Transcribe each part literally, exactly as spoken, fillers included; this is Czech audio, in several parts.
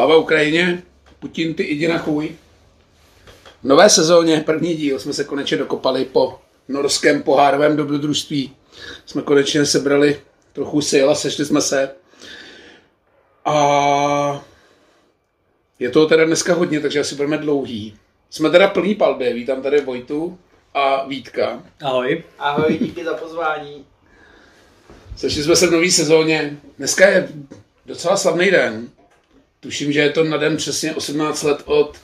Sláva Ukrajině, Putin, ty jdi na chuj. V nové sezóně, první díl, jsme se konečně dokopali po norském pohárovém dobrodružství. Jsme konečně sebrali trochu sil a sešli jsme se. A je toho teda dneska hodně, takže asi budeme dlouhý. Jsme teda plný palby, vítám tady Vojtu a Vítka. Ahoj. Ahoj, díky za pozvání. Sešli jsme se v nový sezóně. Dneska je docela slavný den. Tuším, že je to na den přesně osmnáct let od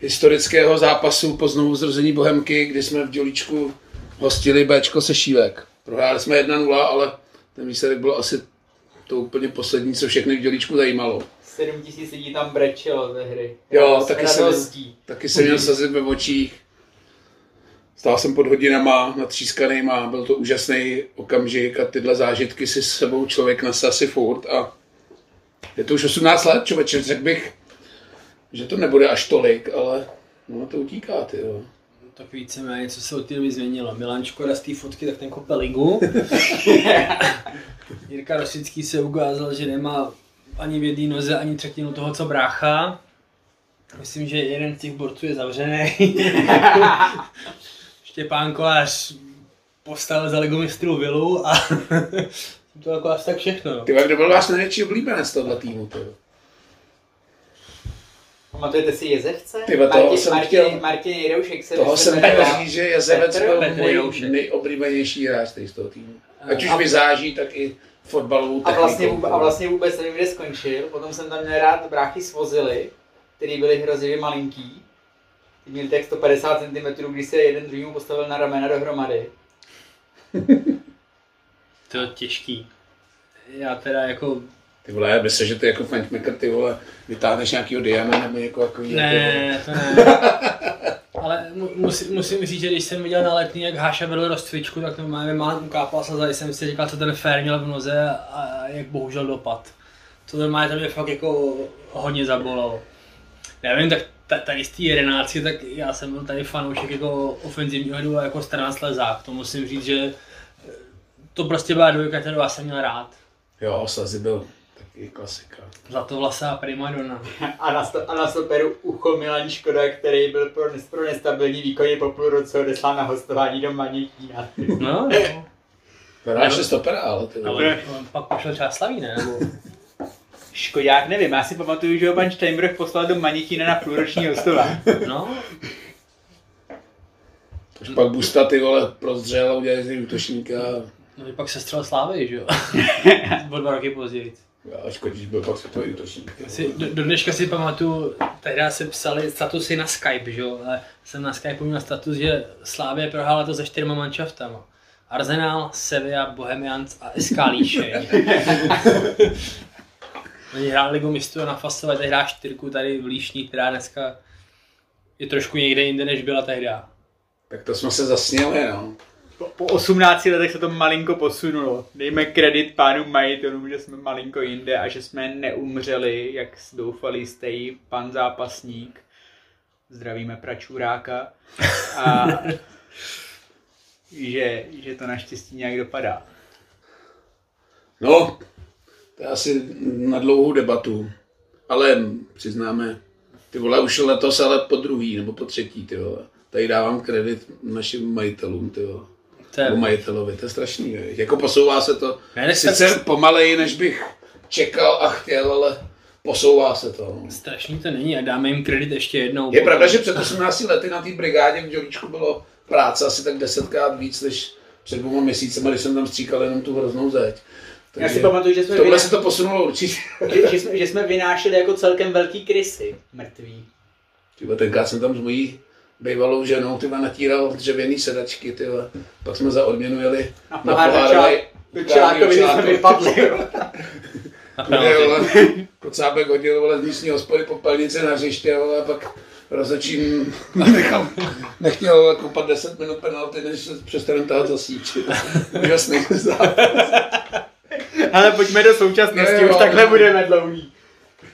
historického zápasu po znovuzrození Bohemky, kdy jsme v Dělíčku hostili Béčko Sešívek. Prohráli jsme jedna nula, ale ten výsledek bylo asi to úplně poslední, co všechny v Dělíčku zajímalo. sedm tisíc lidí tam brečelo ze hry. Jo, taky jsem, taky jsem měl slzy ve očích. Stál jsem pod hodinama, natřískanýma, byl to úžasný okamžik a tyhle zážitky si s sebou člověk nese asi furt a je to už osmnáct let, člověče, řekl bych, že to nebude až tolik, ale no to utíká, ty jo. No, tak víceméně, co se od té doby změnilo. Milan Škoda z té fotky, tak ten kope ligu. Jirka Rosický se ukázal, že nemá ani v jedné noze, ani třetinu toho, co brácha. Myslím, že jeden z těch borců je zavřený. Štěpán Kolář postavil za ligu mistrů vilu a to jako asi tak všechno. Ty, kdo byl váš největší oblíbenec tohle týmu? Pamatujete si Jezevce? Tyba, toho Martin, jsem Martin, chtěl... Martin Jiroušek se toho jsem chtěl říct, že Jezevec Petr, byl Petr můj nejoblíbenější hráč z toho týmu. Ať už vyzáží, tak i fotbalovou technikou. A vlastně, a vlastně vůbec nevím, kde skončil. Potom jsem tam měl rád bráchy s vozily, který byly hrozivě malinký. Ty měli tak sto padesát centimetrů, když se jeden druhýmu postavil na ramena dohromady. To je těžký. Já teda jako... Ty vole, já myslím, že ty jako fanmaker, ty vole, vytáhneš nějakýho Diana nebo někoho jako... Ne, ne, to ne. Ale musím, musím říct, že když jsem viděl na Letný, jak Háša vedl rozcvičku, tak normálně mám ukápal slza, když jsem si říkal, co ten fér měl v noze a jak bohužel dopad. To normálně to mě fakt jako hodně zabolalo. Já vím, tak tady z té jedenáctky, tak já jsem byl tady fanoušek jako ofenzivního hru a jako čtrnáctiletý. To musím říct, že to prostě byla dvojka, kterou já jsem měl rád. Jo, Slazy byl taky klasika. Zlatovlasá primadonna. A na, sto, a na stoperu Ucho Milan Škoda, který byl pro, pro nestabilní výkony po půl roce odeslán na hostování do Manětína. No, jo. Hráš je stopera, ale ty. Ale on pak pošel třeba Slaví, ne? Nebo... Škodák nevím, já si pamatuju, že ho pan Steinbrück poslal do Manětína na půlroční hostování. No. Tož pak Busta, ty vole, prozřel a udělali z něj útočníka. No, pak se střel Slávy, že jo? O dva roky později. Já škodíš, byl pak světový útočník. Do, do dneška si pamatuju, tehdy se psali statusy na Skype, že jo? Ale jsem na Skype měl status, že Slávě prohrála to se čtyřma manšaftama. Arsenal, Sevilla, Bohemians a S K Líšeň. Oni hráli Ligu mistrů a na Fasové tehdy čtyřku tady v Líšní, která dneska je trošku někde jinde, než byla tehdy. Tak to jsme se zasněli, no. Po, po osmnácti letech se to malinko posunulo. Dejme kredit pánu majitelům, že jsme malinko jinde a že jsme neumřeli, jak doufali jste jí, pan zápasník. Zdravíme Pračuráka. A že, že to naštěstí nějak dopadá. No, to je asi na dlouhou debatu. Ale přiznáme, ty vole, už letos, ale po druhý nebo po třetí, ty vole. Tady dávám kredit našim majitelům, ty vole. U majitelovi, to je strašný, ne? Jako posouvá se to, ne, sice tak... pomaleji, než bych čekal a chtěl, ale posouvá se to. No. Strašný to není a dáme jim kredit ještě jednou. Je pravda, že před osmnácti lety na té brigádě v Dělíčku bylo práce asi tak desetkrát víc, než před dvěma měsícema, když jsem tam stříkal jenom tu hroznou zeď. Takže já si pamatuju, že jsme, vyná... se to posunulo určitě. že, že, jsme, že jsme vynášeli jako celkem velký krysy mrtví. Tyba, tenkrát jsem tam z mojí bývalou ženou, tyhle, natíral dřevěný sedačky, tyhle. Pak jsme za odměnu jeli na pohárovej. Do čelákoviny jsme vypadli, jo. Kocábek hodil, vole, z místní hospody popelnice na hřiště, vole, a pak rozočím nechal, nechtěl koupat deset minut penalty, než se přestanem tahat za síč. Úžasný zápas. Ale pojďme do současnosti, jo, už takhle budeme dlouhý.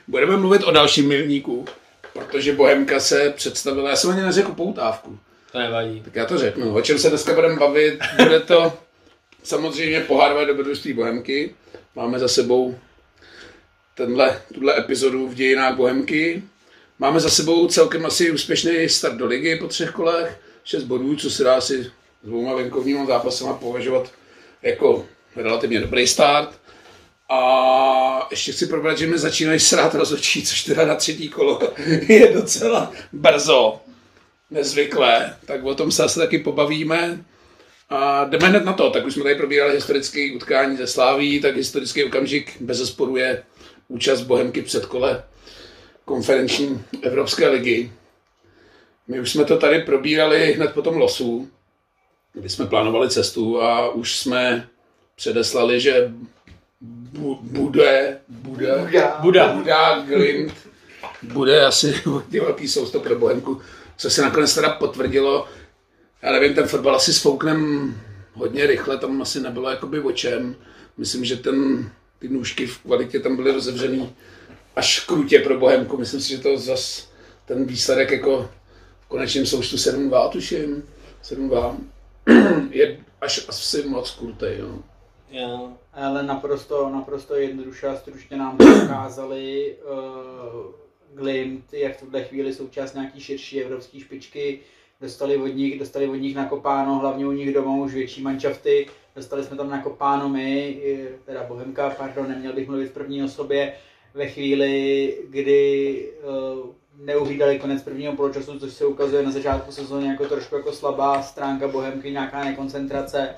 Budeme mluvit o dalším milníku. Protože Bohemka se představila, já jsem ani neřekl poutávku. To nevadí. Tak já to řeknu, o čem se dneska budeme bavit, bude to samozřejmě pohárové dobrodružství Bohemky. Máme za sebou tenhle, tuhle epizodu v dějinách Bohemky. Máme za sebou celkem asi úspěšný start do ligy po třech kolech, šest bodů, co se dá asi s dvouma venkovníma zápasama považovat jako relativně dobrý start. A ještě chci probrat, že mi začínají srát rozhodčí, což teda na třetí kolo je docela brzo, nezvyklé, tak o tom se asi taky pobavíme. A jdeme hned na to, tak už jsme tady probírali historické utkání ze Slaví, tak historický okamžik bezesporu je účast Bohemky v předkole konferenční Evropské ligy. My už jsme to tady probírali hned po tom losu, kdy jsme plánovali cestu a už jsme předeslali, že bu, bude, bude, Buda, Buda, Buda Glimt bude asi velký soustup pro Bohemku, co se nakonec teda potvrdilo. Já nevím, ten fotbal asi sfouknem hodně rychle, tam asi nebylo jakoby o čem. Myslím, že ten, ty nůžky v kvalitě tam byly rozevřený až krutě pro Bohemku. Myslím si, že to zas ten výsledek jako v konečném součtu sedm dva, tuším, sedm dva, je až asi moc krutej. Jo. Jo, ale naprosto, naprosto jednoduše a stručně nám ukázali uh, Glimt, jak v tuhle chvíli součást nějaký širší evropské špičky. Dostali od nich, dostali od nich nakopáno, hlavně u nich doma už větší manšafty. Dostali jsme tam nakopáno my, teda Bohemka, pardon, neměl bych mluvit v první osobě, ve chvíli, kdy uh, neuhlídali konec prvního poločasu, což se ukazuje na začátku sezóny jako trošku jako slabá stránka Bohemky, nějaká nekoncentrace.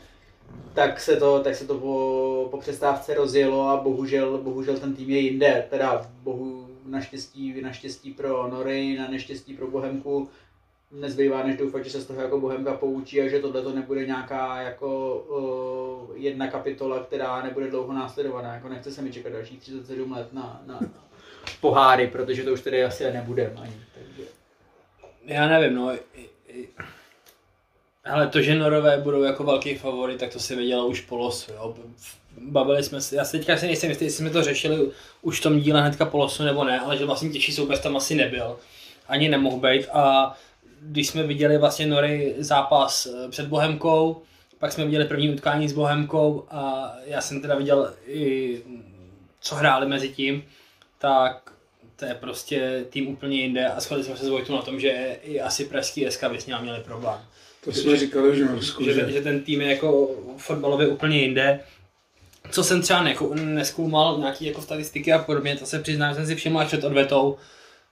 Tak se to, tak se to po, po přestávce rozjelo a bohužel, bohužel ten tým je jinde. Teda bohu, naštěstí, naštěstí pro Nory, na neštěstí pro Bohemku. Nezbývá než doufat, že se z toho jako Bohemka poučí a že tohle to nebude nějaká jako uh, jedna kapitola, která nebude dlouho následovaná. Jako nechce se mi čekat dalších třicet sedm let na, na poháry, protože to už tedy asi nebude ani. Takže. Já nevím, no. Ale to, že Norové budou jako velký favorit, tak to se vědělo už po losu, jo. Bavili jsme se, já se teďka si nejsem jistý, jestli jsme to řešili už v tom díle hnedka po losu nebo ne, ale že vlastně těžší soupeř tam asi nebyl, ani nemohl být a když jsme viděli vlastně Nory zápas před Bohemkou, pak jsme viděli první utkání s Bohemkou a já jsem teda viděl i co hráli mezi tím, tak to je prostě tým úplně jinde a shodli jsme se s Vojtou na tom, že i asi pražský S K by s ním měli problém. To jsme říkali, že, že, že ten tým je jako fotbalově úplně jinde. Co jsem třeba ne, neskoumal, nějaký jako statistiky a podobně, to se přiznám, jsem si všiml až před odvetou,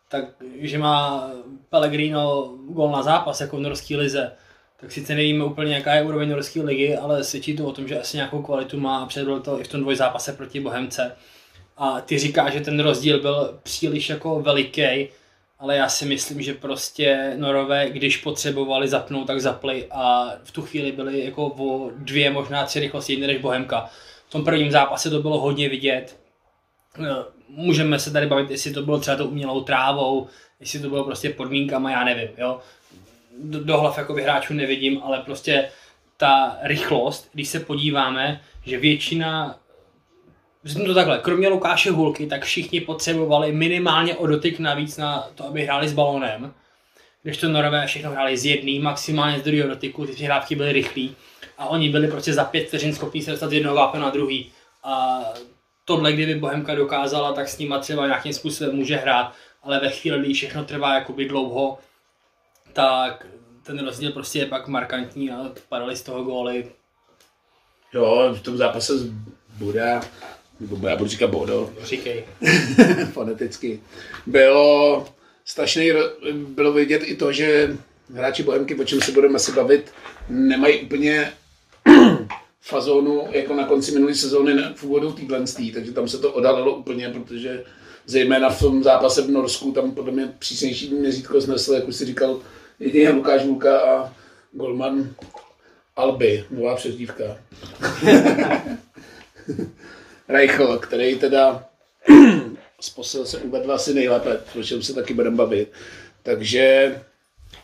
takže má Pellegrino gól na zápas jako v norské lize. Tak sice nevíme úplně jaká je úroveň norské ligy, ale svědčí to o tom, že asi nějakou kvalitu má a předvedl to i v tom dvojzápase proti Bohemce. A ty říkáš, že ten rozdíl byl příliš jako veliký, ale já si myslím, že prostě Norové, když potřebovali zapnout, tak zapli a v tu chvíli byli jako o dvě, možná tři rychlosti jiné než Bohemka. V tom prvním zápase to bylo hodně vidět. Můžeme se tady bavit, jestli to bylo třeba tou umělou trávou, jestli to bylo prostě podmínkama, já nevím, jo. Do, do hlav jakoby hráčů nevidím, ale prostě ta rychlost, když se podíváme, že většina, řeknu to takhle, kromě Lukáše Hulky, tak všichni potřebovali minimálně o dotyk navíc na to, aby hráli s balonem, kdežto Norové všechno hráli z jedné, maximálně z druhého dotyku, ty přihrávky byly rychlí a oni byli prostě za pět vteřin schopní se dostat z jednoho vápna na druhý a tohle, kdyby Bohemka dokázala, tak s nima třeba nějakým způsobem může hrát, ale ve chvíli, kdy všechno trvá jakoby dlouho, tak ten rozdíl prostě je pak markantní a padaly z toho góly. Jo, v tom zápase z Buda, nebo já budu říkat Bodo. Říkej. Foneticky. Bylo strašný, bylo vidět i to, že hráči Bohemky, o čem se budeme asi bavit, nemají úplně fazónu jako na konci minulé sezóny v úvodu týdlenství, takže tam se to odhalilo úplně, protože zejména v tom zápase v Norsku tam podle mě přísnější měřítko snesl, jak už si říkal, jedině Lukáš Vulka a golman Alby, nová přezdívka. Reichl, který teda z posil se uvedl asi nejlépe, o čem se taky budeme bavit. Takže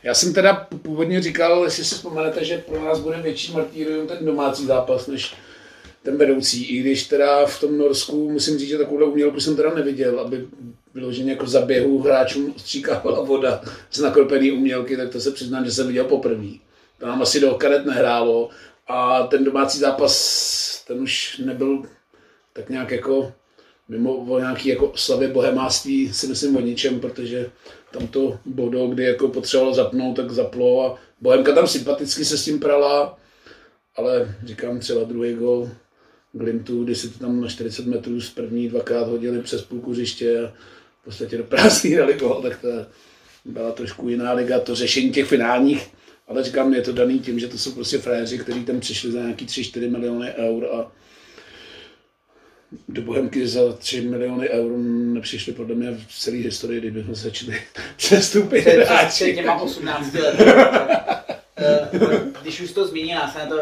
já jsem teda původně říkal, jestli si vzpomenete, že pro nás bude větší martýrium ten domácí zápas než ten vedoucí, i když teda v tom Norsku musím říct, že takovou umělku jsem teda neviděl, aby vyloženě jako za běhu hráčům stříkávala voda z nakropený umělky, tak to se přiznám, že jsem viděl poprvé. To nám asi do karet nehrálo a ten domácí zápas, ten už nebyl tak nějak jako mimo o nějaké jako slavě bohemáctví si myslím o ničem, protože tam to Bodo, kdy jako potřebovalo zapnout, tak zaplo a Bohemka tam sympaticky se s tím prala, ale říkám třeba druhý gol Glimtu, kdy si to tam na čtyřicet metrů z první dvakrát hodili přes půlku hřiště a v podstatě do prázdný dali gol, tak to byla trošku jiná liga, to řešení těch finálních, ale říkám, je to daný tím, že to jsou prostě frajeři, kteří tam přišli za nějaký tři čtyři miliony eur a do Bohemky za tři miliony eur nepřišli podle mě v celé historii, kdybychom začali přestupit hráči. Před těma osmnácti lety. Když už to zmínil, já se na to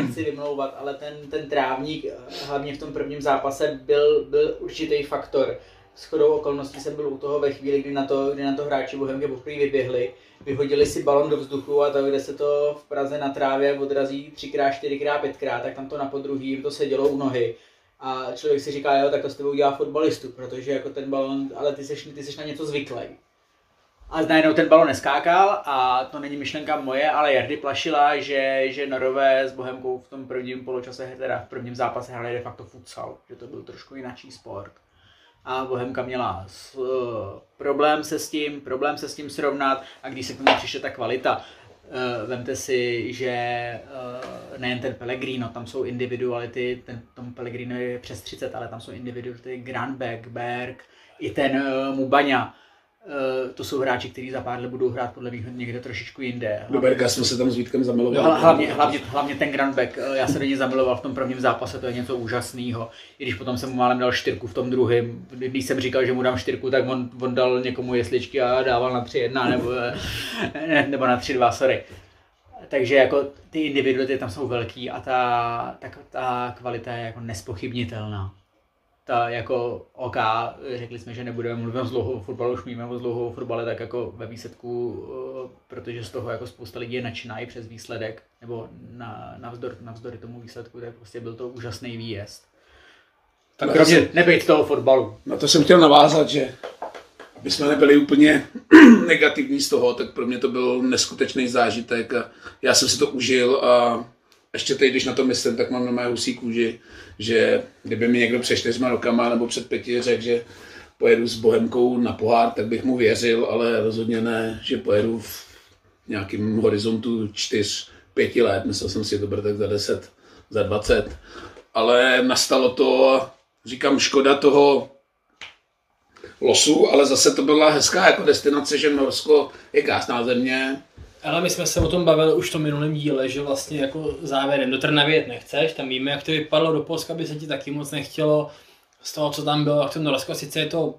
nechci vymlouvat, ale ten, ten trávník, hlavně v tom prvním zápase, byl, byl určitý faktor. Shodou okolností jsem byl u toho ve chvíli, kdy na to, kdy na to hráči Bohemky poprvé vyběhli, vyhodili si balon do vzduchu a tam, kde se to v Praze na trávě odrazí třikrát, čtyřikrát, pětkrát, tak tam to na podruhý jim to sedělo u nohy. A člověk si říká, jo, tak to s tebou dělá fotbalistu, protože jako ten balon, ale ty seš, ty seš na něco zvyklý. A najednou ten balon neskákal a to není myšlenka moje, ale Jardy Plašila, že, že Norové s Bohemkou v tom prvním poločase, teda v prvním zápase hráli de facto futsal, že to byl trošku jináčí sport. A Bohemka měla uh, problém se s tím, problém se s tím srovnat a když se k tomu přišla ta kvalita, Uh, vemte si, že uh, nejen ten Pellegrino, tam jsou individuality, ten, tom Pellegrino je přes třicet, ale tam jsou individuality Granbeck, Berg, i ten uh, Mubania. Uh, to jsou hráči, kteří za pár let budou hrát podle mě někde trošičku jinde. Do Berga jsme se tam s Vítkem zamilovali. No, hlavně, hlavně, hlavně ten Granbeck, uh, já se do něj zamiloval v tom prvním zápase, to je něco úžasného. I když potom jsem mu málem dal čtyřku v tom druhém, když jsem říkal, že mu dám čtyřku, tak on, on dal někomu jesličky a dával na tři jedna nebo, ne, nebo na tři dva, sorry. Takže jako ty individuality tam jsou velký a ta, ta, ta kvalita je jako nespochybnitelná. Ta jako OK, řekli jsme, že nebudeme mluvit o zlouhou fotbalu, už mluvíme o zlouhou fotbale, tak jako ve výsledku, protože z toho jako spousta lidí je nadšená i přes výsledek, nebo na, navzdor, navzdory tomu výsledku, tak prostě byl to úžasný výjezd. Tak kromě nebejt toho fotbalu. Na to jsem chtěl navázat, že aby jsme nebyli úplně negativní z toho, tak pro mě to byl neskutečný zážitek a já jsem si to užil a ještě teď, když na to myslím, tak mám normálně husí kůži, že kdyby mi někdo před čtyřma rokama nebo před pěti řekl, že pojedu s Bohemkou na pohár, tak bych mu věřil, ale rozhodně ne, že pojedu v nějakém horizontu čtyř, pěti let. Myslel jsem si, že to bude tak za deset, za dvacet. Ale nastalo to, říkám, škoda toho losu, ale zase to byla hezká jako destinace, že Norsko je krásná země. Ale my jsme se o tom bavili už v tom minulém díle, že vlastně jako závěrem do Trnavy jet nechceš, tam víme, jak to vypadlo, do Polska by se ti taky moc nechtělo z toho, co tam bylo, jak to Norsko, sice je to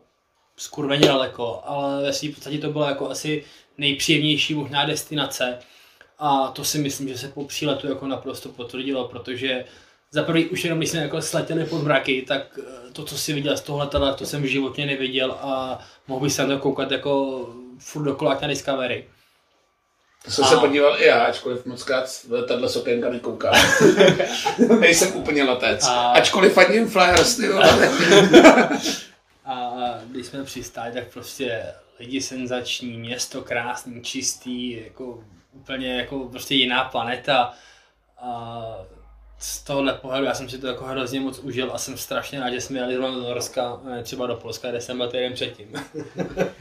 skurveně daleko, ale ve svým podstatě to bylo jako asi nejpříjemnější možná destinace a to si myslím, že se po příletu jako naprosto potvrdilo, protože za první už jenom, když jsme jako sletěli pod mraky, tak to, co si viděl z toho letadla, to jsem životně neviděl a mohl bych se na to koukat jako furt dokola na Discovery. To jsem a. se podíval i já, ačkoliv moc krát letadla sokenka nekouká. Nejsem úplně letec. A. Ačkoliv fadním flyers, ty vole. A když jsme přistáli, tak prostě lidi senzační, město krásný, čistý, jako úplně jako prostě jiná planeta. A z tohohle pohledu já jsem si to jako hrozně moc užil a jsem strašně rád, že jsme jeli do Norska, třeba do Polska, kde jsem byl týden předtím.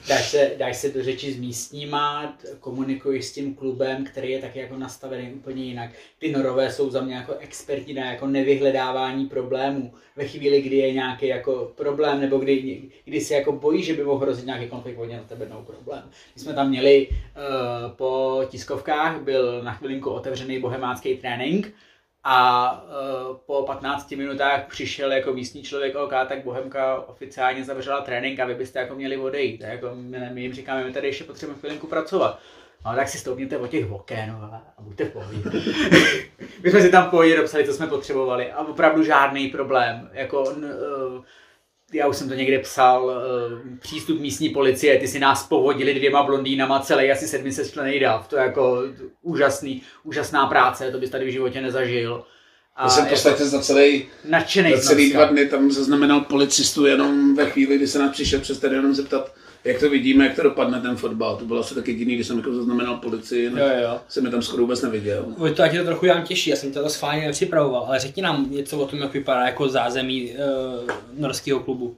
Dáš se, dáš se do řeči s místníma, komunikuješ s tím klubem, který je taky jako nastavený úplně jinak. Ty Norové jsou za mě jako experti na jako nevyhledávání problémů. Ve chvíli, kdy je nějaký jako problém, nebo kdy, kdy se jako bojí, že by mohl hrozit nějaký konflikt, oni na tebe dnou problém. My jsme tam měli uh, po tiskovkách, byl na chvilinku otevřený bohemácký trénink, a uh, po patnácti minutách přišel jako místní člověk, OK, tak Bohemka oficiálně zavřela trénink a vy byste jako měli odejít. Jako my jim říkáme, my tady ještě potřebujeme chvilinku pracovat. No tak si stoupněte od těch oken a buďte v pohodě. My jsme si tam v pohodě dopsali, co jsme potřebovali a opravdu žádný problém. Jako, uh, já už jsem to někde psal, uh, přístup místní policie, ty si nás pohodili dvěma blondýnama celý asi sedm set členný dáv, to je jako úžasný, úžasná práce, to bys tady v životě nezažil. A já jsem v podstatě za celý, nadšenej za celý dva dny tam zaznamenal policistu jenom ve chvíli, kdy se nás přišel přes tady jenom zeptat, jak to vidíme, jak to dopadne ten fotbal. To bylo asi tak jediný, když jsem jako zaznamenal policii, jsem je tam skoro vůbec neviděl. Vy to, to trochu já těší, já jsem to schválně nepřipravoval, ale řekni nám něco o tom, jak vypadá jako zázemí e, norského klubu.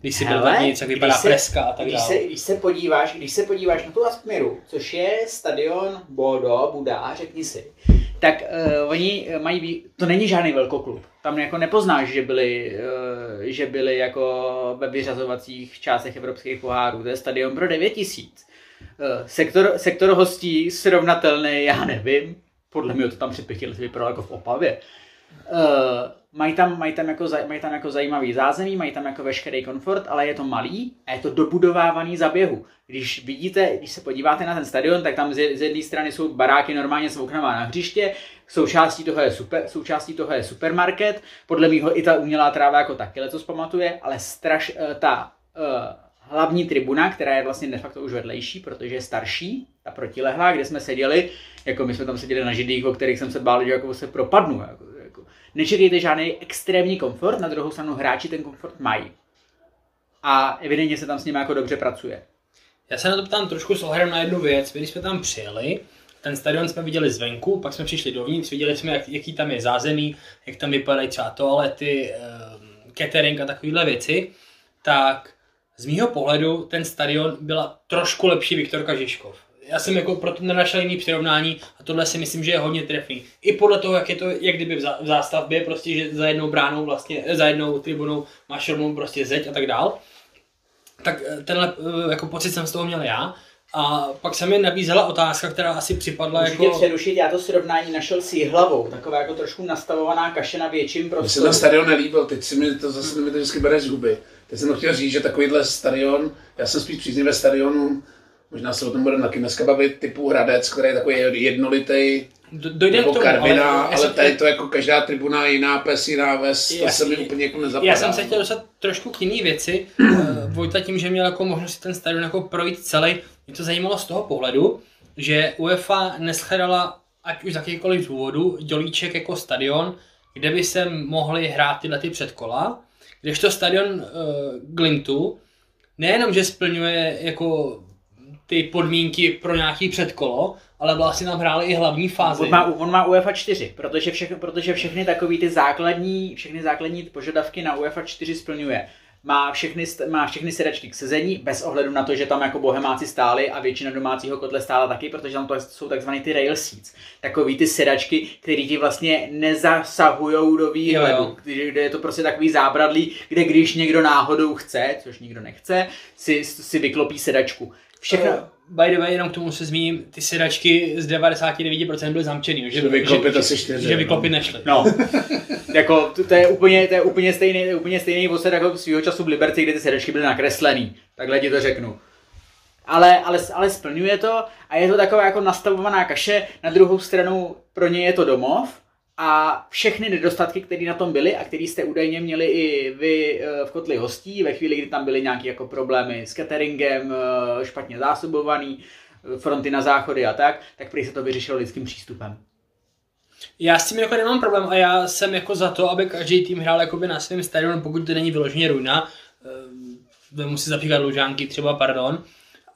Když si byl vevnitř, jak vypadá se, freska a tak když dále. Se, když, se podíváš, když se podíváš na tu Astmiru, což je stadion Bodo, Buda, řekni si, tak uh, oni mají, to není žádný velkoklub. Tam jako nepoznáš, že byli, uh, že byli jako ve vyřazovacích částech evropských pohárů. To je stadion pro devět tisíc. Uh, sektor, sektor hostí srovnatelný, já nevím, podle mě to tam před pěti lety vypadalo jako v Opavě. Uh, mají tam, mají tam, jako, mají tam jako zajímavý zázemí, mají tam jako veškerý komfort, ale je to malý a je to dobudovávaný za běhu. Když vidíte, když se podíváte na ten stadion, tak tam z, z jedné strany jsou baráky normálně s oknama na hřiště, součástí toho je, super, součástí toho je supermarket, podle mýho i ta umělá tráva jako taky letos pamatuje, ale straš, uh, ta uh, hlavní tribuna, která je vlastně de facto už vedlejší, protože je starší, ta protilehlá, kde jsme seděli, jako my jsme tam seděli na židlích, o kterých jsem se bál, že jako se propadnu. Jako. Nečekejte žádný extrémní komfort, na druhou stranu hráči ten komfort mají. A evidentně se tam s nimi jako dobře pracuje. Já se na to ptám trošku s ohledem na jednu věc. Když jsme tam přijeli, ten stadion jsme viděli zvenku, pak jsme přišli dovnitř, viděli jsme, jak, jaký tam je zázemí, jak tam vypadají třeba toalety, catering a takovéhle věci. Tak z mýho pohledu ten stadion byla trošku lepší Viktorka Žižkov. Já jsem jako proto nenašel jiný přirovnání a tohle si myslím, že je hodně trefný. I podle toho, jak je to, jak kdyby v zástavbě, prostě, že za jednou bránou vlastně, za jednou tribunou máš rovnou prostě zeď a tak dál. Tak tenhle jako pocit jsem z toho měl já. A pak se mi nabízela otázka, která asi připadla můžu jako... Můžu tě přerušit, já to srovnání našel s hlavou, taková jako trošku nastavovaná kaše na větším prostoru. Mně se ten stadion nelíbil, teď si mi to zase mi to vždycky bere z huby. Teď jsem chtěl říct, že takovýhle stadion, já jsem spíš příznivý stadionu. Možná se o tom budeme taky dneska bavit, typu Hradec, který je takový jednolitý, do, nebo tomu, Karviná, ale, ale tady to jako každá tribuna jiná, pes, jiná ves, to se mi úplně jako nezapadá. Já jsem se chtěl dostat trošku k jiný věci, Vojta tím, že měl jako možnost si ten stadion jako projít celý, mě to zajímalo z toho pohledu, že UEFA neschledala, ať už z jakýchkoliv důvodů, dělíček jako stadion, kde by se mohly hrát tyhle ty předkola, kdežto stadion uh, Glintu nejenom, že splňuje jako ty podmínky pro nějaký předkolo, ale vlastně tam hráli i hlavní fázi. On má, on má UEFA čtyři, protože, všech, protože všechny takové ty základní, všechny základní požadavky na UEFA čtyři splňuje. Má všechny, má všechny sedačky k sezení, bez ohledu na to, že tam jako bohemáci stáli a většina domácího kotle stála taky, protože tam to jsou takzvané ty rail seats. Takový ty sedačky, které ti vlastně nezasahujou do výhledu, kde je to prostě takový zábradlí, kde když někdo náhodou chce, což nikdo nechce, si, si vyklopí sedačku. Všechno. Uh, by the way, jenom k tomu se zmíním, ty sedačky z devadesát devět procent byly zamčený, že vyklopit asi čtyři, že vyklopit nešli. No, jako, to, to, je úplně, to je úplně stejný, to je úplně stejný osed jako svýho času v Liberci, kde ty sedačky byly nakreslený, takhle ti to řeknu. Ale, ale, ale splňuje to a je to taková jako nastavovaná kaše, na druhou stranu pro ně je to domov. A všechny nedostatky, které na tom byly a které jste údajně měli i vy v kotli hostí, ve chvíli, kdy tam byly nějaké jako problémy s cateringem, špatně zásobovaný, fronty na záchody a tak, tak prý se to vyřešilo lidským přístupem. Já s tím jako nemám problém a já jsem jako za to, aby každý tým hrál jakoby na svém stadionu, pokud to není vyloženě ruina, musí si zapíkat Lužánky třeba, pardon,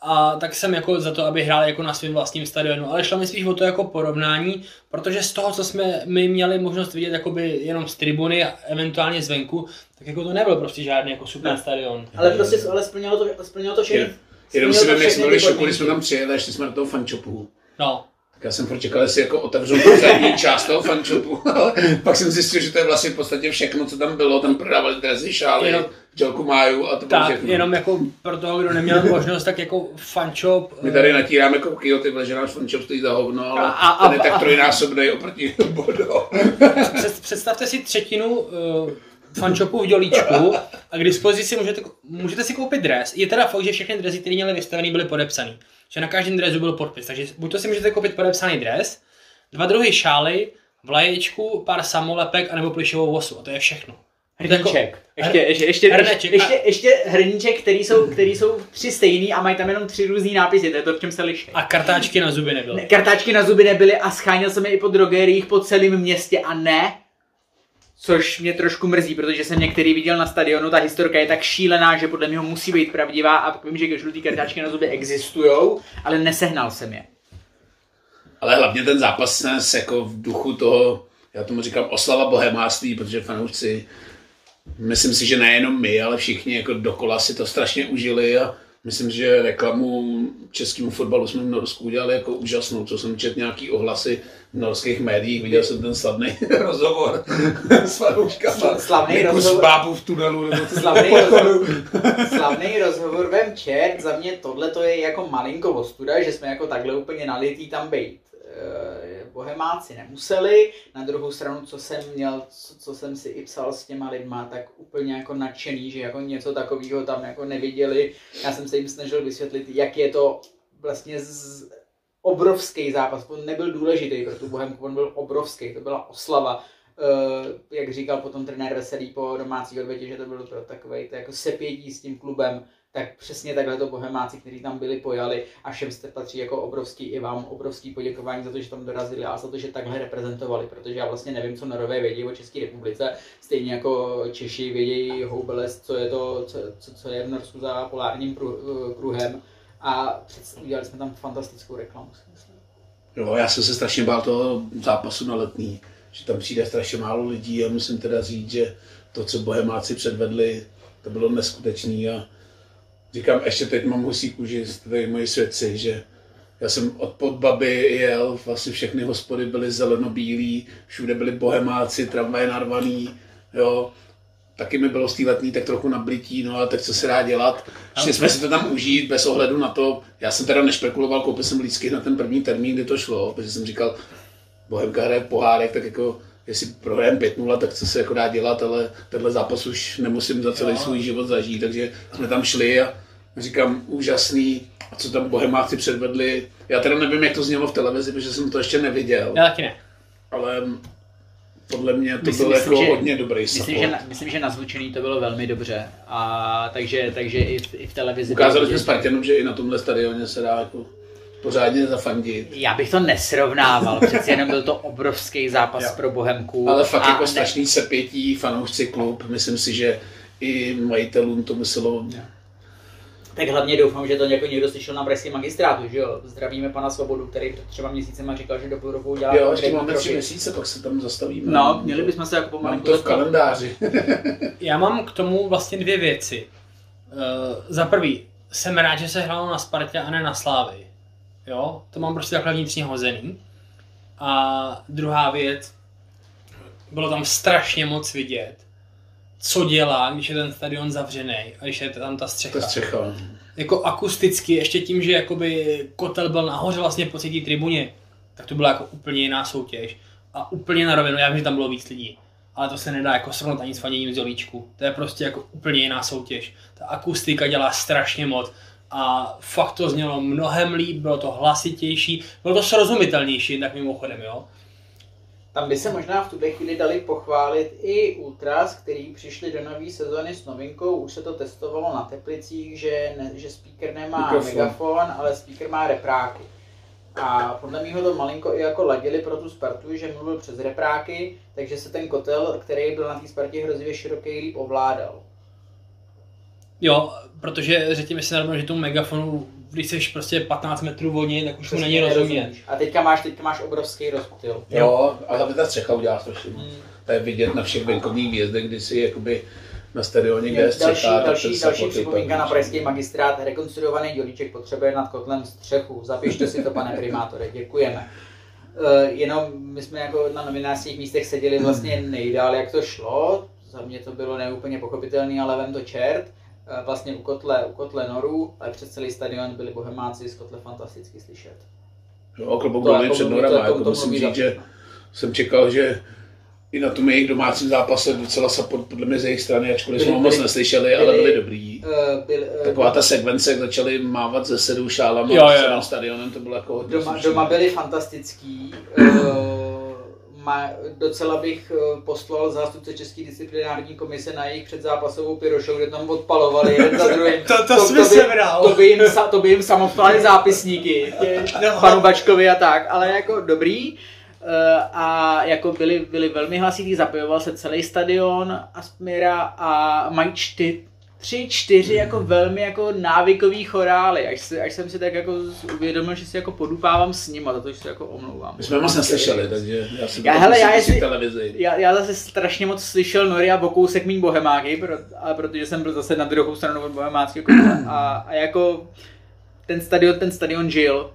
a tak jsem jako za to, aby hrál jako na svém vlastním stadionu, ale šlo mi spíš o to jako porovnání, protože z toho, co jsme my měli možnost vidět jakoby jenom z tribuny a eventuálně zvenku, tak jako to nebyl prostě žádný jako super stadion. Ale prostě ale splnilo to, splnilo to všechny. Jenom si vem, jak jsme byli šoku, když jsme tam přijeli a šli jsme do toho fančopu. No. Tak já jsem furt čekal, jestli jako otevřu poslední část toho fančopu, ale pak jsem zjistil, že to je vlastně v podstatě všechno, co tam bylo, tam prodávali dresy, šály, včelku máju a to bylo všechno. Tak, jenom jako pro toho, kdo neměl možnost, tak jako fančop... My tady natíráme koukýho, tyhle, že náš fančop stojí za hovno, ale a, a, ten je tak trojnásobnej oproti Bodo. Představte si třetinu uh, fančopu v Dělíčku a k dispozici můžete, můžete si koupit dres. Je teda fakt, že všechny dresy, které měly vystavený, byly podepsaný. Že na každém dresu byl podpis, takže buď to si můžete koupit podepsaný dres, dva druhy šály, vlaječku, pár samolepek anebo plišovou osu a to je všechno. Hrníček. Ještě, ještě, ještě, hrníček. ještě, ještě hrníček, který jsou, který jsou tři stejný a mají tam jenom tři různý nápisy, to je to, v čem se liší. A kartáčky na zuby nebyly. Ne, kartáčky na zuby nebyly a scháněl jsem je i po drogeriích po celém městě a ne. Což mě trošku mrzí, protože jsem některý viděl na stadionu, ta historka je tak šílená, že podle mě ho musí být pravdivá a vím, že žlutý kartáčky na zuby existujou, ale nesehnal jsem je. Ale hlavně ten zápas snes jako v duchu toho, já tomu říkám oslava bohemáctví, protože fanoušci myslím si, že nejenom my, ale všichni jako dokola si to strašně užili a myslím, že reklamu českému fotbalu jsme v Norsku udělali jako úžasnou, co jsem četl nějaký ohlasy v norských médiích, viděl jsem ten slavný rozhovor s fanouškama, slavný rozhovor bábu v tunelu, nebo slavný rozhovor, slavný rozhovor vem čert, za mě tohle to je jako malinko ostuda, že jsme jako takhle úplně nalitý tam bejt. Bohemáci nemuseli, na druhou stranu, co jsem měl, co, co jsem si i psal s těma lidma, tak úplně jako nadšený, že jako něco takového tam jako neviděli. Já jsem se jim snažil vysvětlit, jak je to vlastně z... obrovský zápas. On nebyl důležitý pro tu Bohemku, on byl obrovský, to byla oslava. E, jak říkal potom trenér Veselý po domácí odvětě, že to bylo to takové to jako sepětí s tím klubem. Tak přesně takhle to Bohemáci, kteří tam byli, pojali a všem jste patří jako obrovský i vám, obrovský poděkování za to, že tam dorazili a za to, že takhle reprezentovali, protože já vlastně nevím, co Norové vědí o České republice, stejně jako Češi vědí houbeles, co je to, co, co je v Norsku za polárním kruhem a udělali jsme tam fantastickou reklamu. Jo, já jsem se strašně bál toho zápasu na Letný, že tam přijde strašně málo lidí a musím teda říct, že to, co Bohemáci předvedli, to bylo neskutečný a říkám, ještě teď mám husí kůži, tady moji svědci, že já jsem od pod baby jel, vlastně všechny hospody byly zelenobílý, všude byli bohemáci, tramvaje narvaný, jo. Taky mi bylo z té Letný tak trochu nablití, no a tak co se dá dělat. Šli jsme si to tam užít bez ohledu na to. Já jsem teda nešpekuloval, koupil jsem lístky na ten první termín, kdy to šlo, protože jsem říkal, Bohemka hraje pohárek, tak jako jestli prohrajeme pět nula, tak co se jako dá dělat, ale tenhle zápas už nemusím za celý svůj život zažít, takže jsme tam šli a říkám, úžasný, a co tam Bohemáci předvedli. Já teda nevím, jak to znělo v televizi, protože jsem to ještě neviděl. No, taky ne. Ale podle mě to myslím, bylo myslím, jako že, hodně dobrý support. Myslím, že, myslím, že nazvučený to bylo velmi dobře. A takže, takže i, v, i v televizi... Ukázali jsme Spartanům, že i na tomhle stadioně se dá jako pořádně zafandit. Já bych to nesrovnával, přeci jenom byl to obrovský zápas jo. pro Bohemku. Ale fakt jako ne... strašný sepětí, fanoušci klub, myslím si, že i majitelům to muselo... Jo. Tak hlavně doufám, že to někdo slyšel na pražském magistrátu, že jo? Zdravíme pana Svobodu, který třeba měsícema říkal, že do půl roku udělá... Jo, ještě máme tři měsíce, pak se tam zastavíme. No, měli bychom se jako pomalu... Mám to v kalendáři. Já mám k tomu vlastně dvě věci. Uh, za prvý, jsem rád, že se hrálo na Spartě a ne na Slávy. Jo? To mám prostě takhle vnitřně hozený. A druhá věc, bylo tam strašně moc vidět, co dělá, když je ten stadion zavřený a když je tam ta střecha. Ta střecha. Jako akusticky, ještě tím, že jakoby kotel byl nahoře vlastně po celé tribuně, tak to byla jako úplně jiná soutěž a úplně na rovinu, já vím, že tam bylo víc lidí, ale to se nedá jako srovnat ani s faněním z jolíčku, to je prostě jako úplně jiná soutěž. Ta akustika dělá strašně moc a fakt to znělo mnohem líp, bylo to hlasitější, bylo to srozumitelnější, tak mimochodem, jo. Tam by se možná v tuhle chvíli dali pochválit i Ultras, který přišli do nový sezóny s novinkou, už se to testovalo na Teplicích, že, ne, že speaker nemá mikrofon. Megafon, ale speaker má repráky. A podle mýho to malinko i jako ladili pro tu Spartu, že mluvil přes repráky, takže se ten kotel, který byl na té Spartě hrozivě široký, líp ovládal. Jo, protože řekněme si narovnou, že tomu megafonu, když jsi prostě patnáct metrů od něj, tak už to není rozumět. A teďka máš, teďka máš obrovský rozptyl. Jo, ale ta střecha udělá strašně. Hmm. To je vidět na všech venkovních výjezdech, kdy si jakoby na stadioně, kde je střecha. Další, další, další připomínka na pražský magistrát. Rekonstruovaný dělíček potřebuje nad kotlem střechu. Zapište si to, pane primátore, děkujeme. Uh, jenom my jsme jako na novinářských místech seděli vlastně nejdál, jak to šlo. Za mě to bylo neúplně pochopitelný, ale vem to čert. Vlastně u kotle, u kotle Norů, ale přes celý stadion byli Bohemáci z kotle fantasticky slyšet. Jo, klobouk dolů před Norama, to, jako musím říct, že jsem čekal, že i na tom jejich domácím zápase docela support podle mě z jejich strany, ačkoliv jsme ho moc neslyšeli, byli, ale byli dobrý. Uh, byli, uh, Taková ta sekvence, jak začali mávat ze sedou šálama jo, jo. a stadionem, to bylo jako hodně doma, doma byli fantastický. Ma, docela bych poslal zástupce České disciplinární komise na jejich předzápasovou pyrošou, kde tam odpalovali jeden za druhým. To, to, to, to, to, by, to by jim, jim samospali zápisníky, tě, panu Bačkovi a tak, ale jako dobrý. A jako byli, byli velmi hlasitý, zapojoval se celý stadion Aspmyra a mají čtyři tři, čtyři jako velmi jako návykový chorály, až, se, až jsem si tak jako uvědomil, že si jako podupávám s nima, za to, že se jako omlouvám. My jsme moc neslyšeli, takže já si já, hele, já, jsi, televizi. Já, já zase strašně moc slyšel Noria Bokousek mým bohemáky, pro, a protože jsem byl zase na druhou stranu bohemáckého kola a, a jako ten stadion, ten stadion žil.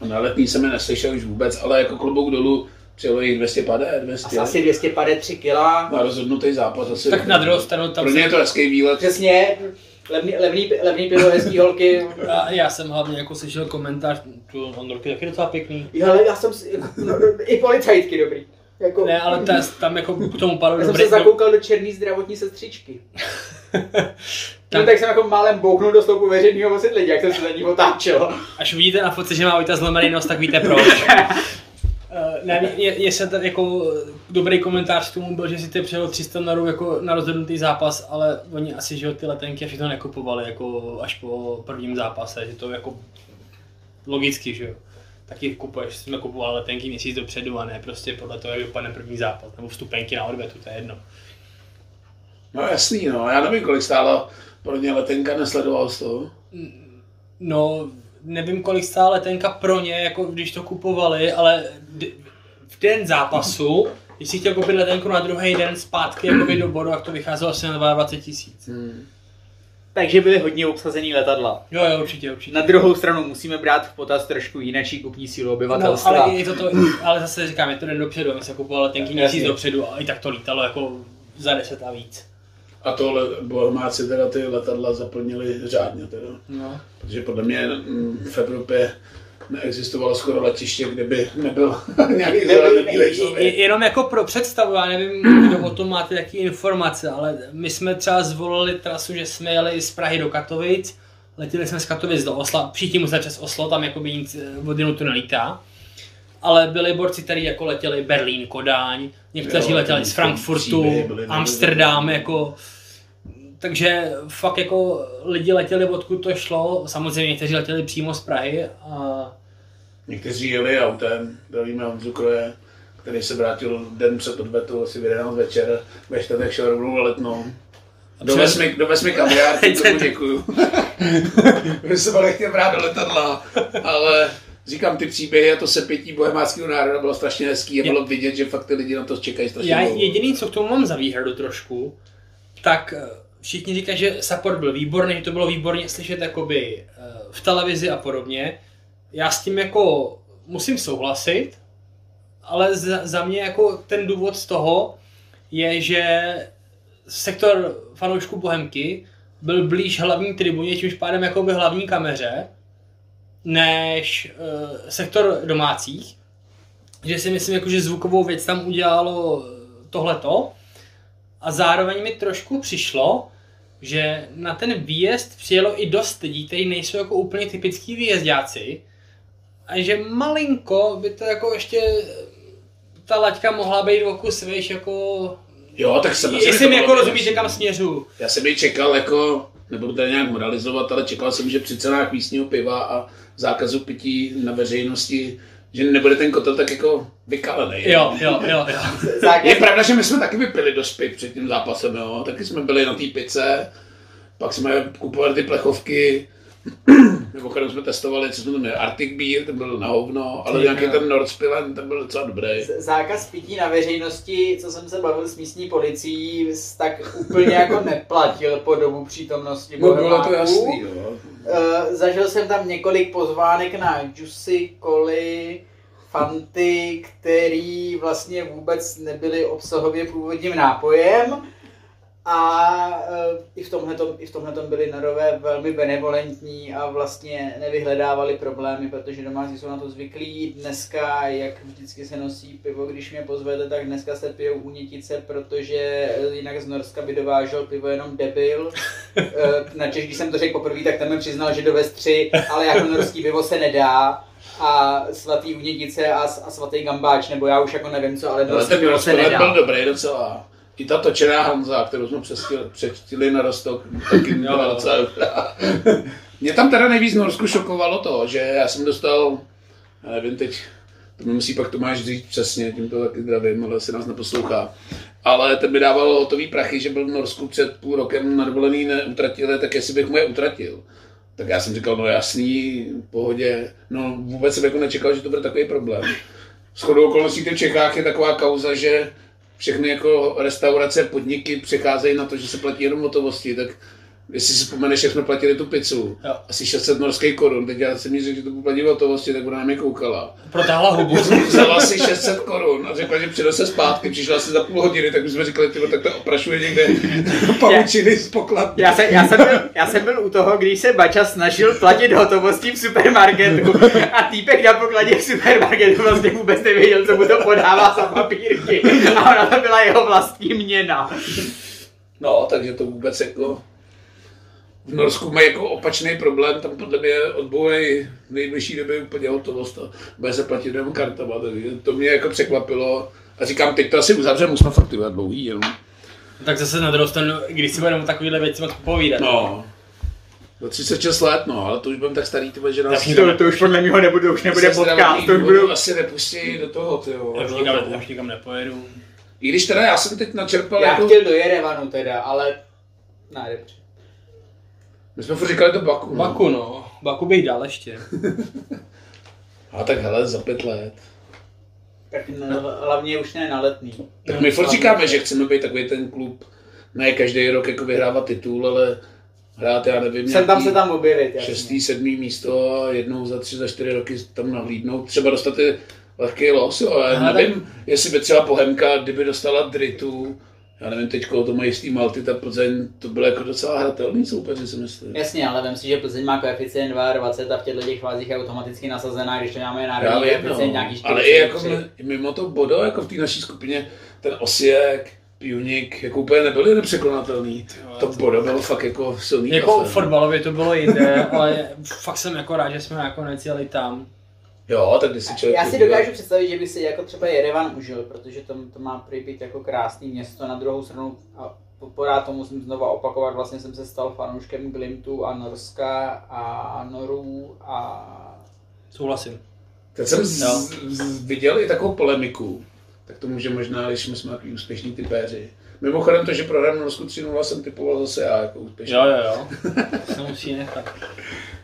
No, nalepí jsem je neslyšel už vůbec, ale jako klobouk dolů. Přijelo jich dvě stě padesát, dvě stě. Asi dvě stě padesát tři kila. Na rozhodnutý zápas asi. Tak na druhou stranu tam. Pro ně je to hezký výlet. Přesně. Levný, levný, levný pivo, hezký holky. A já jsem hlavně jako slyšel komentář, tu Ondorky taky docela pěkný. Ale já jsem, no, i policajtky dobrý. Jako, ne, ale ta, tam jako k tomu padlo dobrý. Já jsem se zakoukal do černý zdravotní sestřičky. Tam. No tak jsem jako málem bouknul do sloupu veřejného osvětlení, jak jsem se za ní otáčel. Až vidíte na fotce, že má Vojta zlomený nos, tak víte proč. Ne, jestli ten jako dobrý komentář k tomu byl, že si ty přijel tři sta dolarů jako na rozhodnutý zápas, ale oni asi že ty letenky až to nekupovali jako až po prvním zápase, že to jako logicky, že jo. Taky kupuješ, jsme kupovali letenky měsíc dopředu a ne prostě podle toho, jak dopadne první zápas, nebo vstupenky na odvetu, to je jedno. No jasný, no, já nevím, kolik stála pro ně letenka, nesledoval z toho? No, nevím, kolik stála letenka pro ně, jako když to kupovali, ale d- v den zápasu, když si chtěl koupit letenku na druhý den zpátky jakoby do bodu, jak to vycházelo asi na dvacet dva tisíc. Hmm. Takže byly hodně obsazený letadla. Jo, jo, určitě, určitě. Na druhou stranu musíme brát v potaz trošku jinačí kupní sílu obyvatelstva. No, ale, je to to, ale zase říkám, je to den dopředu, my se kupovali letenky měsíc dopředu a i tak to lítalo jako za deset a víc. A tohle bohemáci teda ty letadla zaplnili řádně teda, no. Protože podle mě v Evropě neexistovalo skoro letiště, kde by nebyl nějaký zelený člověk. Jenom jako pro představu, já nevím, kdo o tom máte jaký informace, ale my jsme třeba zvolili trasu, že jsme jeli z Prahy do Katovic, letěli jsme z Katovic do Osla, příští musel přes Oslo, tam jakoby nic od jinou tu nelítá. Ale byli borci, kteří jako letěli Berlín, Kodáň, někteří jo, letěli z Frankfurtu, Amsterdam, jako, takže fakt jako lidi letěli, odkud to šlo, samozřejmě někteří letěli přímo z Prahy. A... Někteří jeli autem, bavíme Honzu Kroje, který se vrátil den před odvetu, asi v jedenáct večer, ve čtvrtek šel rovnou letnou. Dovez mi kaviárku, tomu děkuju. Protože jsem nechtěl brát do letadla, ale... Říkám ty příběhy a to sepětí bohemáckého národa bylo strašně hezký a bylo vidět, že fakt ty lidi na to čekají strašně dlouho. Já jediný, co k tomu mám za výhradu trošku, tak všichni říkají, že support byl výborný, že to bylo výborně slyšet jakoby v televizi a podobně. Já s tím jako musím souhlasit, ale za, za mě jako ten důvod z toho je, že sektor fanoušků Bohemky byl blíž hlavní tribuně, čímž pádem jakoby hlavní kameře, než uh, sektor domácích, že si myslím, jako, že zvukovou věc tam udělalo tohleto a zároveň mi trošku přišlo, že na ten výjezd přijelo i dost lidí, kteří nejsou jako úplně typický výjezdáci a že malinko by to jako ještě ta laťka mohla být v oku svěš, jako... Jo, tak jsem... Jestli mi jako rozumíte, kam směřu. Já jsem ji čekal jako... Nebudu tady nějak moralizovat, ale čekal jsem, že při cenách místního piva a zákazu pití na veřejnosti, že nebude ten kotel tak jako vykalený. Jo, jo, jo, jo. Je pravda, že my jsme taky vypili dost piv před tím zápasem, jo. Taky jsme byli na té pice, pak jsme kupovali ty plechovky, nebo kterou jsme testovali, co jsme to měli, Arctic Beer, ten byl na hovno, ale nějaký ten Nordspillen, ten byl docela dobrý. Zákaz pití na veřejnosti, co jsem se bavil s místní policií, tak úplně jako neplatil po dobu přítomnosti bohemáků. No, bylo to jasný, jo. Zažil jsem tam několik pozvánek na Juicy, Coly, Fanty, který vlastně vůbec nebyly obsahově původním nápojem. A i v tomhletom, i v tomhletom byli Norové velmi benevolentní a vlastně nevyhledávali problémy, protože domácí jsou na to zvyklí. Dneska, jak vždycky se nosí pivo, když mě pozvete, tak dneska se pijou Únětice, protože jinak z Norska by dovážel pivo jenom debil. Načež, když jsem to řekl poprvé, tak tam mi přiznal, že dovez tři, ale jako norský pivo se nedá. A svatý Únětice a, a svatý Gambáč, nebo já už jako nevím co, ale norský pivo se nedá. Byl dobrý docela. I ta točená Hanza, kterou jsme přečtili na Rostok, taky byla docela dobrá. Mě tam teda nejvíc v Norsku šokovalo to, že já jsem dostal, já nevím teď, to mi musí pak Tomáš říct přesně, tím to taky zdravím, ale se nás neposlouchá. ale ten mi dával hotový prachy, že byl v Norsku před půl rokem nadvolený, neutratil, tak jestli bych mu je utratil. Tak já jsem říkal, no jasný, v pohodě, no vůbec jsem jako nečekal, že to bude takový problém. Shodou okolností v Čechách je taková kauza, že všechny jako restaurace, podniky přecházejí na to, že se platí jenom hotovosti, tak jestli si vzpomeneš, jak jsme platili tu pizzu, jo. Asi šest set norských korun, teď já jsem mi řekl, že to platí v hotovosti, tak ona na mě koukala. Protáhla hubu. Vzala si šest set korun a řekla, že přinese zpátky, přišla asi za půl hodiny, tak my jsme říkali, tyvo, tak to oprašuje někde pavučiny z pokladny. Já, já, já jsem byl u toho, když se Bača snažil platit hotovostí v supermarketu a týpek na pokladě v supermarketu vlastně vůbec nevěděl, co mu to podává za papírky a ona to byla jeho vlastní měna. No, takže to vůbec jako... V Norsku mají jako opačný problém, tam podle mě odbojí v nejbližší době úplně hotovost a bude se platit jenom kartama, takže to mě jako překvapilo a říkám, teď to asi uzavřeme, musíme fakturovat dlouhý jenom. Tak zase na druhou stranu, když si budeme o takovýhle věci moc povídat. No, do třicet šest let, no, ale to už budeme tak starý, tyhle, že nás... To, to už podle mého nebudu, už nebude podcast, to už budu... Asi nepustí do toho, tyho. Já už nikam nepojedu. I když teda já jsem teď načerpal já jako... Já chtěl do Jerevanu teda, ale... Ná, my jsme furt říkali to Baku, no. Baku, no. Baku bych dal ještě. A tak hele, za pět let. Tak no, hlavně už ne na letný. Tak my furt říkáme, že chceme být takový ten klub, ne každý rok jako vyhrávat titul, ale hrát, já nevím, jsem tam se tam objevit, šestý, sedmý místo a jednou za tři, za čtyři roky tam nahlídnout. Třeba dostat ty lehký los, jo. Já aha, nevím, tak... jestli by třeba Bohemka, kdyby dostala dritu, já nevím, teďko to mají s tým Malty, ta Plzeň, to bylo jako docela hratelný soupeř, si myslím. Jasně, ale vem si, že Plzeň má koeficient dvě celá dvacet a v těchto těch fázích je automaticky nasazená, když to máme národní koeficient nějaký čtyři. Ale i jako mimo to Bodo, jako v té naší skupině, ten Osijek, Pioník, jako úplně nebyli nepřekonatelný. To Bodo bylo fakt jako silný kafe. Jako fotbalově to bylo jiné, ale fakt jsem jako rád, že jsme nakonec jeli tam. Jo, tak si člověk... Já si dokážu dělat. Představit, že by si jako třeba Jerevan užil, protože to, to má prý být jako krásný město. Na druhou stranu, a porád to musím znovu opakovat, vlastně jsem se stal fanouškem Glimtu a Norska a Norů a... Souhlasím. Teď jsem z, no. z, viděl i takovou polemiku, tak to může možná, když jsme takový úspěšní typéři. Mimochodem to, že prohrám Norsku tři nula, jsem typoval zase já jako úspěšný. Jo, jo, jo. Se musí nechat.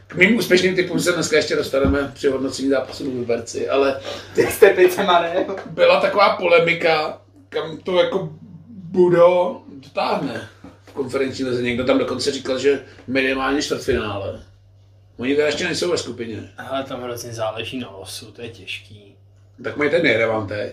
K mým úspěšným typům se dneska ještě dostaneme při hodnocení zápasu v Liberci, ale byla taková polemika, kam to jako Budo dotáhne v konferenční lize. Někdo tam dokonce říkal, že minimálně čtvrtfinále. Oni teda ještě nejsou ve skupině. Ale tam hrozně záleží na losu, to je těžký. Tak mají ten Jerevan teď.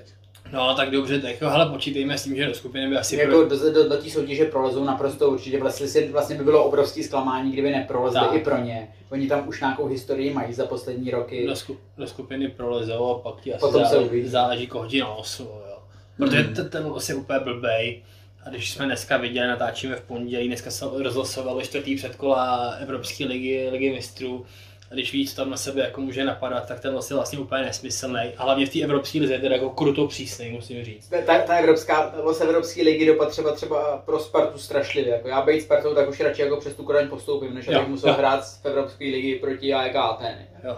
No tak dobře, tak jo, hele, počítejme s tím, že do skupiny by asi... Jako pro... do, do, do té soutěže prolezou naprosto určitě, vlastně, vlastně by bylo obrovský zklamání, kdyby neprolezli tak. I pro ně. Oni tam už nějakou historii mají za poslední roky. Do, sku, do skupiny prolezou a pak ti asi záleží, záleží koho ti na osu, jo. Protože hmm. ten os je úplně blbej. A když jsme dneska viděli, natáčíme v pondělí, dneska se rozlosovalo čtvrtý předkola Evropské ligy, ligy mistrů. A když víc tam na sebe jako může napadat, tak ten los je vlastně úplně nesmyslný. A hlavně v té evropské lize je teda jako kruto přísnej, musím říct. Ta, ta evropská, los evropské ligy dopad třeba, třeba pro Spartu strašlivě. Jako já bejt Spartou, tak už radši jako přes tu Kodaň postoupím, než abych musel jo. hrát v evropské ligy proti A E K Atény. Jo.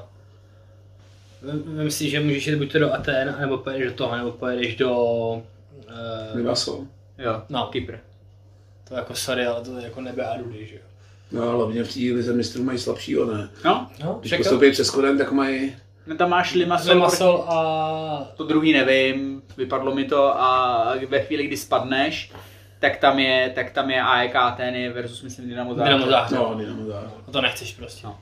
Vem si, že můžeš jít buď to do Atén, nebo pojedeš do toho, nebo pojedeš do... Uh, Limassol. Jo, no, Kypr. To jako sorry, ale to jako nebe a rudy, že jo. No hlavně v té lize mistrů mají slabšího, ne? No, no. Když postoupí přes Kodaň, tak mají... No tam máš Limassol, Limassol a... To druhý nevím, vypadlo mi to a ve chvíli, kdy spadneš, tak tam je, tak tam je A E K Atény versus myslím Dynamo Záhřeb. Dynamo Záhřeb. No, Dynamo Záhřeb. No to nechceš prostě. No.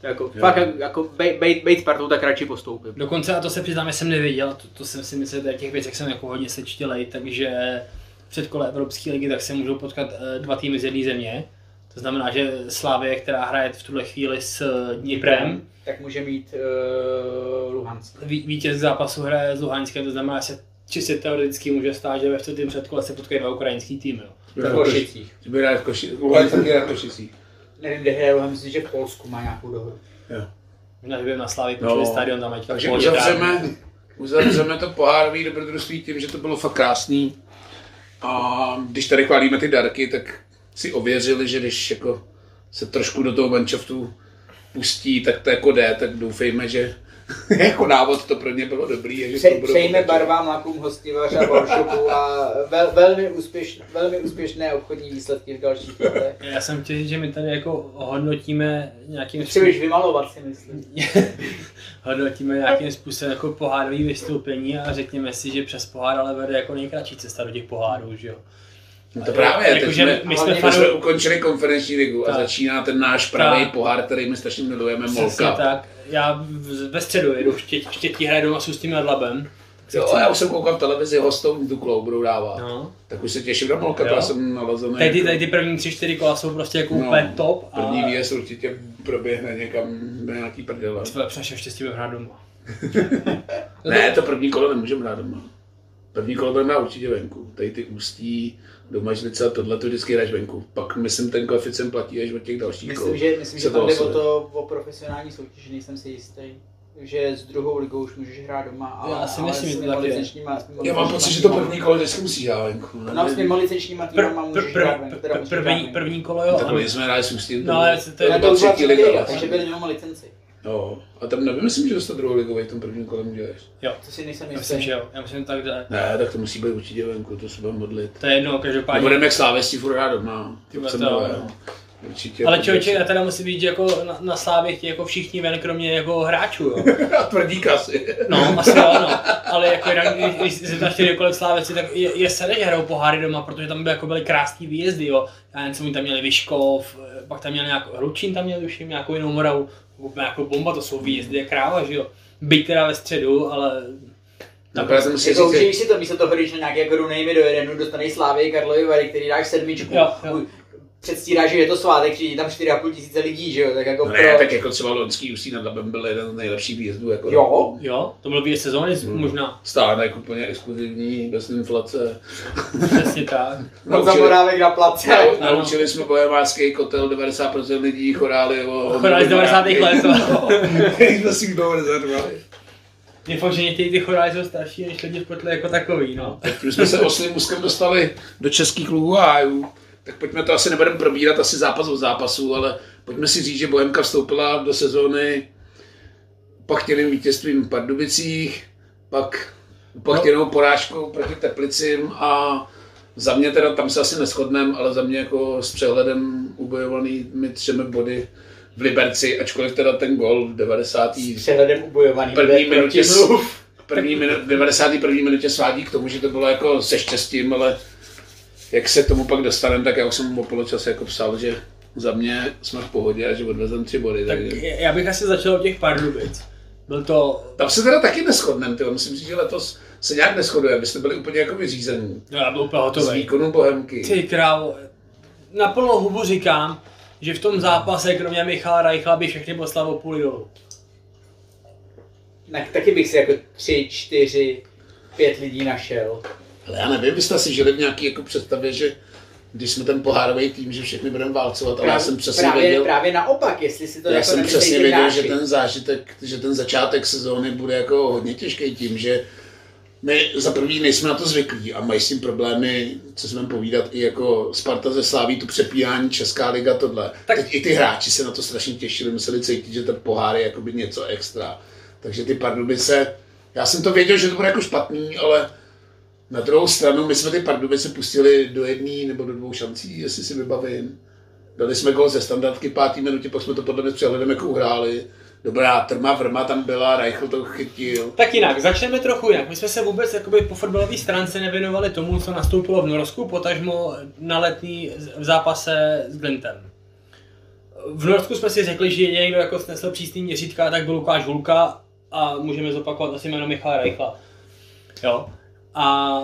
To jako, fakt jako bejt, bejt Spartou, tak radši postoupím. Dokonce, a to se přiznám, jsem nevěděl, to, to jsem si myslel, těch věcech jsem jako hodně sečtělej, takže před kole Evropské ligy tak se můžou potkat dva týmy z jedné země. To znamená, že Slavie, která hraje v tuhle chvíli s Dniprem, tak může mít uh, Luhansk. Ví, vítěz zápasu hraje s Luhanskem, to znamená, že se čistě teoreticky může stát, že ve čtvrtém předkole se potkají dva ukrajinský týmy. V Košicích. Luhansk hraje v Košicích. Nevím, kde hraje Luhansk, myslím, že v Polsku má nějakou dohodu. Možná, že budeme na Slavii, počili no. stadion tam ať. Takže uzavřeme, uzavřeme to pohárový dobrodružství tím, že to bylo fakt krásný. A když tady chválíme ty dárky, tak si ověřili, že když jako se trošku do toho manšaftu pustí, tak to jako jde, tak doufejme, že Jako návod to pro ně bylo dobrý. Že Pře- přejme barvám, lakům, hostivaře a workshopu a vel, velmi, úspěš, velmi úspěšné obchodní výsledky v dalších letech. Já jsem chtěl říct, že my tady jako hodnotíme nějakým způsobem... Chci už vymalovat, si myslím. Hodnotíme nějakým způsobem jako pohádový vystoupení a řekněme si, že přes pohád ale vede jako nejkratší cesta do těch pohádů, že jo? No to právě, jako, teď my, my jsme, fanu... jsme ukončili konferenční ligu tak. A začíná ten náš pravý tak. Pohár, který my strašně milujeme, Molka. Tak, já ve středu jedu štětí, štětí hraje doma s tím Nadlabem. Jo, já už jsem koukal v televizi, hostou Duklou budou dávat, no. Tak už se těším na Molka, já jsem nalazený. Tady, tady ty první tři, čtyři kola jsou prostě jako no, úplně top. První a... výjezd určitě proběhne někam na nějaký prdele. Tvoje přešel štěstí budeme hrát doma. Ne, to první kolo nemůžeme hrát doma. První kolo budeme určitě venku, tady ty Ústí, Domažlice a tohle to vždycky hraješ venku. Pak myslím, ten koeficient platí až od těch dalších myslím, kol. Že, myslím, že tam jde o to, o profesionální soutěž, nejsem si jistý, že s druhou ligou už můžeš hrát doma, ale, já si ale myslím, s těma licenčníma týmama. Já mám pocit, že to první kolo vždycky musíš hrát venku. No, s těma licenčníma týmama můžeš hrát venku. První kolo jo. Tak my jsme hráli s Ústím, to už třetí liga. Takže byli mimo licenci. No, a tam nevím, myslím, že dostat druhou ligovej v tom prvním kolem děláš. Jo, to si nejsem jistý. Myslím, že jo, já myslím tak dát. Ne, tak to musí být určitě venku, to se budeme modlit. To je jedno, každopádně. Nebudeme jak Slávestí furt rád doma, to chceme no. Určitě. Ale člověče, já teda musím říct, že jako na, na Slávě chtějí jako všichni ven, kromě jako hráčů, jo. A tvrdík asi. No, asi jo, no. Ale jako jinak, když se tam chtěli kolem Sláveci, tak je, je se než hrajou poháry doma, protože tam byly, jako byly krásný výjezdy, jo. Já jen jsem tam měli Vyškov, pak tam měli nějakou Hlučín, tam měli už nějakou jinou Moravu. Jako bomba, to jsou výjezdy a kráva, že jo. Byť teda ve středu, ale... Naprosto musí říct... Užíš si to, místo toho, když na nějaký jako runejmi dojedenu, dostanej Slávy, Karlovy Vary, který dáš sedmičku. Jo, jo. Předstíráš, že je to svátek, že je tam čtyři a půl tisíce lidí, že jo, tak jako... No pro... Ne, tak jako třeba Loňský Ústí nad Labem byl jeden z nejlepších výjezdů, jako... Jo, jo, to byl výjezd sezóny hmm. možná. Stánek úplně exkluzivní, bez inflace. Přesně tak. Od zamorávek na place. Na, naučili jsme bojemářský kotel, devadesát procent lidí choráli o... Choráli z devadesátých let, jo. Jsme si kdo rezervali. Je fakt, že některý ty chorály jsou starší, než lidi v kotle jako takový, no. Tím jsme se oslým úzkem dostali do českých klubů a hájů. Tak pojďme to asi nebudeme probírat, asi zápas od zápasu, ale pojďme si říct, že Bohemka vstoupila do sezóny upachtěným vítězstvím v Pardubicích, pak upachtěnou no. porážkou proti Teplicím a za mě teda, tam se asi neshodneme, ale za mě jako s přehledem ubojovanými třemi body v Liberci, ačkoliv teda ten gol v devadesátém S přehledem ubojovaný první minutě, první minu, v devadesáté první minutě svádí k tomu, že to bylo jako se štěstím, ale jak se tomu pak dostaneme, tak já už jsem po poločase jako psal, že za mě jsme v pohodě a že odvezem tři body. Tak takže. Já bych asi začal od těch Pardubic. Byl to... Tam se teda taky neshodneme, tyhle. Myslím si, že letos se nějak neshoduje. Vy jste byli úplně jako vyřízení. No, já byl úplně hotový. Z výkonu Bohemky. Ty krávo, na plnou hubu říkám, že v tom zápase, kromě Michala Reichla, by všechny poslal o půli dolů. Tak taky bych si jako tři, čtyři, pět lidí našel. Ale já nevím, vy jste si žili v nějaký jako představě, že když jsme ten pohárový tým, že všechny budeme válcovat, ale já jsem přesně právě, věděl... Právě naopak, jestli si to já jako jsem přesně věděl, náši. Že ten zážitek, že ten začátek sezóny bude jako hodně těžký tím, že my za první nejsme na to zvyklí a mají s tím problémy, co jsme povídat, i jako Sparta ze Sláví, tu přepínání, Česká liga, tohle. Tak. Teď i ty hráči se na to strašně těšili, museli cítit, že ten pohár je jakoby něco extra. Takže ty Pardubice, já jsem to věděl, že to bude jako špatný, ale na druhou stranu, my jsme ty Pardubice pustili do jedné nebo do dvou šancí, jestli si vybavím. Dali jsme gól ze standardky pátý minutě, pak jsme to podle mě přehledem jako uhráli. Dobrá, trma vrma tam byla, Reichl to chytil. Tak jinak, začneme trochu jinak. My jsme se vůbec jakoby, po fotbalové stránce nevěnovali tomu, co nastoupilo v Norsku, potažmo na Letný v zápase s Glintem. V Norsku jsme si řekli, že někdo jako snesl přísný měřítka, tak byl Lukáš Hulka a můžeme zopakovat asi jméno Michala Reichla. Jo. A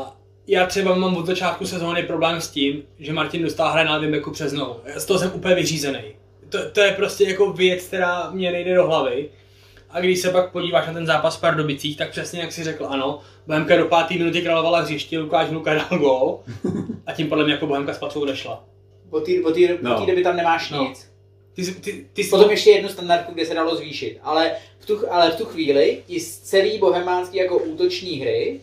já třeba mám od začátku sezóny problém s tím, že Martin dostal hra na levém beku přes nohu. Z toho jsem úplně vyřízený. To, to je prostě jako věc, která mě nejde do hlavy. A když se pak podíváš na ten zápas v Pardubicích, tak přesně jak si řekl, ano, Bohemka do páté minuty královala hřiště, Lukáš Hluka dal gól a tím podle mě jako Bohemka s placou odešla. Po té no. doby tam nemáš no. nic. Ty, ty, ty Potom ještě jednu standardku, kde se dalo zvýšit, ale v tu, ale v tu chvíli ti z celý bohemánský jako útoční hry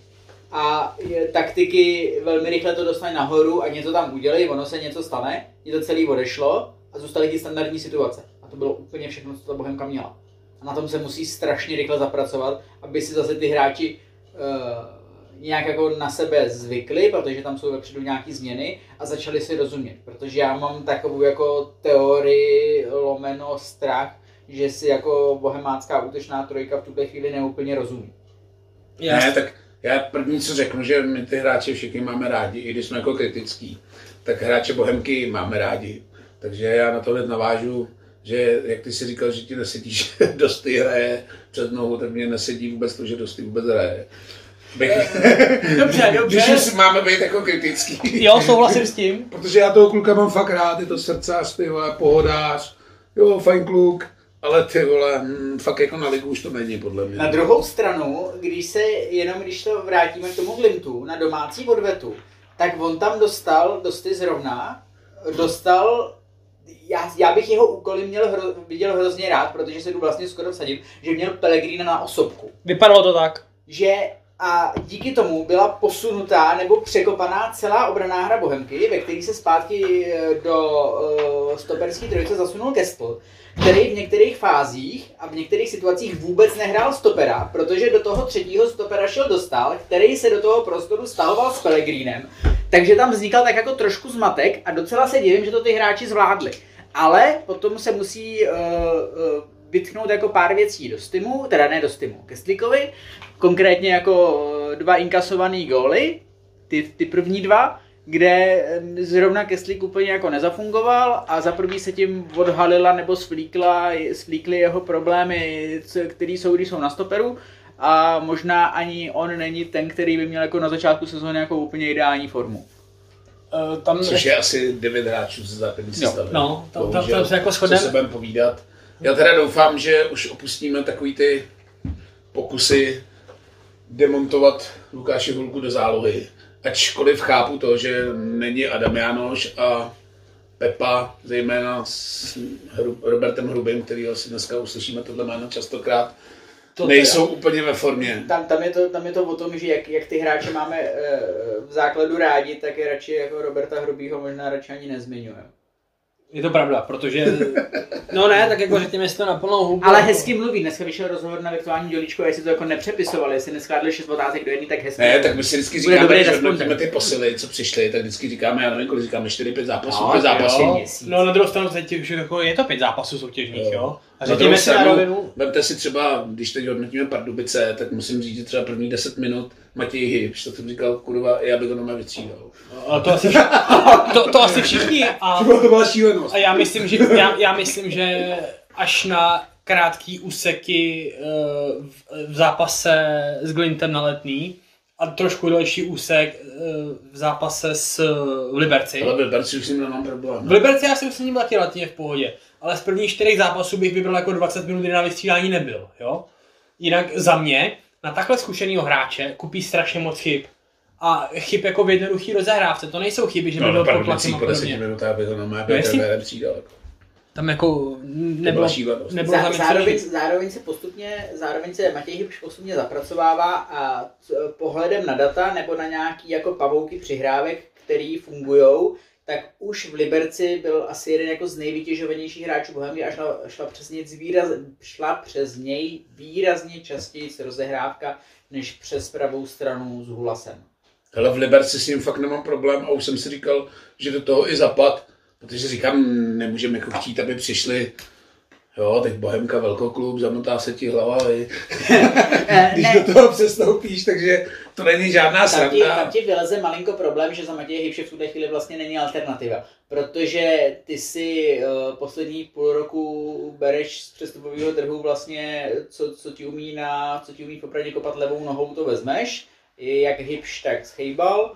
a taktiky velmi rychle to dostali nahoru a něco tam udělají, ono se něco stane, je to celé odešlo a zůstaly ty standardní situace. A to bylo úplně všechno, co ta Bohemka měla. a na tom se musí strašně rychle zapracovat, aby si zase ty hráči uh, nějak jako na sebe zvykli, protože tam jsou vepředu nějaké změny a začali si rozumět, protože já mám takovou jako teorii lomeno strach, že si jako bohemácká útočná trojka v tuhle chvíli neúplně rozumí. Yes. Ne, tak já první co řeknu, že my ty hráče všichni máme rádi, i když jsme jako kritický, tak hráče Bohemky máme rádi. Takže já na tohle navážu, že jak ty si říkal, že ti nesedíš, Dosty hraje před nohou, tak mě nesedí vůbec to, že Dosty vůbec hraje. Dobře, dobře. Když už máme být jako kritický. Jo, souhlasím s tím. Protože já toho kluka mám fakt rád, je to srdcář, ty vole, pohodář, jo, fajn kluk. Ale ty vole, hm, fakt jako na ligu už to není podle mě. Na druhou stranu, když se jenom když to vrátíme k tomu Glintu, na domácí odvetu, tak on tam dostal dosti zrovna, dostal, já, já bych jeho úkoly měl hro, viděl hrozně rád, protože se jdu vlastně skoro vsadit, že měl Pellegrina na osobku. Vypadalo to tak. Že a díky tomu byla posunutá nebo překopaná celá obranná hra Bohemky, ve které se zpátky do uh, stoperské trojice zasunul Kestl, který v některých fázích a v některých situacích vůbec nehrál stopera, protože do toho třetího stopera šel Dostál, který se do toho prostoru stahoval s Pellegrinem, takže tam vznikal tak jako trošku zmatek a docela se divím, že to ty hráči zvládli. Ale potom se musí uh, uh, vytknout jako pár věcí do Stimu, teda ne do Stimu, Kestlíkovi, konkrétně jako dva inkasovaný góly, ty, ty první dva, kde zrovna Kestlík úplně jako nezafungoval a za první se tím odhalila nebo svlíkla, svlíkly jeho problémy, které jsou, když jsou na stoperu a možná ani on není ten, který by měl jako na začátku sezóny jako úplně ideální formu. Uh, tam Což je asi devět hráčů ze základní sestavy. No, tam, tam, tam se jako shodneme. Co se budeme povídat. Já teda doufám, že už opustíme takový ty pokusy demontovat Lukáše Hulku do zálohy. Ačkoliv chápu to, že není Adam Jánoš a Pepa, zejména s Hru- Robertem Hrubým, kterýho si dneska uslyšíme tohle jméno častokrát, to nejsou teda úplně ve formě. Tam, tam, je to, tam je to o tom, že jak, jak ty hráče máme e, v základu rádi, tak je radši jako Roberta Hrubýho možná radši ani nezmiňujeme. Je to pravda, protože, no ne, tak jako řekněme si to na plnou hubu. Ale hezky mluví, dneska vyšel rozhovor na Viktuální Dělíčko, jestli to jako nepřepisovali, jestli neskládli šest otázek do jedný, tak hezky. Ne, tak my si vždycky říkáme, že hodnotíme ty posily, co přišly, tak vždycky říkáme, já nevím, kolik říkáme, čtyři pět zápasů, no, pět zápasů. Jo. No na druhou stranu už jako je to pět zápasů soutěžních, jo. jo? A řekněme si na rovinu. Vemte si třeba, když teď hodnotíme Pardubice, tak musím říct, že třeba první deset minut Matěj Hybš, to jsem říkal, kurva, já bych to doma vytřídal. A to asi všichni. To, to asi všichni. A, a já myslím, že já, já myslím, že až na krátký úseky v, v zápase s Glintem na Letný a trošku další úsek v zápase s v Liberci. Ale v Liberci už jsem nemám problém. V Liberci já si už jsem taky letně v pohodě, ale z prvních čtyřech zápasů bych vybral jako dvacet minut, kdy na vystřídání nebyl, jo? Jinak za mě na takhle zkušenýho hráče kupí strašně moc chyb. A chyb jako v jednoduchý rozehrávce, to nejsou chyby, že by byl pod tlakem a podobně. Tam jako nebylo, nebylo Zá, zároveň, zároveň se postupně, zároveň se Matěj Hybš postupně zapracovává a pohledem na data nebo na nějaký jako pavouky přihrávek, který fungujou, tak už v Liberci byl asi jeden jako z nejvytěžovanějších hráčů Bohemky a šla, šla, přes něj výraz, šla přes něj výrazně častěji rozehrávka než přes pravou stranu s Hulasem. Hele, v Liberci s ním fakt nemám problém a už jsem si říkal, že do toho i zapad, protože říkám, nemůžeme jako chtít, aby přišli, jo, teď Bohemka, velkoklub, zamotá se ti hlava, když ne. do toho přestoupíš, takže to není žádná sranda. Tam ti vyleze malinko problém, že za Matěje Hybše v tuhle chvíli vlastně není alternativa, protože ty si uh, poslední půl roku bereš z přestupového trhu vlastně, co, co ti umí na, co ti umí v Popradě kopat levou nohou, to vezmeš. Jak Hybš, tak Schejbal.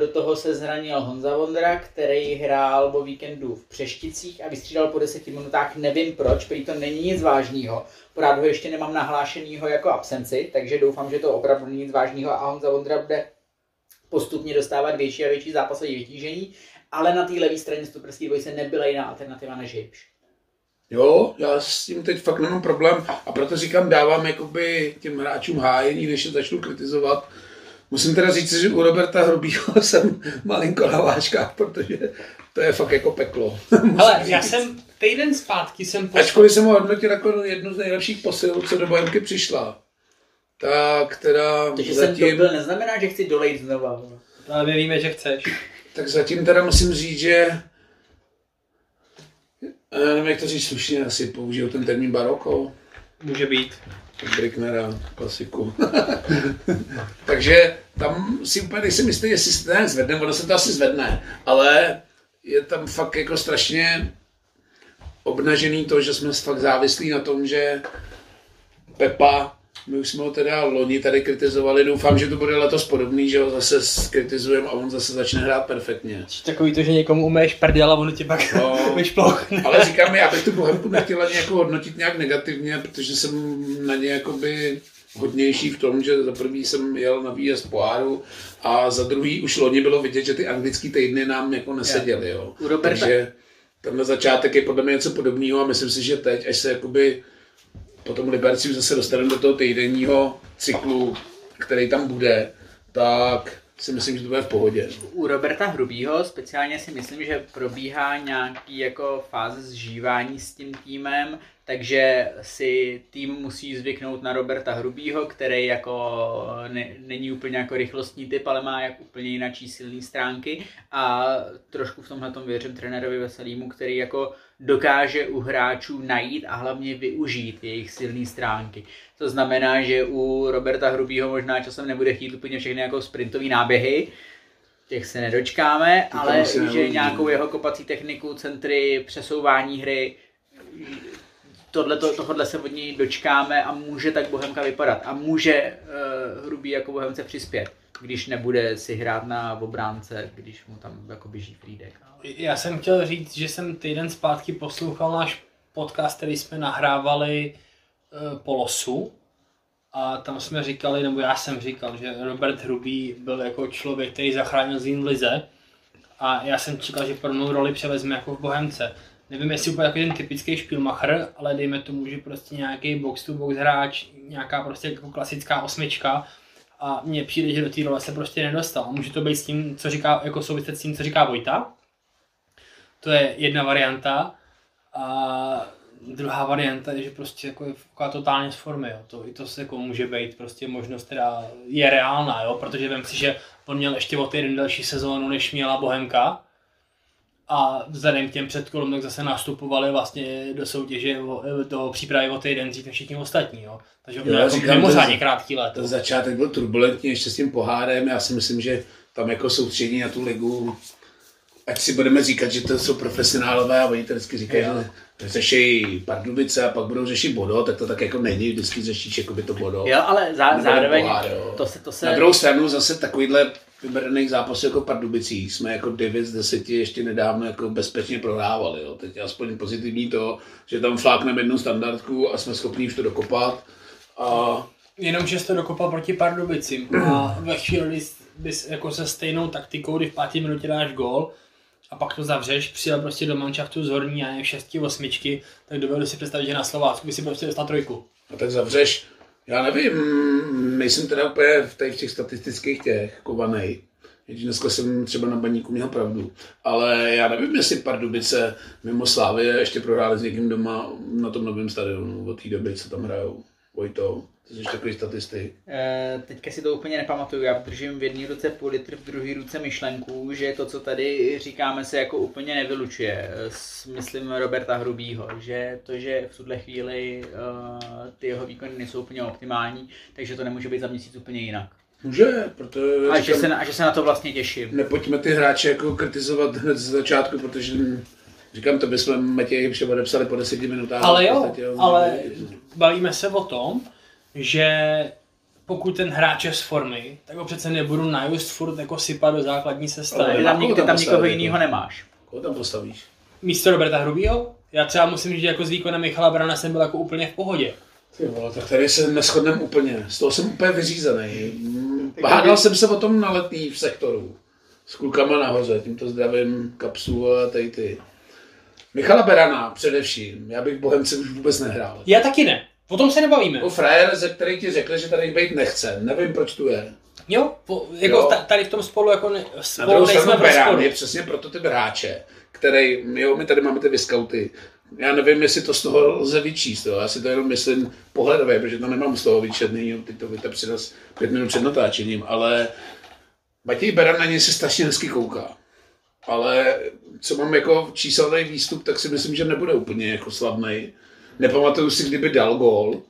Do toho se zranil Honza Vondra, který hrál po víkendu v Přešticích a vystřídal po deseti minutách, nevím proč, protože to není nic vážného. Pořád ho ještě nemám nahlášenýho jako absenci, takže doufám, že to opravdu není nic vážného a Honza Vondra bude postupně dostávat větší a větší zápasové vytížení, ale na té levé straně stoperské dvojice nebyla jiná alternativa než Hybš. Jo, já s tím teď fakt nemám problém a proto říkám, dávám jakoby těm hráčům hájení, než se začnu kritizovat. Musím teda říct, že u Roberta Hrubýho jsem malinko na vážkách, protože To je fakt jako peklo. Ale já jsem týden zpátky jsem... Poslal... Ačkoliv jsem ho hodnotil jako jednu z nejlepších posil, co do bojemky přišla. Tak teda... Takže zatím... jsem dobil, neznamená, že chci dolejt znova. Ale my víme, že chceš. Tak zatím teda musím říct, že... Nevím, jak to říct slušně, asi použiju ten termín baroko. Může být. Bricknera, klasiku. Takže tam si úplně nejsem jistý, jestli se to nezvedne, ono se to asi zvedne, ale je tam fakt jako strašně obnažený to, že jsme fakt závislí na tom, že Pepa, my už jsme ho teda loni tady kritizovali, doufám, že to bude letos podobný, že ho zase skritizujeme a on zase začne hrát perfektně. Takový to, že někomu umeješ prdel a ono tě pak no, vyšplouchne. Ale říkám, já bych tu bohemku nechtěla nějak hodnotit nějak negativně, protože jsem na ně jakoby hodnější v tom, že za první jsem jel na výjezd poháru a za druhý už loni bylo vidět, že ty anglický týdny nám jako neseděly. Jo. Takže tenhle začátek je podle mě něco podobného a myslím si, že teď, až se jakoby potom Liberci zase dostaneme do toho týdenního cyklu, který tam bude, tak si myslím, že to bude v pohodě. U Roberta Hrubýho speciálně si myslím, že probíhá nějaký jako fáze zžívání s tím týmem, takže si tým musí zvyknout na Roberta Hrubýho, který jako ne, není úplně jako rychlostní typ, ale má jak úplně jináčí silné stránky a trošku v tomhle tom věřím trenérovi Veselýmu, který jako dokáže u hráčů najít a hlavně využít jejich silné stránky. To znamená, že u Roberta Hrubýho možná časem nebude chtít úplně všechny jako sprintové náběhy, těch se nedočkáme, to ale že nevodí. Nějakou jeho kopací techniku, centry, přesouvání hry, tohleto, tohodle se od něj dočkáme a může tak Bohemka vypadat a může uh, Hrubý jako Bohemce přispět, když nebude si hrát na obránce, když mu tam jako běží Frýdek. Já jsem chtěl říct, že jsem týden zpátky poslouchal náš podcast, který jsme nahrávali uh, po losu a tam jsme říkali, nebo já jsem říkal, že Robert Hrubý byl jako člověk, který zachránil Zínlize a já jsem čekal, že podobnou roli převezme jako v Bohemce. Nevím, jestli úplně takový ten typický špilmacher, ale dejme tomu, že prostě nějaký box-to-box hráč, nějaká prostě jako klasická osmička a mně přijde, že do té role se prostě nedostal. Může to být s tím, co říká, jako souviset s tím, co říká Vojta. To je jedna varianta a druhá varianta je, že prostě jako je totálně z formy, jo. To, i to se jako může být prostě možnost, která je reálná, jo, protože vem si, že on měl ještě o týden další sezónu, než měla Bohemka. A vzhledem k těm předkolům tak zase nastupovali vlastně do soutěže do přípravy o týden dřív než všichni ostatní. Jo. Takže mimořádně krátký léto. Ten začátek byl turbulentní ještě s tím pohárem. Já si myslím, že tam jako soustředění na tu ligu, ať si budeme říkat, že to jsou profesionálové a oni to vždycky říkají, že řeší Pardubice a pak budou řešit Bodo, tak to tak jako není, vždycky řešíš jakoby to Bodo. Jo, ale zá, zároveň pohár, jo. To se, to se... Na druhou stranu zase takovýhle vybraných zápasů jako Pardubicí jsme jako devět z deseti ještě nedávno jako bezpečně prohrávali. Jo. Teď aspoň pozitivní to, že tam flákneme jednu standardku a jsme schopni už to dokopat. A... Jenom, že jsi to dokopal proti Pardubicím a ve chvíli bys jako se stejnou taktikou, kdy v páté minutě dáš gól a pak to zavřeš, přijel prostě do manšaftu z horní a šesti, osmičky, tak dovedu si představit, že na Slovácku by si prostě dostal trojku. A tak zavřeš. Já nevím, nejsem teda úplně v těch, těch statistických těch kovanej, dneska jsem třeba na Baníku měl pravdu, ale já nevím, jestli Pardubice mimo Slávie ještě prohráli s někým doma na tom novém stadionu od té doby, co tam hrajou. Vojto, to jsi takový statistik. E, teďka si to úplně nepamatuju, já držím v jedné ruce půl litr, v druhé ruce myšlenku, že to, co tady říkáme, se jako úplně nevylučuje. S, myslím Roberta Hrubýho, že to, že v tuhle chvíli uh, ty jeho výkony nejsou úplně optimální, takže to nemůže být za měsíc úplně jinak. Může, protože... A že, se na, a že se na to vlastně těším. Nepojďme ty hráče jako kritizovat hned ze začátku, protože... Říkám, to bychom Matěj ještě odepsali po deseti minutách. Ale jo, podstatě, ale bavíme se o tom, že pokud ten hráč je z formy, tak ho přece nebudu najust furt jako sypat do základní sestavy. Tam, tam, tam nikoho jiného nemáš. Koho tam postavíš? Místo Roberta Hrubýho? Já třeba musím říct, že jako z výkona Michala Brana jsem byl jako úplně v pohodě. Ty vole, tak tady se neshodneme úplně. Z toho jsem úplně vyřízený. Hádal jsem se o tom na Letný v sektoru. S klukama nahoře, tímto zdravím Kapsu a tady ty. Michala Berana především, já bych Bohemce už vůbec nehrál. Já taky ne, o tom se nebavíme. O frajer, ze který ti řekl, že tady být nechce, nevím proč tu je. Jo, po, jako jo. Tady v tom spolu jako ne, spolu nejsme pro sporu. Na druhou stranu Beran je přesně pro ty hráče, který, jo, my tady máme ty vyskauty. Já nevím, jestli to z toho lze vyčíst, jo. Já si to jenom myslím pohledově, protože to nemám z toho vyčetný, ty to vyte při nás pět minut před natáčením, ale Matěj Beran na něj se strašně hezky kouká. Ale co mám jako číselný výstup, tak si myslím, že nebude úplně jako slavnej. Nepamatuju si, kdyby dal gól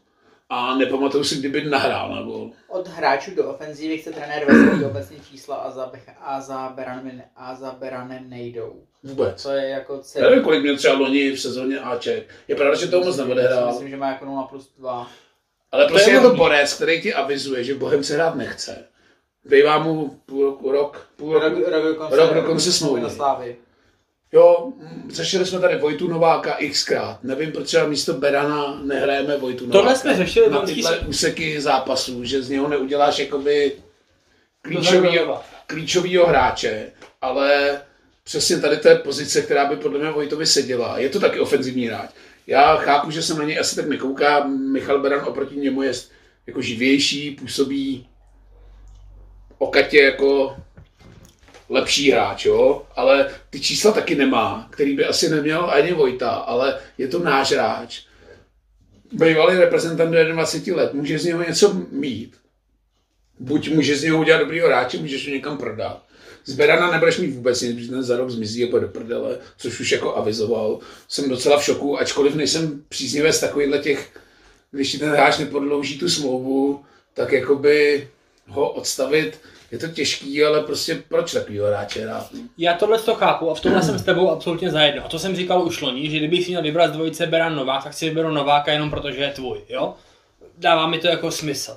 a nepamatuju si, kdyby nahrál na gól. Od hráčů do ofenzívy chce trenér vezme obecně čísla a za, a, za Beranem, a za Beranem nejdou. Vůbec. Co je jako celý... Já nevím, kolik měl třeba loni v sezóně Aček. Je pravda, že toho moc neodehrál. Myslím, že má jako nula plus dva. Ale prostě je to borec, který ti avizuje, že Bohemce hrát nechce. Dejvá mu půl roku, rok, půl roku, rok do konce smlouvy. Jo, řešili jsme tady Vojtu Nováka xkrát. Nevím, proč třeba místo Berana nehrajeme Vojtu Nováka. Tohle jsme řešili na tyhle úseky zápasů, že z něho neuděláš jakoby klíčovýho, klíčovýho hráče, ale přesně tady to je pozice, která by podle mě Vojtovi seděla. Je to taky ofenzivní hráč. Já chápu, že jsem na něj asi tak nekouká. Michal Beran oproti němu je jako živější, působí okatě jako lepší hráč, jo? Ale ty čísla taky nemá, který by asi neměl ani Vojta, ale je to náš hráč. Bývalý reprezentant do dvacet jedna let, může z něho něco mít. Buď může z něho udělat dobrýho hráče, můžeš ho někam prodat. Z Berana nebudeš mít vůbec nic, protože ten za rok zmizí a půjde do prdele, což už jako avizoval. Jsem docela v šoku, ačkoliv nejsem příznivec takovýhle těch, když ti ten hráč nepodlouží tu smlouvu, tak jakoby ho odstavit, je to těžký, ale prostě proč takovýho hráče hrát? Já tohle to chápu a v tomhle jsem s tebou absolutně zajedno. A to jsem říkal už loni, že kdybych si měl vybrat z dvojice Beran Novák, tak si vyberu Nováka jenom protože je tvůj, jo? Dává mi to jako smysl.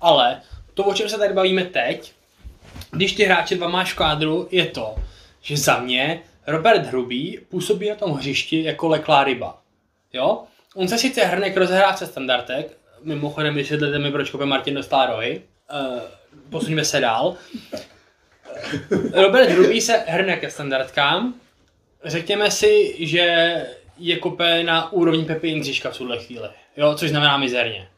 Ale to, o čem se tady bavíme teď, když ty hráče dva máš v kádru, je to, že za mě Robert Hrubý působí na tom hřišti jako leklá ryba, jo? On se sice hrne k rozehrávce standardek, mimochodem vysvětlete mi, proč kope Martin dostal rohy. Uh, posuníme se dál. Robert Hrubý se hrne ke standardkám. Řekněme si, že je kope na úrovni Pepi Jindřiška v tuhle chvíli, jo, což znamená mizerně.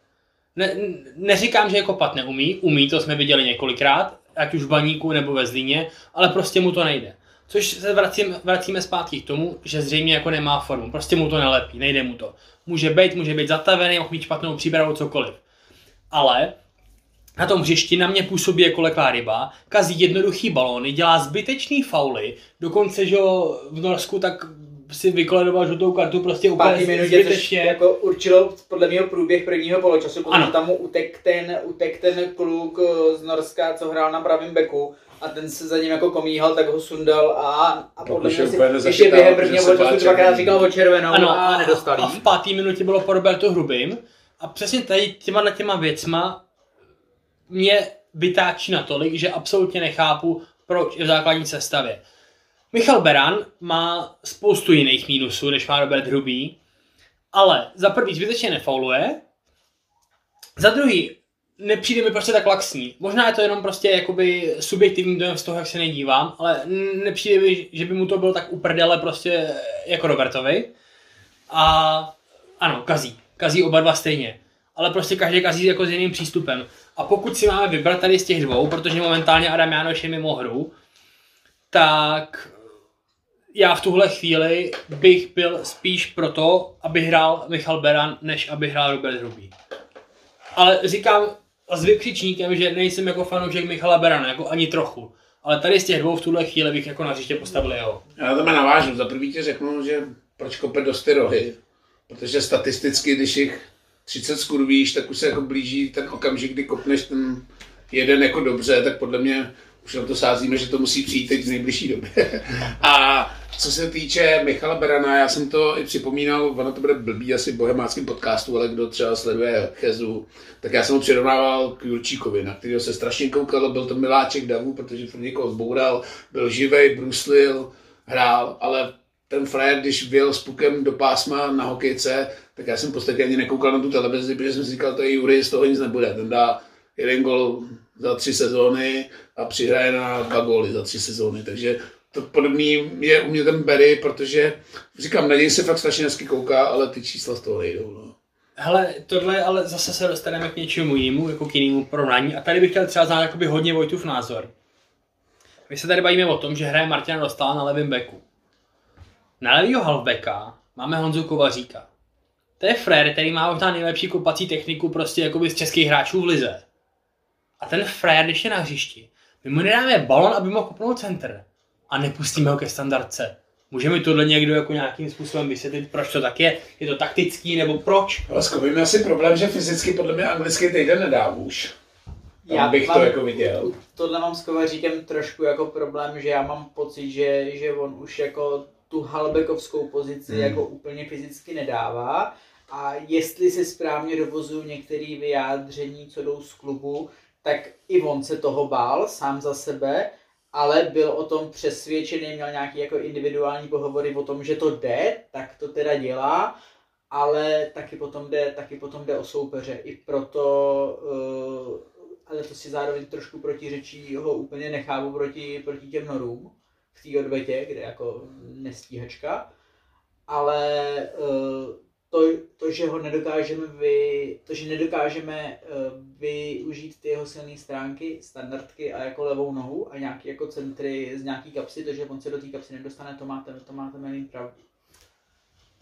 Ne, neříkám, že je kopat neumí, umí, to jsme viděli několikrát, ať už v Baníku nebo ve Zlíně, ale prostě mu to nejde. Což se vracím, vracíme zpátky k tomu, že zřejmě jako nemá formu, prostě mu to nelepí, nejde mu to. Může být, může být zatavený, mohl mít špatnou přípravu, cokoliv. Ale na tom hřišti na mě působí jako leklá ryba, kazí jednoduchý balóny, dělá zbytečný fauly, dokonce, že v Norsku tak si vykoledoval žlutou kartu prostě úplně zbytečně. Jako určilo podle mého průběh prvního poločasu, protože tam mu utek ten, utek ten kluk z Norska, co hrál na pravém beku, a ten se za ním jako komíhal, tak ho sundal a, a podle mě si ještě během prvního poločasu dvakrát říkal o červenou, ano, a nedostal jí. A v páté minutě bylo po Robertu Hrubým a přesně tady těma, těma věcma mě vytáčí natolik, že absolutně nechápu, proč je v základní sestavě. Michal Beran má spoustu jiných mínusů, než má Robert Hrubý, ale za prvý zbytečně nefauluje, za druhý nepřijde mi prostě tak laxní. Možná je to jenom prostě jakoby subjektivní dojem z toho, jak se nedívám, ale nepřijde mi, že by mu to bylo tak uprdele prostě jako Robertovi. A ano, kazí. Kazí oba dva stejně. Ale prostě každý kazí jako s jiným přístupem. A pokud si máme vybrat tady z těch dvou, protože momentálně Adam Jánoš je mimo hru, tak já v tuhle chvíli bych byl spíš proto, aby hrál Michal Beran, než aby hrál Robert Hrubý. Ale říkám s vykřičníkem, že nejsem jako fanoušek Michala Berana, jako ani trochu. Ale tady z těch dvou v tuhle chvíli bych jako na hřiště postavil jeho. Já to mě navážu. Za první ti řeknu, že proč kope dost ty rohy. Protože statisticky, když jich třicet skurvíš, tak už se jako blíží ten okamžik, kdy kopneš ten jeden jako dobře, tak podle mě už na to sázíme, že to musí přijít teď v nejbližší době. A co se týče Michala Berana, já jsem to i připomínal, ono to bude blbý asi v bohemáckém podcastu, ale kdo třeba sleduje Chezu, tak já jsem ho přirovnával k Jurčíkovi, na kterého se strašně koukal, byl to miláček davu, protože furt někoho zboural, byl živej, bruslil, hrál, ale ten frajer, když byl s pukem do pásma na hokejce, tak já jsem v podstatě ani nekoukal na tu televizi, protože jsem si říkal, to je Juri, z toho nic nebude. Ten dá jeden gol za tři sezóny a přihraje na dva góly za tři sezóny. Takže to podobný je u mě ten Berry, protože říkám, na něj se fakt strašně hezky kouká, ale ty čísla z toho nejdou. No. Hele, tohle ale zase se dostaneme k něčemu jinému, jako k jinému porovnání. A tady bych chtěl třeba znát jakoby hodně Vojtův názor. My se tady bavíme o tom, že hraje Martina Dostála na levém beku. Na levýho halfbacka máme Honzu Kovaříka. To je frér, který má možná nejlepší kopací techniku prostě jakoby z českých hráčů v lize. A ten frér, když je na hřišti, my mu nedáme balon, aby mohl kopnout centr. A nepustíme ho ke standardce. Můžeme tohle někdo jako nějakým způsobem vysvětlit, proč to tak je? Je to taktický nebo proč? Lasko, my měl si problém, že fyzicky podle mě anglický týden nedá už. Tam já bych to jako viděl. Tohle mám s Kovaříkem trošku jako problém, že já mám pocit, že, že on už jako tu halbekovskou pozici hmm. jako úplně fyzicky nedává. A jestli se správně dovozují některé vyjádření, co jdou z klubu, tak i on se toho bál sám za sebe, ale byl o tom přesvědčený, měl nějaký jako individuální pohovory o tom, že to jde, tak to teda dělá, ale taky potom jde, taky potom jde o soupeře. I proto, ale to si zároveň trošku protiřečí, ho úplně nechávu proti, proti těm norům v té odvetě, kde jako nestíhačka, ale To, to, že ho nedokážeme, vy, to, že nedokážeme uh, využít ty jeho silné stránky, standardky a jako levou nohu a nějaké jako centry z nějaký kapsy, to, že on se do té kapsy nedostane, to máte, to máte milým pravdu.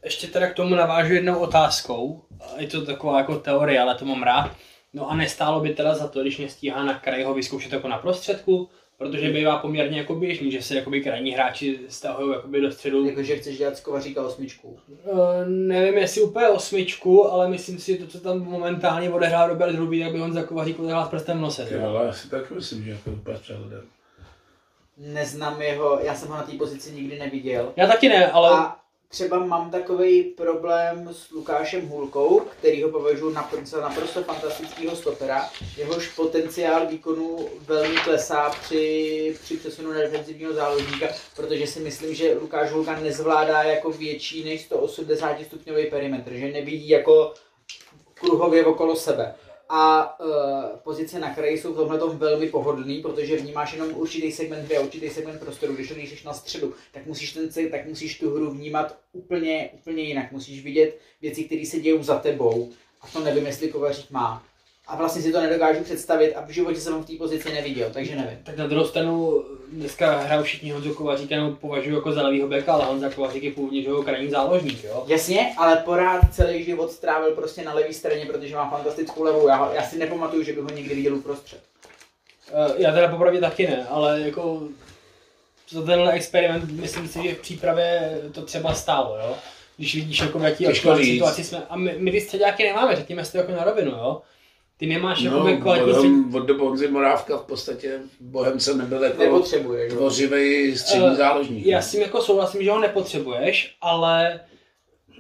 Ještě teda k tomu navážu jednou otázkou, je to taková jako teorie, ale to mám rád. No a nestálo by teda za to, když nestíhá na kraji ho vyzkoušet jako na prostředku? Protože bývá poměrně jako běžný, že se jakoby krajní hráči stahují jakoby do středu. Jakože chceš dělat z Kovaříka osmičku? E, nevím, jestli úplně osmičku, ale myslím si, že to, co tam momentálně odehrál Robert Hrubý, tak by on za Kovařík odehrál s prstem v nose. Jo, ale já si taky myslím, že jako upatřil. Neznám jeho, já jsem ho na té pozici nikdy neviděl. Já taky ne, ale... A třeba mám takovej problém s Lukášem Hůlkou, kterýho považuji za naprosto fantastického stopera. Jehož potenciál výkonu velmi klesá při, při přesunu na defenzivního záložníka, protože si myslím, že Lukáš Hůlka nezvládá jako větší než sto osmdesát stupňový perimetr, že nevidí jako kruhově okolo sebe. A e, pozice na kraji jsou v tomhletom velmi pohodlný, protože vnímáš jenom určitý segment hry a určitý segment prostoru. Když jdeš na středu, tak musíš, ten, tak musíš tu hru vnímat úplně, úplně jinak. Musíš vidět věci, které se dějou za tebou. A to nevím, jestli Kovařík má. A vlastně si to nedokážu představit a v životě jsem ho v té pozici neviděl, takže nevím. Tak na druhou stranu dneska hrajou všichni Honzu Kovaříka, jenom považuji jako za levýho beka, ale Honza Kovařík je původně jeho krajní záložník, jo? Jasně, ale porád celý život strávil prostě na levé straně, protože má fantastickou levou, já, já si nepamatuju, že bych ho někdy viděl uprostřed. Já teda popravdě taky ne, ale jako za tenhle experiment myslím si, že v přípravě to třeba stálo, jo? Když vidíš, jako v jaký situaci jsme, a my, my ty středáky nemáme, řekněme si to jako na rovinu, jo? Ty nemáš jakoby no, kvalitní střední... Od doby Honzy Morávka v podstatě Bohemce nebyl jako tvořivej střední záložník. Já s tím jako souhlasím, že ho nepotřebuješ, ale...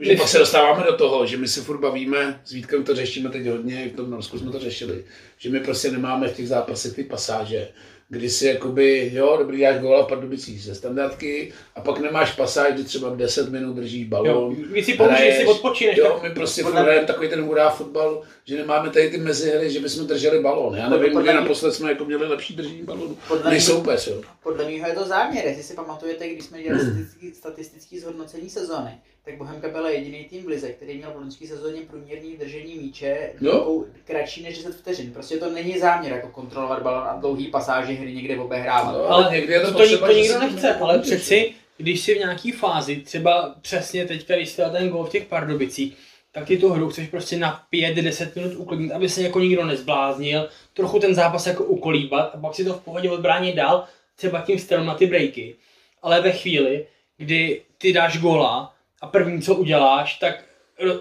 Že pak se dostáváme do toho, že my si furt bavíme, s Vítkem to řešíme teď hodně, v tom Norsku jsme to řešili, že my prostě nemáme v těch zápasech ty pasáže, kdy si jakoby, jo, dobrý, dáš góla v Pardubicích ze standardky a pak nemáš pasáž, kdy třeba deset minut držíš balón, když si pomůžeš, když si odpočíneš. Jo, my prostě hrajeme takový ten hurá fotbal, že nemáme tady ty mezihry, že bychom drželi balón. Já nevím, kdy naposled jsme jako měli lepší držení balónu než soupeř, jo. Podle mého je to záměr, jestli si pamatujete, když jsme dělali statistický, statistický zhodnocení sezóny, tak Bohemka byla jediný tým v lize, který měl v loňské sezóně průměrný držení míče no. kratší než deset vteřin. Prostě to není záměr jako kontrolovat balón a dlouhý pasáže hry někde obehrávat. No, ale někdy je to, to potřeba, to nikdo nechce, ale přeci, když si v nějaký fázi, třeba přesně teďka, když jste ten gól v těch Pardubicích, tak ty tu hru chceš prostě na pět deset minut uklidnit, aby se jako nikdo nezbláznil, trochu ten zápas jako ukolíbat a pak si to v pohodě odbránit dál, třeba tím stylem na ty breaky. Ale ve chvíli, kdy ty dáš góla, a první, co uděláš, tak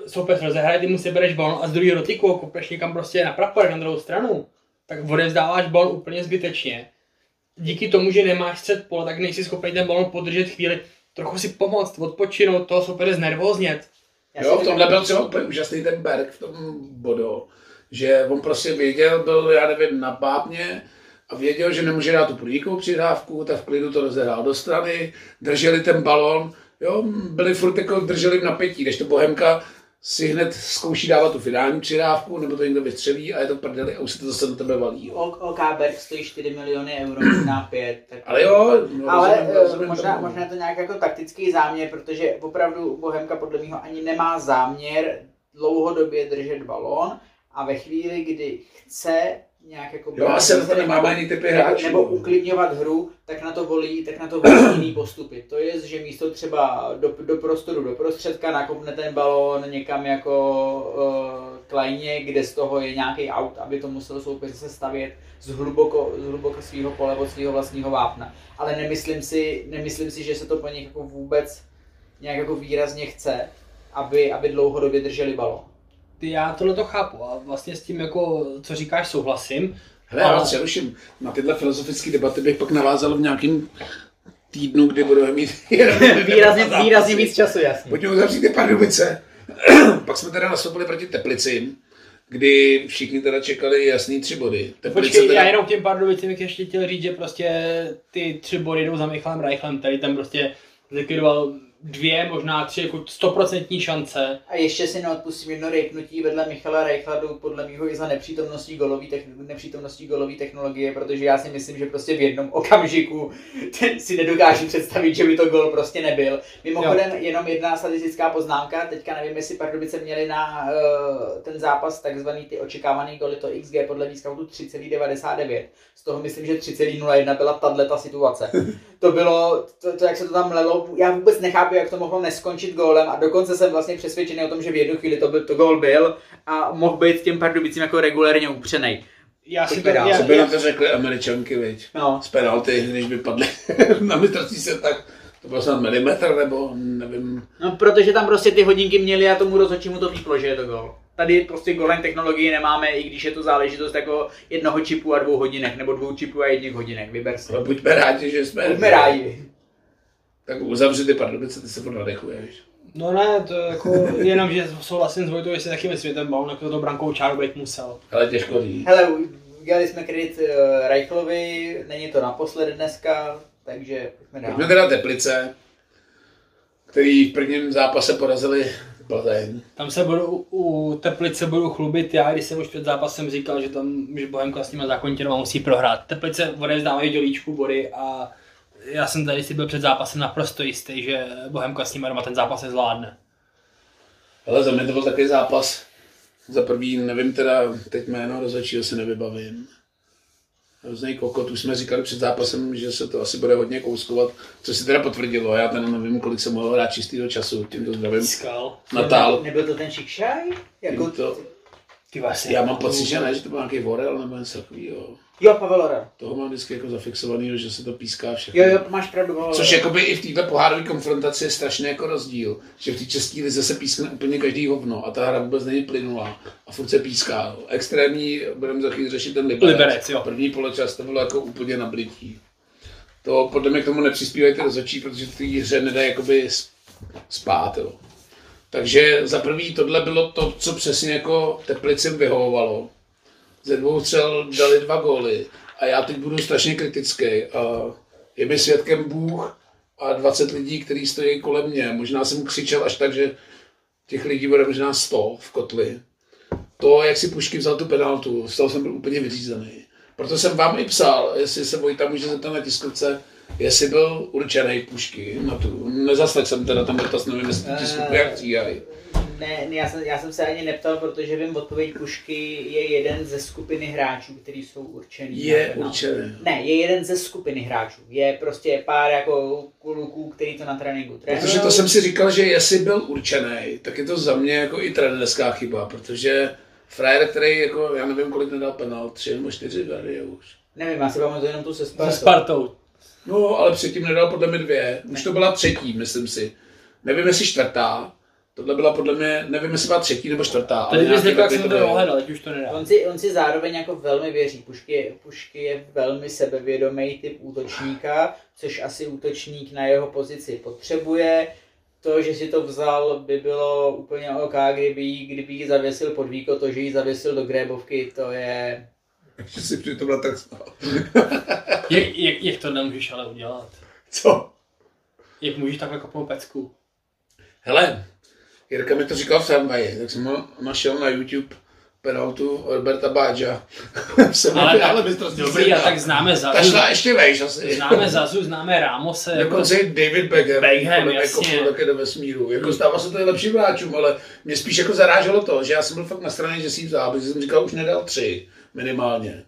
soupeř rozehraje, ty mu sebereš balon a z druhého dotyku ho kopneš někam prostě na prapor, na druhou stranu. Tak odevzdáváš balon úplně zbytečně. Díky tomu, že nemáš střed pole, tak nejsi schopný ten balon podržet chvíli, trochu si pomoct, odpočinout, toho soupeře znervóznět. Jo, v tomhle byl třeba úplně úžasný ten Berg v tom bodu, že on prostě věděl, byl, já nevím, na pápně, a věděl, že nemůže dát tu prudíkou přihrávku, tak v klidu to rozehrál do strany, drželi ten balon. Jo, byli furt jako drželi v napětí, když to Bohemka si hned zkouší dávat tu finální přidávku, nebo to někdo vystřelí a je to prdeli a už se to zase do tebe valí. O K Berg stojí čtyři miliony euro, na pět. Tak... Ale jo, no, ale rozumím, rozumím možná, možná je to nějak jako taktický záměr, protože opravdu Bohemka podle mého ani nemá záměr dlouhodobě držet balón a ve chvíli, kdy chce nějak jako... Jo, a se na to nemá ani typy hráčů. Nebo uklidňovat hru, tak na to volí, tak na to volí jiný postupy. To je, že místo třeba do, do prostoru, do prostředka nakopne ten balón někam jako uh, klejně, kde z toho je nějaký out, aby to muselo soupeř se stavět z hluboko, z hluboko svého pole, od svého vlastního vápna. Ale nemyslím si, nemyslím si, že se to po nich jako vůbec nějak jako výrazně chce, aby, aby dlouhodobě drželi balón. Já tohle to chápu a vlastně s tím, jako, co říkáš, souhlasím. Hele, ale... já přeruším. Na tyhle filozofické debaty bych pak navázal v nějakém týdnu, kdy budeme mít... výrazně, výrazně víc času, jasně. Pojďme uzavřít ty Pardubice. Pak jsme teda nastoupili proti Teplicím, kdy všichni teda čekali jasný tři body. Teplice Počkej, teda... já jenom těm Pardubicím bych ještě chtěl říct, že prostě ty tři body jdou za Michalem Reichlem, tady tam prostě zlikvidoval dvě, možná tři, jako stoprocentní šance. A ještě si neodpustím jedno rejpnutí vedle Michala Reichladu, podle mýho i za nepřítomností golový, techn- nepřítomností golový technologie, protože já si myslím, že prostě v jednom okamžiku ten si nedokážu představit, že by to gol prostě nebyl. Mimochodem, jo. Jenom jedna statistická poznámka, teďka nevím, jestli Pardubice měli na uh, ten zápas takzvaný ty očekávaný goly, to iks gé podle výskautu tři celá devadesát devět. Z toho myslím, že tři celá nula jedna byla tato situace. To bylo, to, to jak se to tam lelo, já vůbec nechápu, jak to mohlo neskončit gólem a dokonce jsem vlastně přesvědčený o tom, že v jednu chvíli to, byl, to gól byl a mohl být těm Pardubicím jako regulérně upřenej. Já si to dál. Co by na to řekli Američanky, viď? No. Z penalty, když by padly na mistrovství se tak, to byl snad milimetr nebo nevím. No protože tam prostě ty hodinky měly a tomu rozhodčímu to výplo, že je to gól. Tady prostě golem technologii nemáme, i když je to záležitost jako jednoho čipu a dvou hodinek, nebo dvou čipů a jedných hodinek, vyber si. No, buďme rádi, že jsme... Buďme rádi. Tak uzavři ty Pardubice, ty se podnadechuješ. No ne, to jako jenom, že souhlasím s Vojtou, že si taky myslím, že ten balón jako to brankou čáru být musel. Ale těžko říct. Hele, udělali jsme kredit uh, Reichlovi, není to naposled dneska, takže pojďme dál. Pojďme teda Teplice, který v prvním zápase porazili Plzeň. Tam se budu, u Teplice budu chlubit já, když jsem už před zápasem říkal, že tam, že Bohemka s nima Zákontěnova musí prohrát. Teplice odevzdávají dělíčku body a já jsem tady si byl před zápasem naprosto jistý, že Bohemka s nima doma ten zápas nezvládne. Ale za mě to byl takový zápas. Za první, nevím teda, teď jméno rozhodčího se nevybavím. Hrozný kokot, už jsme říkali před zápasem, že se to asi bude hodně kouskovat, co se teda potvrdilo. Já ten nevím, kolik se mohlo hrát čistýho času, tímto zdravím. Skal. Natál. Nebyl to ten Šikšaj? Jako to... Ty vlastně. Já mám pocit, že ne, že to byl nějaký Vorel nebo něco takovýho. Jo, Pavel Orel. Toho mám vždycky jako zafixovaný, že se to píská všechno. Jo, jo, máš pravdu, Pavel. Což jakoby i v této pohárové konfrontaci je strašný jako rozdíl, že v té české lize se pískne úplně každý hovno a ta hra vůbec není plynulá a furt se píská. Extrémní, budeme za chvíli řešit ten Liberec. Liberec, jo. První poločas to bylo jako úplně na blití. To podle mě k tomu nepřispívají ty rozhodčí, protože v té hře nedají jakoby spát, jo. Takže za první tohle bylo to, co přesně jako Teplicem vyhovovalo. Ze dvou střel dali dva góly a já teď budu strašně kritický a je mi svědkem Bůh a dvacet lidí, kteří stojí kolem mě. Možná jsem křičel až tak, že těch lidí bude možná sto v kotli. To, jak si Pušky vzal tu penaltu, z toho jsem byl úplně vyřízený. Proto jsem vám i psal, jestli se Vojta může zeptat na tiskovce, jestli byl určený Pušky na tu. Nezaslech jsem teda tam dotaz, nevím, jestli tiskovku jak tříhají. Ne, ne já, jsem, já jsem se ani neptal, protože vím, odpověď Pušky je jeden ze skupiny hráčů, který jsou určený. Je určený. Ne, je jeden ze skupiny hráčů. Je prostě pár jako kluků, který to na tréninku trénují. Protože to jsem si říkal, že jestli byl určený, tak je to za mě jako i trenerská chyba, protože frajer, který jako, já nevím, kolik nedal penál, tři nebo čtyři dary je už. Nevím, já si pamatuju jenom tu se Spartou. Se Spartou. No, ale předtím nedal podle mě dvě. Už ne. To byla třetí, myslím si. Nevím, jestli čtvrtá. Tohle byla podle mě, nevím, jestli byla třetí nebo čtvrtá, ale nějaký takový jak jsem to dohledal, teď už to nedá. On si, on si zároveň jako velmi věří. Pušky, Pušky je velmi sebevědomý typ útočníka, což asi útočník na jeho pozici potřebuje. To, že si to vzal, by bylo úplně OK, kdyby ji kdyby zavěsil pod víko, to, že ji zavěsil do grébovky, to je... Že si přitom tak spal. jak, jak, jak to nemůžeš ale udělat? Co? Jak můžeš takhle kopnout pecku? Hele! Jirka mi to říkal v tramvaji, tak jsem našel na YouTube penaltu Roberta Bádža. ale ale dobrý, a tak známe Zazu. Ta šla ještě vejš asi. Známe Zazu, známe Ramose. Dokonce jako... David Beckham. Beckham, jasně. Jako do vesmíru. Jako stává se to nejlepším hráčům, ale mě spíš jako zaráželo to, že já jsem byl fakt na straně, že si vzal, protože jsem říkal, už nedal tři minimálně.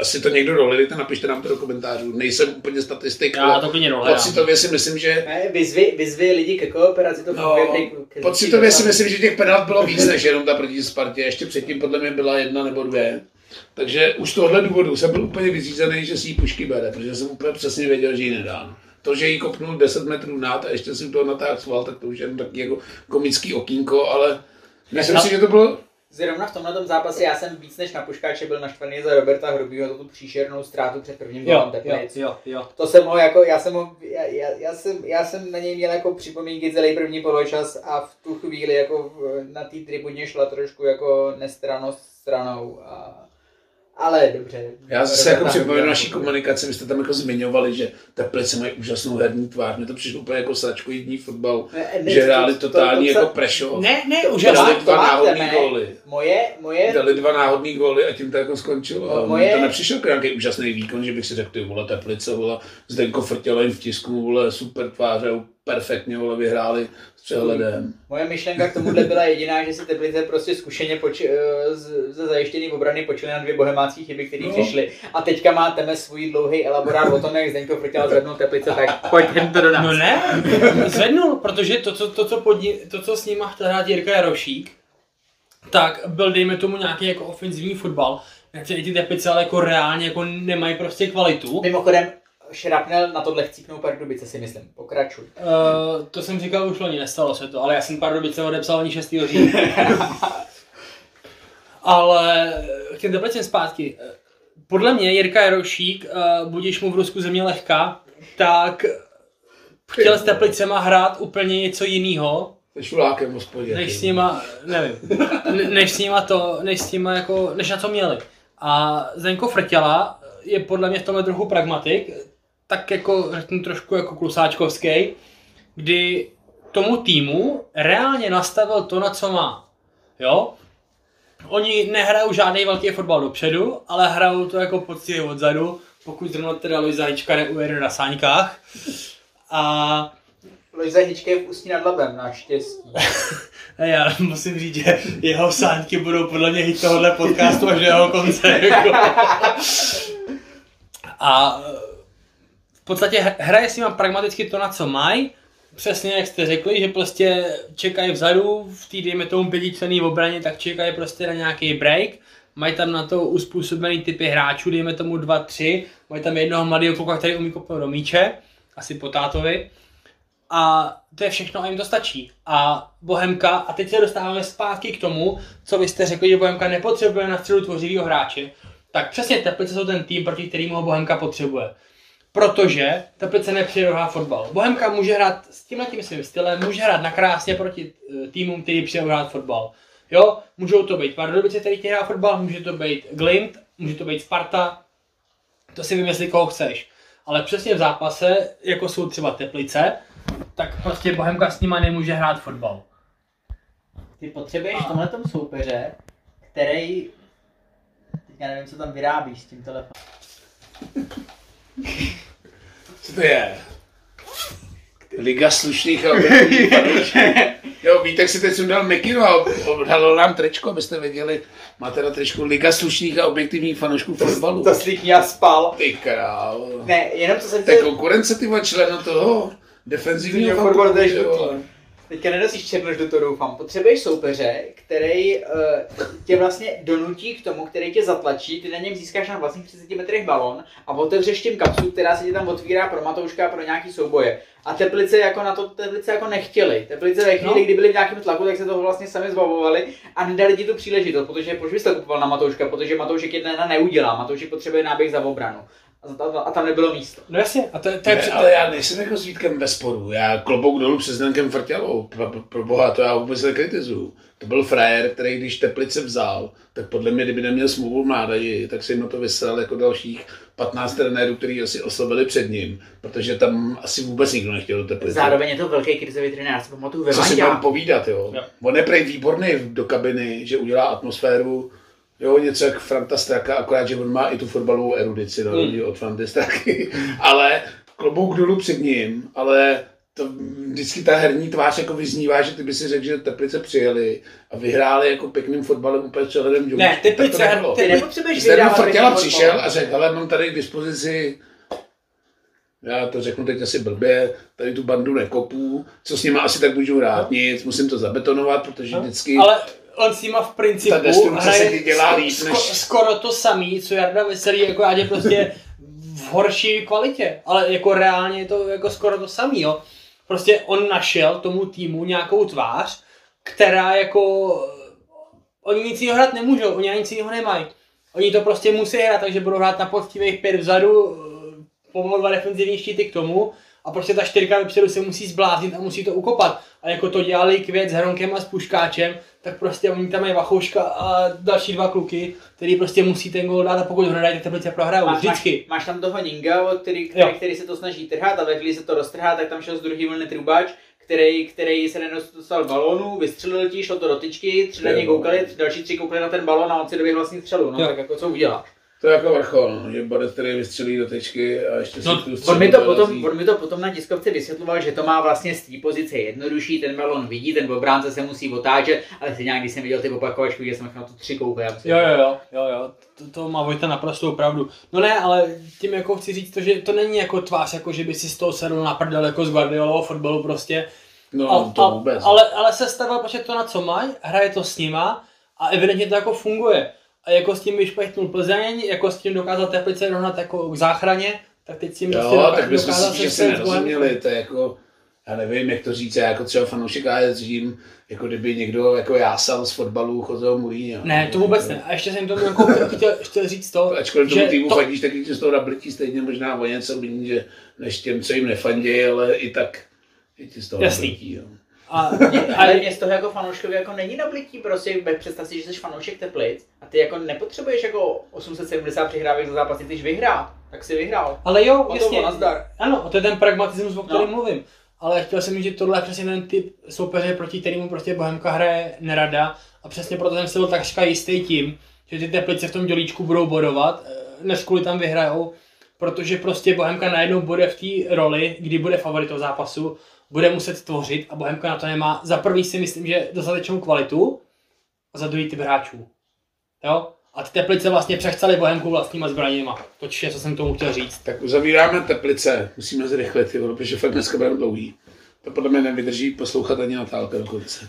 Asi to někdo dohledejte, napište nám to do komentářů. Nejsem úplně statistik, já, ale to pocitově si myslím, že... Ne, vyzvy, vyzvy lidi ke kooperaci, to no, věděk, ke pocitově si myslím, že těch penalt bylo víc než jenom ta proti Spartě. Ještě předtím podle mě byla jedna nebo dvě. Takže už z tohohle důvodu jsem byl úplně vyřízený, že si jí pušky bere, protože jsem úplně přesně věděl, že ji nedá. To, že jí kopnul deset metrů nát a ještě si to natáhl, tak to už je taky jako komický okýnko, ale myslím no. si, že to bylo... Zrovna v tomhle zápase já jsem víc než na puškáče byl naštvaný za Roberta Hrubýho, tu příšernou ztrátu před prvním gólem Teplic. Jo, jo, jo. To jsem ho jako, já jsem ho, já, já, já, jsem, já jsem na něj měl jako připomínky celý první poločas a v tu chvíli jako na té tribuně šla trošku jako nestrannost stranou. A... Ale dobře. Já se jako připomínám naší komunikaci, vy jste tam jako zmiňovali, že Teplice mají úžasnou herní tvář. Mně to přišlo úplně jako sračkojídní fotbal, ne, ne, že hráli totální to, to, to, jako prešov. Ne, ne, úžasný. Dali dva náhodný góly. Moje, moje... Dali dva náhodný góly a tím to jako skončilo. A moje... to nepřišlo jako nějaký úžasný výkon, že bych si řekl, ty vole Teplice, vole, Zdenko Frtěla jim v tisku, vole, super tváře, perfektně, vole, vyhráli s přehledem. Moje myšlenka k tomuhle byla jediná, že si Teplice prostě zkušeně poč- ze zajištěný obrany počili na dvě bohemácké chyby, které no. přišly. A teďka má Teme svůj dlouhý elaborát o tom, jak Zdeňko Frtěla zvednul Teplice, tak pojď to do nás. No ne, zvednul, protože to, co, to, co, podni- to, co s ním chtěl hrát Jirka Jarošík, tak byl, dejme tomu, nějaký jako ofenzivní fotbal, takže i ty Teplice ale jako reálně jako nemají prostě kvalitu. Mimochodem, Šrapnel na tohle chcípnou Pardubice, si myslím. Pokračuj. Uh, to jsem říkal už loni, nestalo se to, ale já jsem Pardubice odepsal ani šestého října. Ale k těm Teplicím zpátky. Podle mě Jirka Jarošík, uh, budiš mu v Rusku země lehká, tak chtěl s Teplicema hrát úplně něco jiného. Se šulákem v hospodě. Než s nima, nevím, než s nima to, než s nima jako, než na co měli. A Zdenko Frtěla je podle mě v tomhle trochu pragmatik, tak jako řeknu trošku jako klusáčkovský, kdy tomu týmu reálně nastavil to, na co má. Jo? Oni nehrajou žádný velký fotbal dopředu, ale hrajou to jako poctivě odzadu, pokud zrovna teda Lojza Hička neujede na sáňkách. A... Lojza Hička je v Ústí nad Labem, naštěstí. Já musím říct, že jeho sáňky budou podle mě hit tohohle podcastu až do jeho konce. A v podstatě hraje s nima pragmaticky to, na co mají. Přesně jak jste řekli, že prostě čekají vzadu, v té dejme tomu pětičlenné obraně, tak čekají prostě na nějaký break. Mají tam na to uspůsobený typy hráčů, dejme tomu dva, tři. Mají tam jednoho mladého kluka, který umí kopnout do míče, asi po tátovi. A to je všechno a jim to stačí. A Bohemka, a teď se dostáváme zpátky k tomu, co vy jste řekli, že Bohemka nepotřebuje na středu tvořivého hráče. Tak přesně Teplice jsou ten tým, proti kterému ho Bohemka potřebuje. Protože Teplice nepřirovná fotbal. Bohemka může hrát s tímhletím svým stylem, může hrát nakrásně proti týmům, který přirovná fotbal. Jo, můžou to být Pardubice, který tě hrá fotbal, může to být Glimt, může to být Sparta. To si vymyslí, koho chceš. Ale přesně v zápase, jako jsou třeba Teplice, tak prostě Bohemka s nima nemůže hrát fotbal. Ty potřebuješ v tomhletom soupeře, který... Já nevím, co tam vyrábíš s tím telefonem. Co to je? Liga slušných a obětných fanoušků. Jo, Vítek si teď sundal Mekinu a odhalil nám tričko, abyste věděli. Má teda tričko Liga slušných a objektivních fanoušků fotbalu. To si já spal. Ty král. Ne, jenom co jsem... To je konkurence, ty člen toho defenzivního fotbalu. Teďka nedosíš černoš do toho, doufám. Potřebuješ soupeře, který uh, tě vlastně donutí k tomu, který tě zatlačí, ty na něm získáš na vlastních třiceti metrech balón a otevřeš tím kapsu, která se ti tam otvírá pro Matouška a pro nějaký souboje. A Teplice jako na to Teplice jako nechtěli. Teplice ve chvíli, no. kdy byli v nějakém tlaku, tak se toho vlastně sami zbavovali a nedali ti tu příležitost, protože proč bys to kupoval na Matouška, protože Matoušek jedna jedna neudělá, Matoušek potřebuje náběh za obranu. A tam nebylo místo. No jasně, a to, to je ne, při... Ale já nejsem jako s Vítkem ve sporu, já klobouk dolů přes Zdenkem Frtělou, pro, pro boha, to já vůbec nekritizuju. To byl frajer, který když Teplice vzal, tak podle mě, kdyby neměl smlouvu v mládeži, tak se jim na to vysel jako dalších patnáct trenérů, kteří asi oslovili před ním, protože tam asi vůbec nikdo nechtěl do Teplice. Zároveň je to velký krizový trenér, se pamatuju ve Co si mám povídat, jo. jo. On je prej výborný do kabiny, že udělá atmosféru. Jo, něco jak Franta Straka, akorát, že on má i tu fotbalovou erudici, no, mm. od Franty Straky, ale klobouk dolů před ním, ale to vždycky ta herní tvář jako vyznívá, že ty by si řekl, že Teplice přijeli a vyhráli jako pěkným fotbalem úplně přehledem Djokic. Ne, Teplice, ty nepotřebuješ vyhrávat. Zde Frtěla přišel a řekl, ale mám tady k dispozici, já to řeknu teď asi blbě, tady tu bandu nekopů, co s nima asi tak můžu hrát, nic, musím to zabetonovat, protože vždycky... Ale on s nima v principu hraje sko- než... skoro to samý, co Jarda Veselý, jako já prostě... v horší kvalitě, ale jako reálně je to jako skoro to samý, jo. Prostě on našel tomu týmu nějakou tvář, která jako... Oni nic jiného hrát nemůžou, oni ani nic jiného nemají. Oni to prostě musí hrát, takže budou hrát na poctivých pět vzadu, pomalu dva defenzivní štíty k tomu a prostě ta čtyřka vepředu se musí zbláznit a musí to ukopat. A jako to dělali Květ s Hronkem a s Puškáčem, tak prostě oni tam mají Vachouška a další dva kluky, který prostě musí ten gól dát a pokud ho nedají, tak Teplice prohrajou vždycky. Máš, máš tam toho Ninga, který, který, který se to snaží trhat a ve chvíli se to roztrhá, tak tam šel z druhé vlny Trubáč, který, který se nedostal balónu, vystřelil ti, šlo to do tyčky, tři na něj koukali, další tři koukali na ten balón a on si doběhl vlastní střelu, no jo. Tak jako co uděláš? To je jako vrchol, že Borec, který vystřelí do tečky a ještě no, si tu on mi, to potom, on mi to potom na tiskovce vysvětloval, že to má vlastně z té pozice jednodušší, ten balon vidí, ten obránce se musí otáčet, ale si nějak, když jsem viděl ty opakovačky, že jsem na to tři kouka. Jo, jo, jo, jo, jo, to, to má Vojta naprostou pravdu. No ne, ale tím jako chci říct to, že to není jako tvář, jako že by si z toho sedl na prdel jako z Guardiolovo fotbalu prostě. No a, to vůbec. A, ale, ale se stavá, protože to na co mají, hraje to s nima a evidentně to jako funguje. A jako s tím vyšpechtnul Plzeň, jako s tím dokázal Teplice dohnat jako k záchraně, tak teď si myslím, jo, dokážu, tak bychom si, že se nerozuměli, to je jako, já nevím, jak to říct, já jako třeba fanoušek A S Řím, jako kdyby někdo jako jásal z fotbalu, chodil Mourinho. Ne, to vůbec ne, a ještě jsem tomu jako chtěl, chtěl říct to, ačkoliv tomu týmu to... fandíš, tak když z toho nablití stejně možná o něco líní, že než těm, co jim nefandějí, ale i tak ti z toho nablití. A, ale mě z toho jako fanouškovi jako není nablití, prostě představ si, že jsi fanoušek Teplic a ty jako nepotřebuješ jako osm set sedmdesát přihrávek za zápas, když vyhrál, tak si vyhrál. Ale jo, o jasně, ano, to je ten pragmatismus, o kterém no. mluvím, ale chtěl jsem říct, že tohle je přesně ten typ soupeře, proti kterému prostě Bohemka hraje nerada a přesně proto jsem si byl takřka jistý tím, že ty Teplice v tom dělíčku budou bodovat, než kvůli tam vyhrajou, protože prostě Bohemka najednou bude v té roli, kdy bude favoritou zápasu. Bude muset tvořit a Bohemka na to nemá, za prvý si myslím, že dostatečnou kvalitu a za druhý typ hráčů. Jo? A ty Teplice vlastně přechcali Bohemku vlastníma zbraněma. To je, co jsem tomu chtěl říct. Tak uzavíráme Teplice, musíme zrychlit, jo, protože fakt dneska budeme dlouhý. To podle mě nevydrží poslouchat ani Natálka dokonce.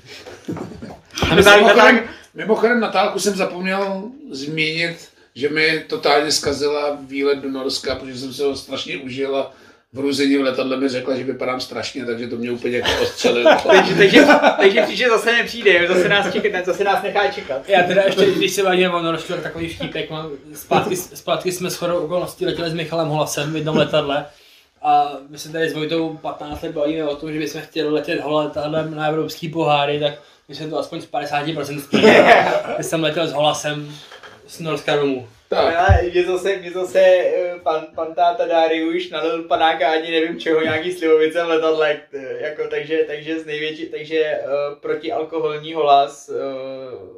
mimochodem, mimochodem Natálku jsem zapomněl zmínit, že mi totálně zkazila výlet do Norska, protože jsem se ho strašně užila. V Ruzině v letadle mi řekla, že vypadám strašně, takže to mě úplně jako ostřelilo. takže, takže, takže příště zase nepřijde, zase nás čekat, zase nás nechá čekat. Já teda ještě, když se bavíme o Norsku, takový vtípek, zpátky, zpátky jsme shodou okolností letěli s Michalem Holasem v jednom letadle a my se tady s Vojtou patnáct let bavíme o tom, že bychom chtěli letět hol letadlem na evropský poháry, tak my jsme to aspoň z padesát procent splnili. Když jsem letěl s Holasem z Norska domů. Tak. Ale mě zase, mě zase pan, pan táta Dariuš nalil panáka ani nevím čeho, nějaký slivovice v letadle, jako, takže, takže, z největší, takže uh, protialkoholní Holas uh,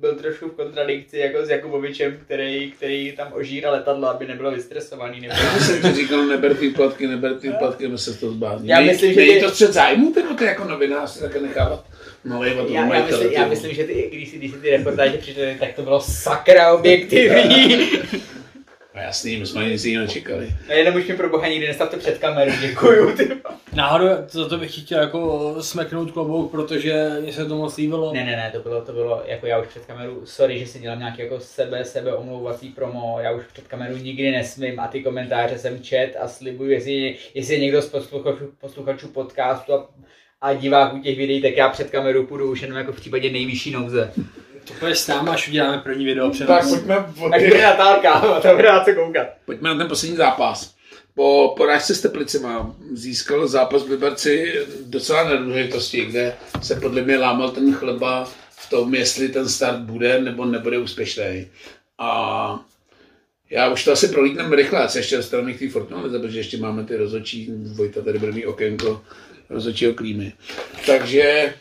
byl trošku v kontradikci jako s Jakubovičem, který, který tam ožírá letadlo, aby nebylo vystresovaný. Nebylo. Já jsem ti říkal, neber ty platky, neber ty platky, my se to zbázní. Já myslím, že je to střed zájmu, nebo to jako novinář také nechávat? No, já, já, myslím, já myslím, že ty, když si, když si ty reportáže přišly, tak to bylo sakra objektivní. No jasný, my jsme nic jiného čekali. No jenom už mi pro boha nikdy nestavte před kamerou, děkuju. Náhodou za to bych chtěl jako smeknout klobouk, protože mě se to moc líbilo. Ne, ne, ne, to bylo, to bylo jako já už před kamerou, sorry, že si dělám nějaký jako sebe, sebe omlouvací promo, já už před kamerou nikdy nesmím a ty komentáře jsem čet a slibuju, jestli, jestli je někdo z posluchačů, posluchačů podcastu a a diváků těch videí, tak já před kamerou půjdu už jenom jako v případě nejvyšší nouze. To půjdeš s náma, až uděláme první video před nás. Tak pojďme od... Tak půjde Natálka, tam bude dát se koukat. Pojďme na ten poslední zápas. Po porážce s Teplicema získal zápas v Liberci docela nedůležitosti, kde se podle mě lámal ten chleba v tom, jestli ten start bude nebo nebude úspěšný. A já už to asi prolítnem rychle, se ještě dostaneme k té Fortunalize, protože ještě máme ty rozhodčí, Vojta tady bude mít okénko rozhodčího klímy. Takže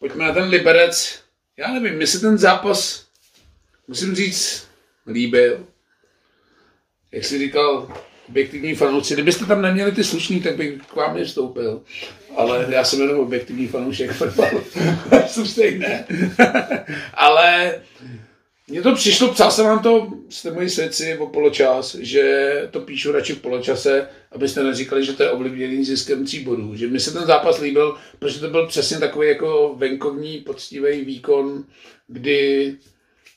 pojďme na ten Liberec. Já nevím, mě se ten zápas, musím říct, líbil. Jak jsi říkal, objektivní fanoušci. Kdybyste tam neměli ty slušný, tak bych k vám nevstoupil. Ale já jsem jenom objektivní fanoušek. Jsem stejné. Ale mně to přišlo, psal jsem vám to, jste moji srdci, o poločas, že to píšu radši v poločase, abyste neříkali, že to je ovlivněný ziskem tří bodů. Že mi se ten zápas líbil, protože to byl přesně takový jako venkovní, poctivý výkon, kdy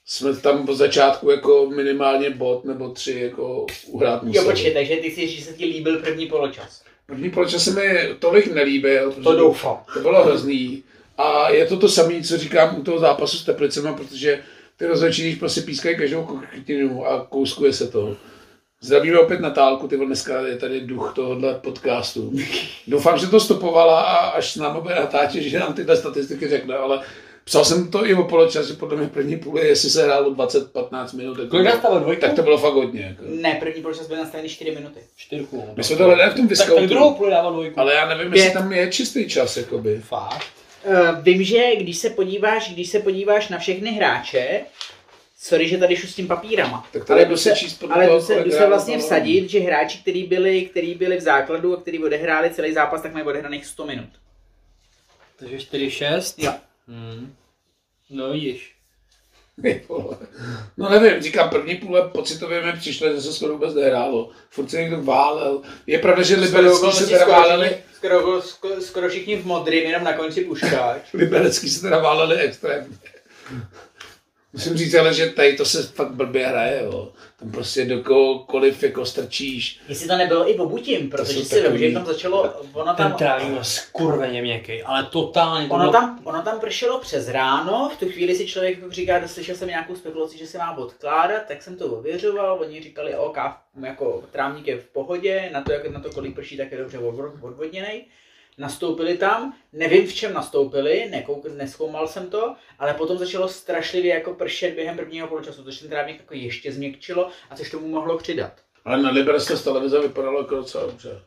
jsme tam od začátku jako minimálně bod nebo tři jako uhrát museli. Jo, počkej, takže ty si, že se ti líbil první poločas. První poločas se mi tolik nelíbil. To doufám. To bylo hrozný. A je to to samé, co říkám u toho zápasu s Teplicema, protože ty rozhodčí prostě pískají každou chytinu a kouskuje se to. Zdravíme opět Natálku, ty dneska je tady duch tohohle podcastu. Doufám, že to stopovala a až s námi bude natáčet, že nám tyhle statistiky řekne, ale psal jsem to i o poločas, že podle mě první půl je, jestli se hrálo dvacet patnáct minut, jako, tak to bylo fakt hodně. Jako. Ne, první poločas byly nastaveny čtyři minuty. čtyři půl. My jsme to hledali v tom Discountu, ale já nevím, jestli tam je čistý čas. Jakoby. Fakt. Uh, vím, že když se podíváš, když se podíváš na všechny hráče, sorry, že tady šu s tím papírama, tak ale jdu se, se, se vlastně vsadit, že hráči, kteří byli, který byli v základu a kteří odehráli celý zápas, tak mají odehraných sto minut. Takže čtyři šest? Jo. Hmm. No již. No nevím, říkám, první půle pocitově mi přišlo, že se skoro vůbec nehrálo. Furt se někdo válel. Je pravda, že Liberecký se teda váleli. Skoro, skoro, skoro všichni v modrým, jenom na konci puškáč. Liberecký se teda váleli extrémně. Musím říct ale, že tady to se fakt blbě hraje, jo. Tam prostě do kohokoliv jako strčíš. Jestli to nebylo i Bobutin, protože si dobře, jak tam začalo, ono tam... Ten trávník byl skurveně měkký, ale totálně... Ono, bylo... tam, ono tam pršelo přes ráno, v tu chvíli si člověk říká, slyšel jsem nějakou spekulaci, že se mám odkládat, tak jsem to ověřoval, oni říkali, ok, jako trávník je v pohodě, na to, jak, na to kolik prší, tak je dobře odvodněnej. Nastoupili tam, nevím v čem nastoupili, nekouk, neskoumal jsem to, ale potom začalo strašlivě jako pršet během prvního poločasu, což ten trávník jako ještě změkčilo a což tomu mohlo přidat. Ale na Liberce z televize vypadalo jako docela dobře.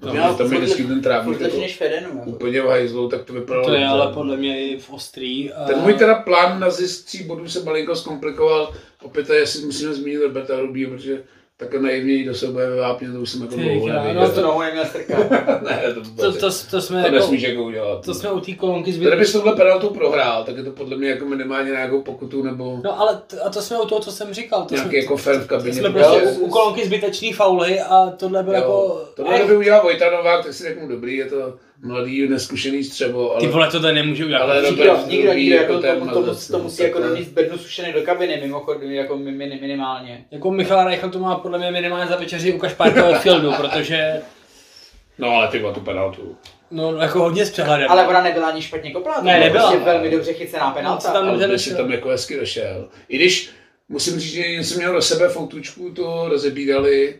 Tam, no, tam je vždycky ten trávník jako úplně v hajzlu, tak to vypadalo dobře. To je dobře. Ale podle mě i v ostrý. A... Ten můj teda plán na zisk tří bodů se malinko zkomplikoval, opět jestli musíme zmínit Roberta Hrubýho, protože takhle naivněji do sebe vyvápně, to už jsem jako dlouho nevěděl. No to nohu neměl strkat. Ne, to vůbec, to, to, to, jsme to jako, nesmíš jako udělat. To jsme u té kolonky zbytli. Kdybych tohle penaltu prohrál, tak je to podle mě jako minimálně nějakou pokutu nebo... No ale t- a to jsme u toho, co jsem říkal. To nějaký jsme, jako fair v kabině. Jsme prostě u, u kolonky zbytečný fauly a tohle byl jo, jako... Tohle kdyby udělal Vojta Novák, tak si řeknu dobrý, je to... Mladý, neskušený střevo, ale... Ty vole, to tady nemůže udělat. Ale Robert Hrubý jako ten... To, to, to musí jako donít v bednu sušený do kabiny, mimochodem, jako minimálně. Jako Michal Reichl to má podle mě minimálně za večeří u Kašpárka od Fieldu, protože... No ale ty byla tu penaltu. No jako hodně s přehledem. Ale ona nebyla ani špatně koplá. Ne, nebyla. Prostě velmi dobře chycená penalta. No, ale si tam jako hezky došel. I když, musím říct, že něco měl do sebe foutučku, to rozebírali.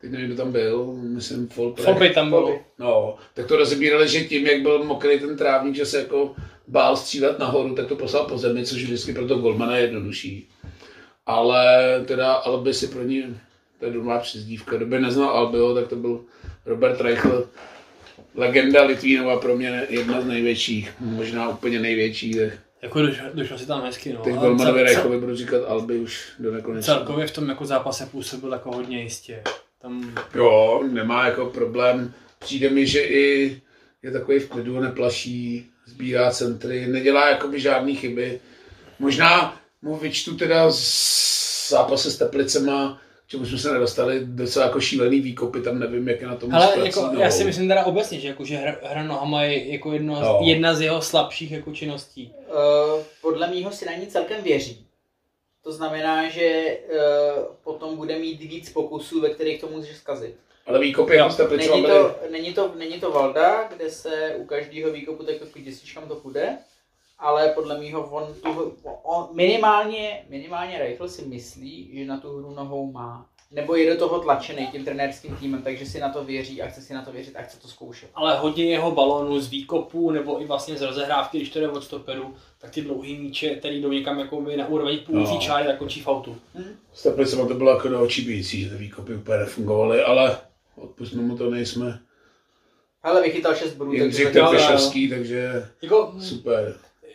Teď nevím, kdo tam byl, myslím Folpy. Folpy tam byl. No, tak to rozebírali, že tím, jak byl mokrý ten trávník, že se jako bál střílet nahoru, tak to poslal po zemi, což vždycky pro toho golmana je jednodušší. Ale teda Alby si pro ní, to je dobrá přizdívka, kdyby neznal Albiho, tak to byl Robert Reichl, legenda Litvínova, pro mě jedna z největších, možná úplně největší. Tak. Jako došlo, došlo si tam hezky, no. Teď golmanovi Reichlovi budu říkat Alby už do nekonečna. Celkově v tom jako zápase působil jako hodně jistě. Tam... Jo, nemá jako problém. Přijde mi, že i je takový v klidu, neplaší, sbírá centry, nedělá jakoby žádný chyby. Možná mu vyčtu teda z zápase s Teplicema, čemu jsme se nedostali, docela jako šílený výkopy, tam nevím, jak je na tom. Ale jako, já si myslím teda obecně, že, jako, že hra, hra nohama je jako jedno, no. Jedna z jeho slabších jako činností. Uh, podle mýho si na ní celkem věří. To znamená, že e, potom bude mít víc pokusů, ve kterých to můžeš zkazit. Ale výkopy jenom jste není to, byli... není, to, není to Valda, kde se u každého výkopu tak takový děsičkám to půjde, ale podle mýho on, tu, on minimálně, minimálně Reichl si myslí, že na tu hru nohou má. Nebo je do toho tlačený tím trenérským týmem, takže si na to věří a chce si na to věřit a chce to zkoušet. Ale hodně jeho balónů z výkopů nebo i vlastně z rozehrávky, když to jde od stoperu, tak ty dlouhý míče, který jdou někam jako na úroveň půlcí no. Čáry, tak končí v autu. Hmm? S Teplicema to bylo jako do očí bíjící, že ty výkopy úplně nefungovaly, ale odpustme mu to, nejsme. Ale vychytal šest bodů, takže tak Pešovský, takže jako, super.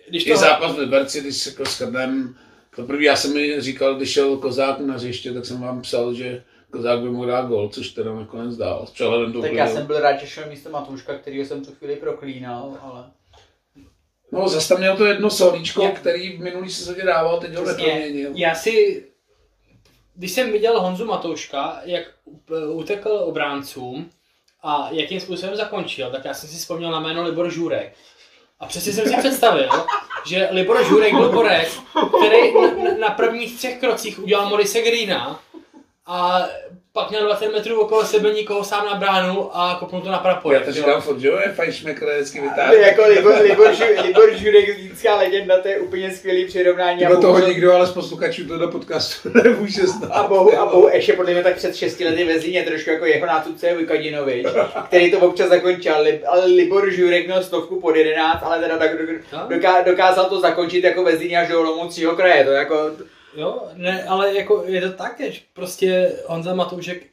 Když to... I zápas v Liberci, když se jako s Krnem. To první, já jsem mi říkal, když šel Kozák na hřiště, tak jsem vám psal, že Kozák by mu dal gol, což teda nakonec dál. S přehledem to tak já jsem byl rád, že šel místo Matouška, kterýho jsem tu chvíli proklínal, ale... No, zase tam měl to jedno solíčko, já... který v minulý sezóně dával, teď ho neproměnil. Já si... Když jsem viděl Honzu Matouška, jak utekl obráncům a jakým způsobem zakončil, tak já jsem si vzpomněl na jméno Libor Žurek. A přesně jsem si představil, že Libor Žurek byl borec, který na, na prvních třech krocích udělal Morise Greena a pak měl dvacet metrů okolo sebe nikoho sám na bránu a kopnul to na prapor. Já to dám furt, že jo, je fajnšmekr, hezky vytáhne. Jako Libor, Libor, Libor Žurek, zlínská legenda, to je úplně skvělý přirovnání. Bylo toho bohu... nikdo, ale z posluchačů tohoto podcastu nemůže znát. A bohu, a bohu, ještě podle mě tak před šesti lety ve Zlíně, trošku jako jeho nástupce Vykadinovič, který to občas zakončil, ale Libor Žurek měl stovku pod jedenáct, ale teda tak doká, dokázal to zakončit jako ve Zlíně až do Olomouckého kraje, to jako... Jo, ne, ale jako je to tak, že prostě Honza Matoušek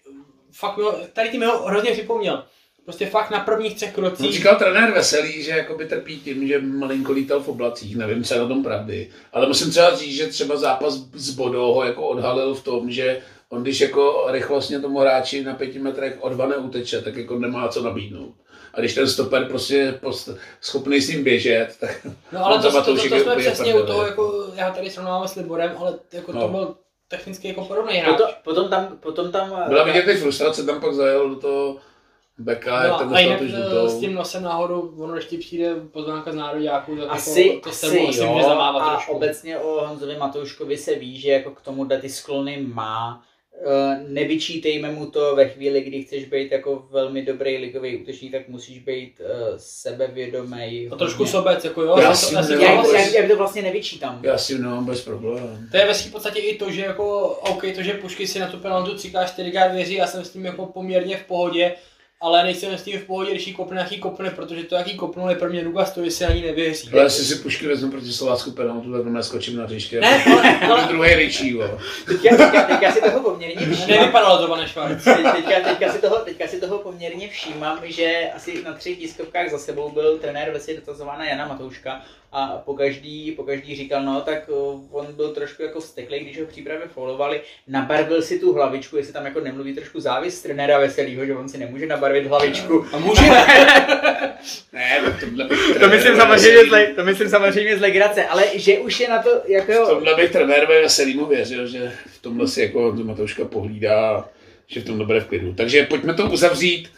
fakt měl, tady tím ho hrozně připomněl. Prostě fakt na prvních třech krocích. No, říkal trenér Veselý, že jakoby trpí tím, že malinko lítal v oblacích, nevím, co je na tom pravdy. Ale musím třeba říct, že třeba zápas s Bodou ho jako odhalil v tom, že on když jako rychlostně tomu hráči na pěti metrech od dva neuteče, tak jako nemá co nabídnout. A když ten stoper prostě je post, schopný s ním běžet, tak... No ale to, to, to, to, to jsme přesně u toho, jako já tady srovnávám s Liborem, ale jako no. To byl technicky jako podobný hráč. Potom, potom tam... Potom tam byla vidět ty frustrace, tam pak zajel do toho beka, no, ten dostal tu žlutou. S tím nosem náhodou, ono ještě přijde pozvánka z nároďáků, tak asi, jako to se mu asi může zamávat a trošku. A obecně o Honzovi Matouškovi se ví, že jako k tomu ty sklony má. Nevyčítejme mu to ve chvíli, kdy chceš být jako velmi dobrý ligový útočník, tak musíš být uh, sebevědomý. A trošku sobec, jako jo. Já, já, si to, já, já, bez... já to vlastně nevyčítám. Já si nemám bez problém. To je ve v podstatě i to, že jako, OK, to, že Pušky si na tu penaltu třikrát, čtyřikrát věří, já jsem s tím jako poměrně v pohodě, ale nejsem s tím v pohodě, když jí kopne, jak jí kopne, protože to, jak jí kopnul, je pro mě Duga stojí, si ani nevěří. Ale jestli si Pušky vezmu proti Slovácku penaltu, tak mě skočím na říšky. Ne, ale... ale... druhý ryčí, jo. Teďka, teďka, teďka si toho poměrně všímám. Nevypadalo to, pane Švarc. Teďka, teďka, si toho, teďka si toho poměrně všímám, že asi na třech tiskovkách za sebou byl trenér Vesel dotazován na Jana Matouška a po každý, po každý říkal, no tak on byl trošku jako vzteklý, když ho v přípravě faulovali, nabarvil si tu hlavičku, jestli tam jako nemluví trošku závist trenéra Veselýho, že on si nemůže nabarvit hlavičku. A může ne, to myslím samozřejmě zle, to myslím samozřejmě z legrace, ale že už je na to jako... V tomhle bych trenér Veselýmu věřil, že v tomhle si jako Matouška pohlídá, že v tom dobré v klidu. Takže pojďme to uzavřít.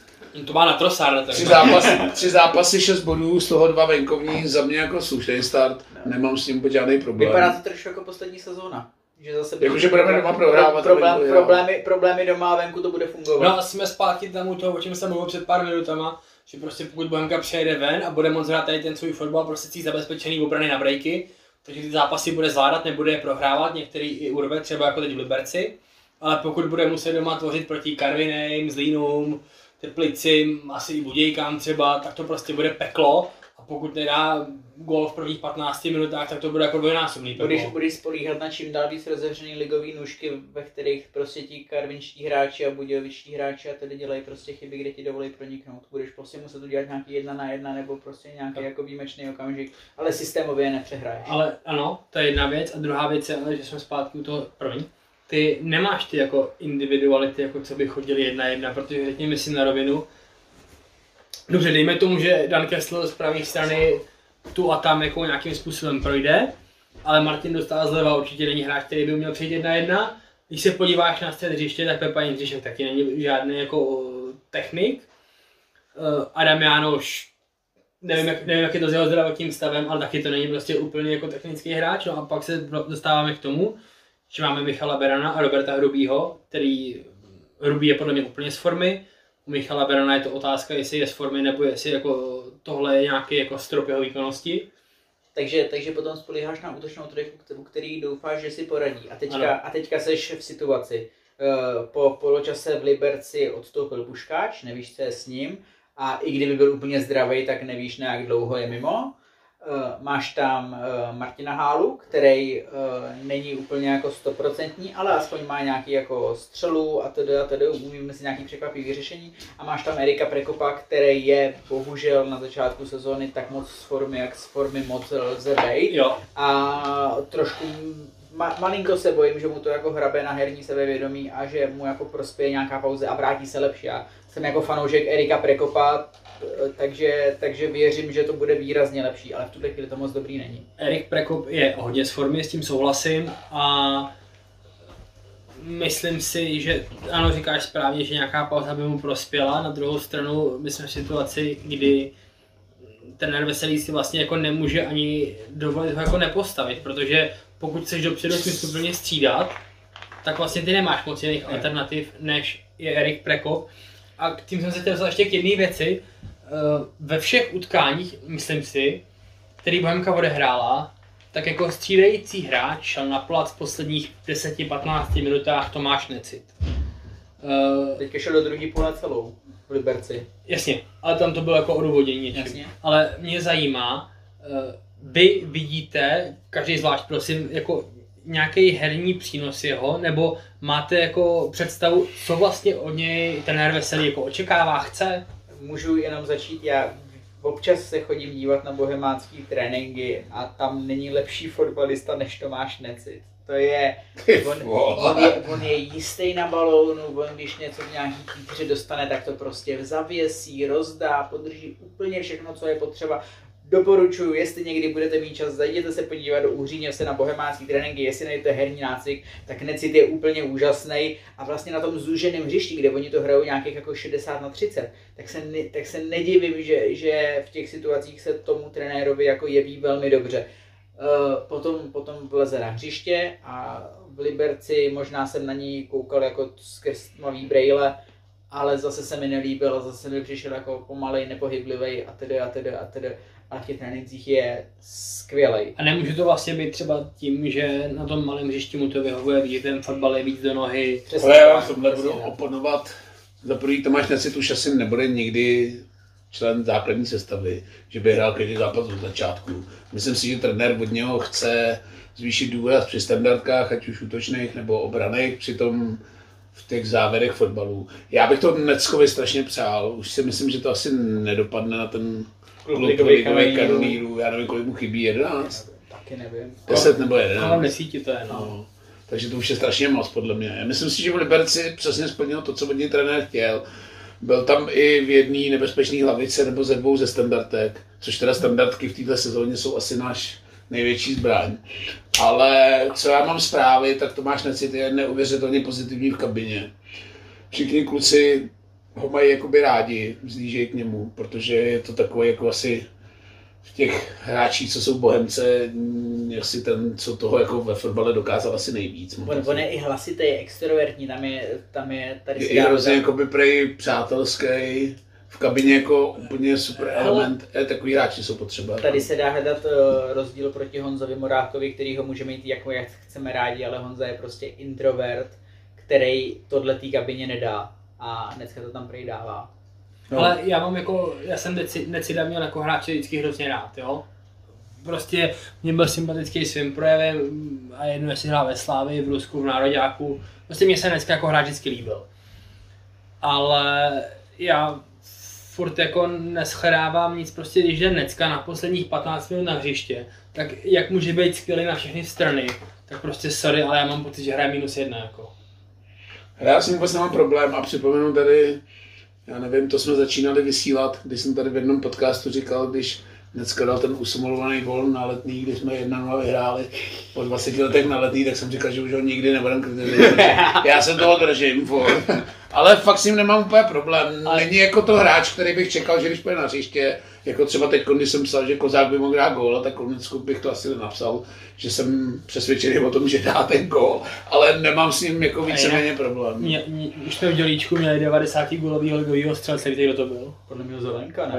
To má na Trossarda. Tři zápasy, tři zápasy, šest bodů, z toho dva venkovní, za mě jako slušný start, nemám s ním žádný problém. Vypadá to trošku jako poslední sezóna. Že zase jako, že budeme doma prohrávat. Problém, venku, problémy, problémy doma a venku to bude fungovat. No a jsme zpátky tam u toho, o čem jsem mluvil před pár minutama, že prostě pokud Bohemka přejede ven a bude moc hrát tady ten svůj fotbal, prostě cítí zabezpečený obrany na brejky, takže ty zápasy bude zvládat, nebude je prohrávat, některý i urve, třeba jako teď v Liberci, ale pokud bude muset doma tvořit proti Karvinej, Zlínům, Teplicím, asi i Budějkám třeba, tak to prostě bude peklo a pokud nedá gól v prvních patnácti minutách, tak to bude jako dvojnásobný peklo. Budeš, budeš spolíhat na čím dál víc rozevřený ligový nůžky, ve kterých prostě ti karvinští hráči a budějovičtí hráči a tedy dělají prostě chyby, kde ti dovolí proniknout. Budeš prostě muset udělat nějaký jedna na jedna nebo prostě nějaký jako výjimečný okamžik, ale systémově je nepřehraješ. Ale ano, to je jedna věc a druhá věc je, ale že jsme zpátky u toho první. Ty nemáš ty jako individuality, jako co by chodili jedna jedna, protože řekněme si na rovinu. Dobře, dejme tomu, že Dan Kessler z pravé strany tu a tam jako nějakým způsobem projde, ale Martin Dostál zleva určitě není hráč, který by měl přijít jedna jedna. Když se podíváš na střed hřiště, tak Pepa Jindřišek taky není žádný jako technik. Adam Jánoš, nevím jak, nevím, jak je to s jeho zdravotním stavem, ale taky to není prostě úplně jako technický hráč. No a pak se dostáváme k tomu, že máme Michala Berana a Roberta Hrubýho, který Hrubý je podle mě úplně z formy. U Michala Berana je to otázka, jestli je z formy, nebo jestli jako tohle je nějaký jako strop jeho výkonnosti. Takže, takže potom spolíháš na útočnou trojku, který doufáš, že si poradí. A teďka, a teďka seš v situaci. Po poločase v Liberci odstoupil Puškáč, nevíš, co je s ním. A i kdyby byl úplně zdravý, tak nevíš, na jak dlouho je mimo. Uh, máš tam uh, Martina Hálu, který uh, není úplně jako stoprocentní, ale aspoň má nějaký jako střelu a tedy a tedy umíme si nějaký překvapivý řešení. A máš tam Erika Prekopa, který je bohužel na začátku sezóny tak moc z formy, jak z formy moc lze bejt. A trošku ma, malinko se bojím, že mu to jako hrabe na herní sebevědomí a že mu jako prospěje nějaká pauze a vrátí se lepší. Já jsem jako fanoušek Erika Prekopa, takže, takže věřím, že to bude výrazně lepší, ale v tuhle chvíli to moc dobrý není. Erik Prekop je hodně z formy, s tím souhlasím a myslím si, že ano, říkáš správně, že nějaká pauza by mu prospěla. Na druhou stranu my jsme v situaci, kdy trenér Veselý si vlastně jako nemůže ani dovolit ho jako nepostavit, protože pokud chceš dopředu smysluplně střídat, tak vlastně ty nemáš moc jiných ne. alternativ, než je Erik Prekop. A k tím jsem se chtěl ještě k jedné věci. Ve všech utkáních, myslím si, který Bohemka odehrála, tak jako střídající hráč šel na plac v posledních deseti až patnácti minutách Tomáš Necit. Teďka šel do druhé půle celou v Liberci. Jasně, ale tam to bylo jako odůvodnění něčím. Ale mě zajímá, vy vidíte, každý zvlášť prosím, jako nějaký herní přínos jeho, nebo máte jako představu, co vlastně od něj trenér Veselý jako očekává, chce? Můžu jenom začít já. Občas se chodím dívat na bohemácký tréninky a tam není lepší fotbalista než Tomáš Necit. To je, on, on je, on je jistý na balónu, on když něco v nějaký chytře dostane, tak to prostě zavěsí, rozdá, podrží úplně všechno, co je potřeba. Doporučuju, jestli někdy budete mít čas, zajděte se podívat do Uhříněvce na bohemácký tréninky, jestli najdete herní nácvik, tak Necit je úplně úžasný a vlastně na tom zúženém hřišti, kde oni to hrajou nějakých jako šedesát na třicet, tak se, ne, tak se nedivím, že, že v těch situacích se tomu trenérovi jako jeví velmi dobře. Potom, potom vleze na hřiště a v Liberci možná jsem na ní koukal jako skrz tmavý brejle, ale zase se mi nelíbil, zase mi přišel jako pomalej, nepohyblivý a tedy a tedy a tedy. A v těch trénincích je skvělej. A nemůže to vlastně být třeba tím, že na tom malém hřišti mu to vyhovuje víc, ten fotbal je víc do nohy. Přesně, ale já vás tomhle budu oponovat. Za první Tomáš Necit už asi nebude nikdy člen základní sestavy, že by hrál každý zápas od začátku. Myslím si, že trenér od něho chce zvýšit důraz při standardkách, ať už útočných nebo obraných, přitom v těch závěrech fotbalů. Já bych to Neckovi strašně přál, už si myslím, že to asi nedopadne na ten Ligových kanonýrů, já nevím, kolik mu chybí, jedenáct? Taky nevím. deset nebo jedenáct? Ale desíti to je, no. no. Takže to už je strašně moc, podle mě. Myslím si, že v Liberci přesně splnil to, co od něj trenér chtěl. Byl tam i v jedné nebezpečné hlavice nebo ze dvou ze standardek, což teda standardky v této sezóně jsou asi náš největší zbraň. Ale co já mám zprávy, tak Tomáš Necit je neuvěřitelně pozitivní v kabině. Všichni kluci ho mají jakoby rádi, vzlížejí k němu, protože je to takový jako asi v těch hráčích, co jsou Bohemce, asi ten, co toho jako ve fotbale dokázal asi nejvíc. On, on je i hlasitý, extrovertní, tam je, tam je tady... Je, je hrozně jakoby prej přátelský, v kabině jako úplně super element, ale takový hráči jsou potřeba. Tady se dá hledat rozdíl proti Honzovi Morákovi, který ho může mít jako jak chceme rádi, ale Honza je prostě introvert, který tohle té kabině nedá. A dneska to tam prej dává. No. Ale já mám jako, já jsem Necida měl jako hráče vždycky hrozně rád, jo. Prostě mě byl sympatický svým projevem a jedno jestli hrál ve Slávii, v Rusku, v Nároďáku. Prostě mě se dneska jako hráč vždycky líbil. Ale já furt jako neschledávám nic, prostě když jde Necka na posledních patnáct minut na hřiště, tak jak může být skvělý na všechny strany, tak prostě sorry, ale já mám pocit, že hraje minus jedna jako. Já s ním vůbec nemám problém a připomenu tady, já nevím, to jsme začínali vysílat, když jsem tady v jednom podcastu říkal, když Necka dal ten usmolovaný gól na Letný, když jsme jedna nula vyhráli po dvaceti letech na Letný, tak jsem říkal, že už ho nikdy nebudem kritizovat. Já se toho držím, ale fakt s ním nemám úplně problém. Není jako to hráč, který bych čekal, že když půjde na hřiště, jako třeba teď, když jsem psal, že Kozák by mohl dát góla, tak Necku bych to asi nenapsal, že jsem přesvědčený o tom, že dá ten gól, ale nemám s ním jako víceméně problém. Mě, mě, už jsme v Dělíčku měli devadesátý gólovýho ligovýho střelce, který to byl? Podle mě Zelenka, ne?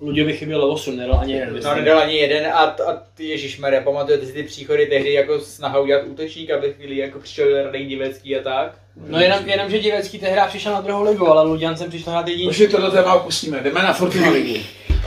Luďovi chybělo osm, nedal ani jeden. No, nedal ani jeden a, a ježišmarja, pamatujete si ty příchody tehdy jako snaha udělat útočník, aby chvíli jako přišel Radek Divecký a tak? No jenom, jenom že Divecký tehdy přišel na druhou ligu, ale Luďan sem přišel na jedinčku. Už je toto téma opustíme, jdeme na Fortuna ligu.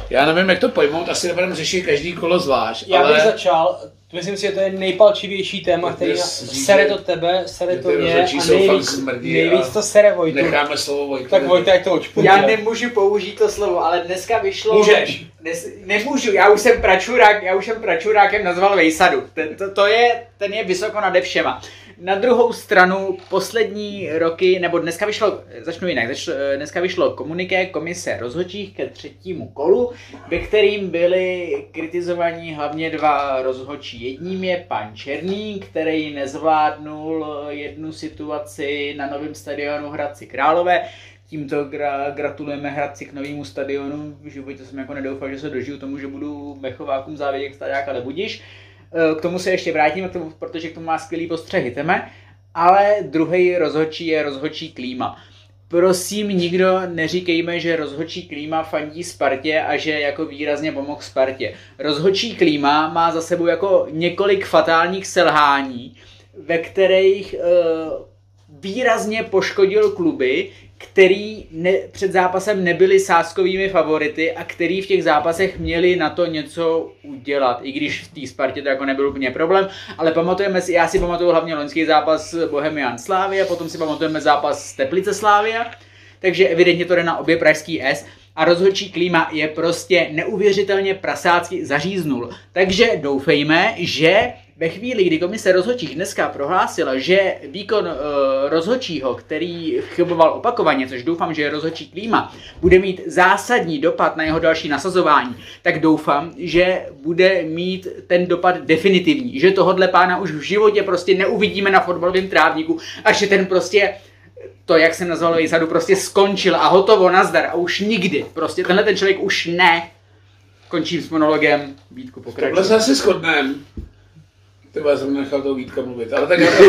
Já nevím, jak to pojmout, asi nebudeme řešit každý kolo zvlášť, Já ale... bych začal To myslím si, že to je nejpalčivější téma, který sere to tebe, sere to mě a nejvíc, nejvíc to sere Vojtu. Necháme slovo Vojtu. Tak Vojta, jak to očpuji. Já nemůžu použít to slovo, ale dneska vyšlo... Můžeš. Dnes, nemůžu, já už jsem pračurák, já už jsem pračurákem nazval Vejsadu. Ten, to, to je, ten je vysoko nade všema. Na druhou stranu poslední roky, nebo dneska vyšlo, začnu jinak, začnu, dneska vyšlo komuniké komise rozhodčích ke třetímu kolu, ve kterým byli kritizovaní hlavně dva rozhodčí. Jedním je pan Černý, který nezvládnul jednu situaci na novém stadionu Hradci Králové. Tímto gra- gratulujeme Hradci k novému stadionu, v životě jsem jako nedoufal, že se dožiju tomu, že budu mechovákům závěděk staďák, ale budiš. K tomu se ještě vrátíme, protože k tomu má skvělý postřehy, teme. Ale druhý rozhodčí je rozhodčí Klíma. Prosím, nikdo neříkejme, že rozhodčí Klíma fandí Spartě a že jako výrazně pomohl Spartě. Rozhodčí Klíma má za sebou jako několik fatálních selhání, ve kterých e, výrazně poškodil kluby, který ne, před zápasem nebyli sázkovými favority a který v těch zápasech měli na to něco udělat. I když v té Spartě to jako nebyl úplně problém, ale pamatujeme si, já si pamatuju hlavně loňský zápas Bohemian Slavia, potom si pamatujeme zápas Teplice Slavia, takže evidentně to jde na obě pražský S a rozhodčí Klíma je prostě neuvěřitelně prasácky zaříznul. Takže doufejme, že ve chvíli, kdy komise rozhodčích dneska prohlásila, že výkon e, rozhodčího, který chyboval opakovaně, což doufám, že je rozhodčí Klíma, bude mít zásadní dopad na jeho další nasazování, tak doufám, že bude mít ten dopad definitivní, že tohodle pána už v životě prostě neuvidíme na fotbalovém trávníku, až je ten prostě, to jak jsem nazval Vejsadu, prostě skončil a hotovo, nazdar a už nikdy, prostě tenhle ten člověk už ne. Končím s monologem, Vítku pokračuj. Tohle se asi shodneme. Teba jsem nechal toho Vítka mluvit, ale tak já to...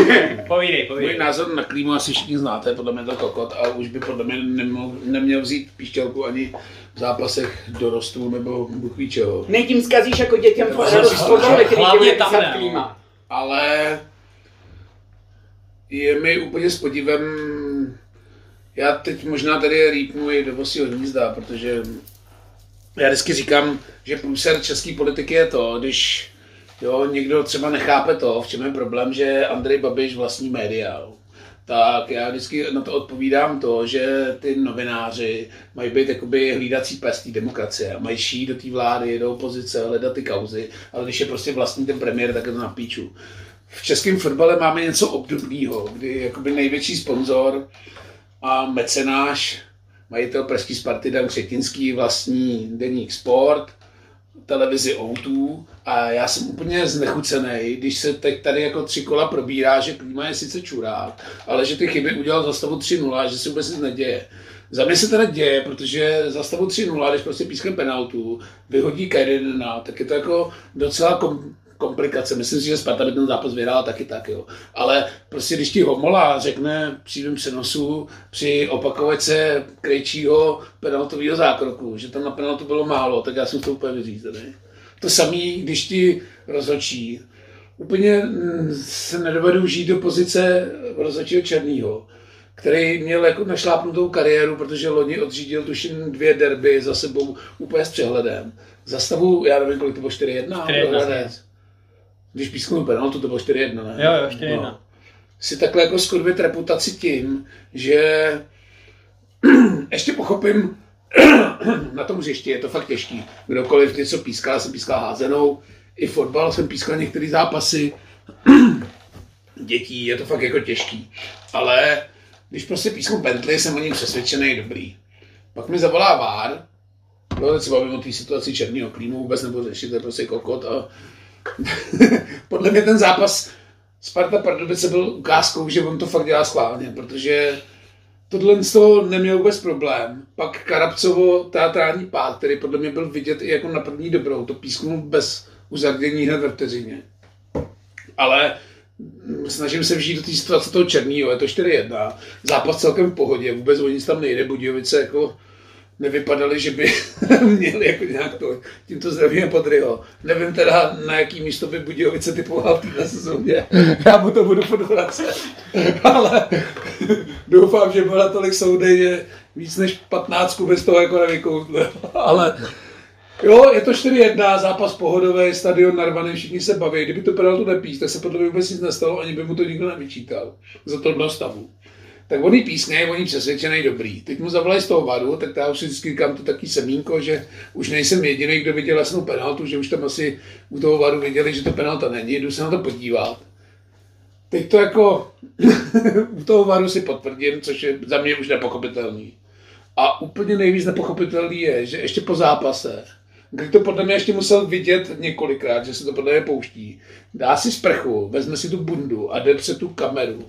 Povídej, povídej. Můj názor na Klímu asi všichni znáte, podle mě to kokot, a už by podle mě nemohl, neměl vzít píšťalku ani v zápasech dorostů nebo buchví čeho. Nej, tím zkazíš jako dětem radost fotbalu, který děluje psát Klíma. Ale je mi úplně s podívem, já teď možná tady rýpnu i do vosího hnízda, protože já vždycky říkám, že průser české politiky je to, když jo, někdo třeba nechápe to, v čem je problém, že Andrej Babiš vlastní média. Tak já vždycky na to odpovídám to, že ty novináři mají být jakoby hlídací pes té demokracie. Mají šít do té vlády, do opozice, hledat ty kauzy, ale když je prostě vlastní ten premiér, tak je to na píču. V českém fotbale máme něco obdobného, kdy jakoby největší sponzor a mecenáš, majitel pražský Sparty Dan Křetinský, vlastní deník Sport, televizi O dva, a já jsem úplně znechucený, když se teď tady jako tři kola probírá, že Klíma je sice čurák, ale že ty chyby udělal za stavu tři nula, že se vůbec nic neděje. Za mě se teda děje, protože za stavu tři nula, když prostě pískne penaltu, vyhodí Kairina, tak je to jako docela kom- komplikace. Myslím si, že Sparta by ten zápas vyhrála taky tak, jo. Ale prostě když ti Homola řekne přímým přenosu při opakovačce Krejčího penaltového zákroku, že tam na penaltu bylo málo, tak já jsem to úplně vyřízený. To samý, když ti rozhodčí. Úplně se nedovedu žít do pozice rozhodčího Černýho, který měl jako našlápnutou kariéru, protože loni odřídil tuším dvě derby za sebou úplně s přehledem. Za stavu, já nevím, kolik to bylo, čtyři jedna? Když písknul penaltu, to bylo čtyři jedna, ne? Jo, jo, čtyři jedna. No. Si takhle jako skurvit reputaci tím, že ještě pochopím, na tom hřišti je to fakt těžký. Kdokoliv něco píská, jsem pískal házenou, i fotbal jsem pískal některé zápasy dětí, je to fakt jako těžký. Ale když prostě písknu Bentley, jsem o něm přesvědčený, dobrý. Pak mi zavolá VAR, no teď se bavím o té situaci Černýho, Klímu vůbec nebo řešit, to je prostě kokot a podle mě ten zápas Sparta Pardubice byl ukázkou, že on to fakt dělá schválně, protože tohle z toho neměl vůbec problém. Pak Karabcovo teatrální pád, který podle mě byl vidět i jako na první dobrou, to písknul bez uzardění hned ve vteřině. Ale snažím se vžít do té situace toho Černýho, je to čtyři jedna, zápas celkem v pohodě, vůbec o nic tam nejde, Budějovice jako nevypadaly, že by měli jako nějak to, tímto zdravíme Podryho. Nevím teda, na jaký místo by Budějovice typoval v této sezóně. Já mu to budu podvracet. Ale doufám, že byl natolik soudej, že víc než patnáctku bez toho jako nevykoutl. Ale Jo, je to čtyři jedna, zápas pohodový, stadion narvaný, všichni se baví. Kdyby to penaltu nepísl, tak se podle mě vůbec nic nestalo, ani by mu to nikdo nevyčítal za tohle stavu. Tak on jí písne, on jí přesvědčený dobrý. Teď mu zavolají z toho vadu, tak já už si vždycky říkám to taky semínko, že už nejsem jediný, kdo viděl jasnou penaltu, že už tam asi u toho vadu viděli, že to penalta není, jdu se na to podívat. Teď to jako u toho vadu si potvrdím, což je za mě už nepochopitelný. A úplně nejvíc nepochopitelný je, že ještě po zápase, když to podle mě ještě musel vidět několikrát, že se to podle mě pouští, dá si sprchu, vezme si tu bundu a jde před tu kameru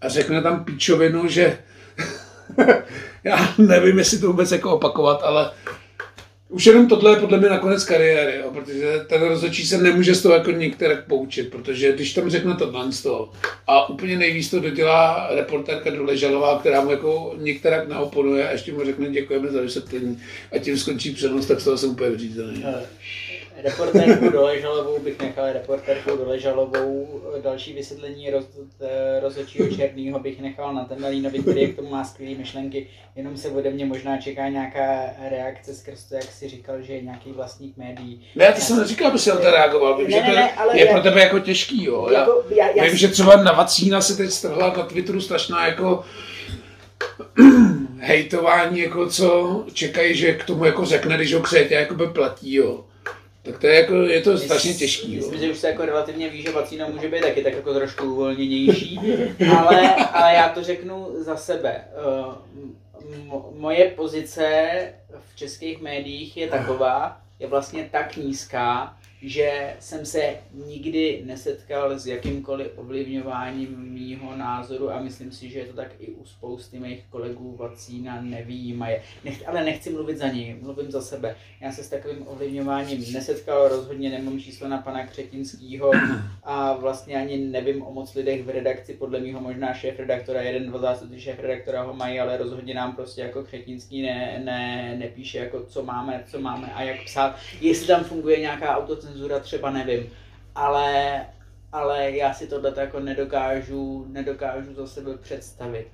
a řekne tam píčovinu, že já nevím, jestli to vůbec jako opakovat, ale už jenom tohle je podle mě nakonec kariéry, jo, protože ten rozhodčí se nemůže z toho jako některak poučit, protože když tam řekne tohle z toho a úplně nejvíc to dodělá reportérka Doležalová, která mu jako některak naoponuje a ještě mu řekne děkujeme za vysvětlení a tím skončí přenos, tak z toho jsem úplně vyřízený. Reportérku Doležalovou bych nechal, reportérku Doležalovou další vysvětlení roz, rozhodčího Černýho bych nechal na Temelínovi, který k tomu má skvělý myšlenky, jenom se ode mě možná čeká nějaká reakce skrz to, jak si říkal, že je nějaký vlastník médií. Ne, já to jsem neříkal, aby se on to reagoval, vím, ne, že to ne, ne, je já, pro tebe jako těžký, jo. Já, jako, já, já, vím, že třeba Navacína se teď strhla na Twitteru strašná jako hejtování, jako co čekají, že k tomu jako řekne, když ho křetě, jakoby platí, jo. Tak to je, jako, je to strašně těžký. Myslím, že už se jako relativně ví, že Vacína může být taky tak jako trošku uvolněnější, ale, ale já to řeknu za sebe. Moje pozice v českých médiích je taková, je vlastně tak nízká, že jsem se nikdy nesetkal s jakýmkoliv ovlivňováním mýho názoru a myslím si, že je to tak i u spousty mých kolegů Vacína nevyjímaje. Nech, ale nechci mluvit za něj, mluvím za sebe. Já se s takovým ovlivňováním nesetkal, rozhodně nemám číslo na pana Křetinskýho a vlastně ani nevím o moc lidech v redakci, podle mýho možná šéfredaktora, jeden, dva zástupci šéfredaktora ho mají, ale rozhodně nám prostě jako Křetinský ne, ne, nepíše, jako co máme, co máme a jak psát. Jestli tam funguje nějaká autocenzura, cenzura třeba nevím, ale, ale já si tohle jako nedokážu, nedokážu za sebe představit.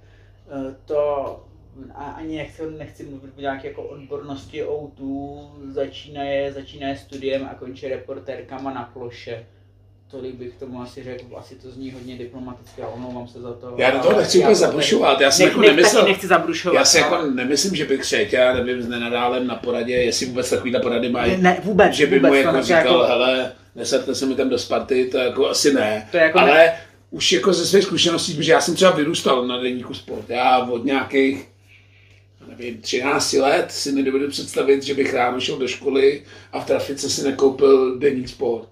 To ani nechci, nechci mluvit o nějaké jako odbornosti ó dvě, začíná je, začíná je studiem a končí reportérkama na ploše. Tolik bych tomu asi řekl, asi to zní hodně diplomaticky a omlouvám se za to. Já do toho nechci úplně zabrušovat, já si nech, jako nech, nemyslel, nechci zabrušovat, já si no. Jako nemyslím, že bych Křeťa, nevím, s Nenadálem na poradě, jestli vůbec takovýhle porady mají, ne, vůbec, že by vůbec, mu jako říkal, jako... hele, nesadte se mi tam do Sparty, to jako asi ne, jako ale ne... už jako ze svých zkušeností, protože já jsem třeba vyrůstal na Deníku Sport, já od nějakých nevím, třinácti let si nedovedu představit, že bych ráno šel do školy a v trafice si nekoupil Deník Sport.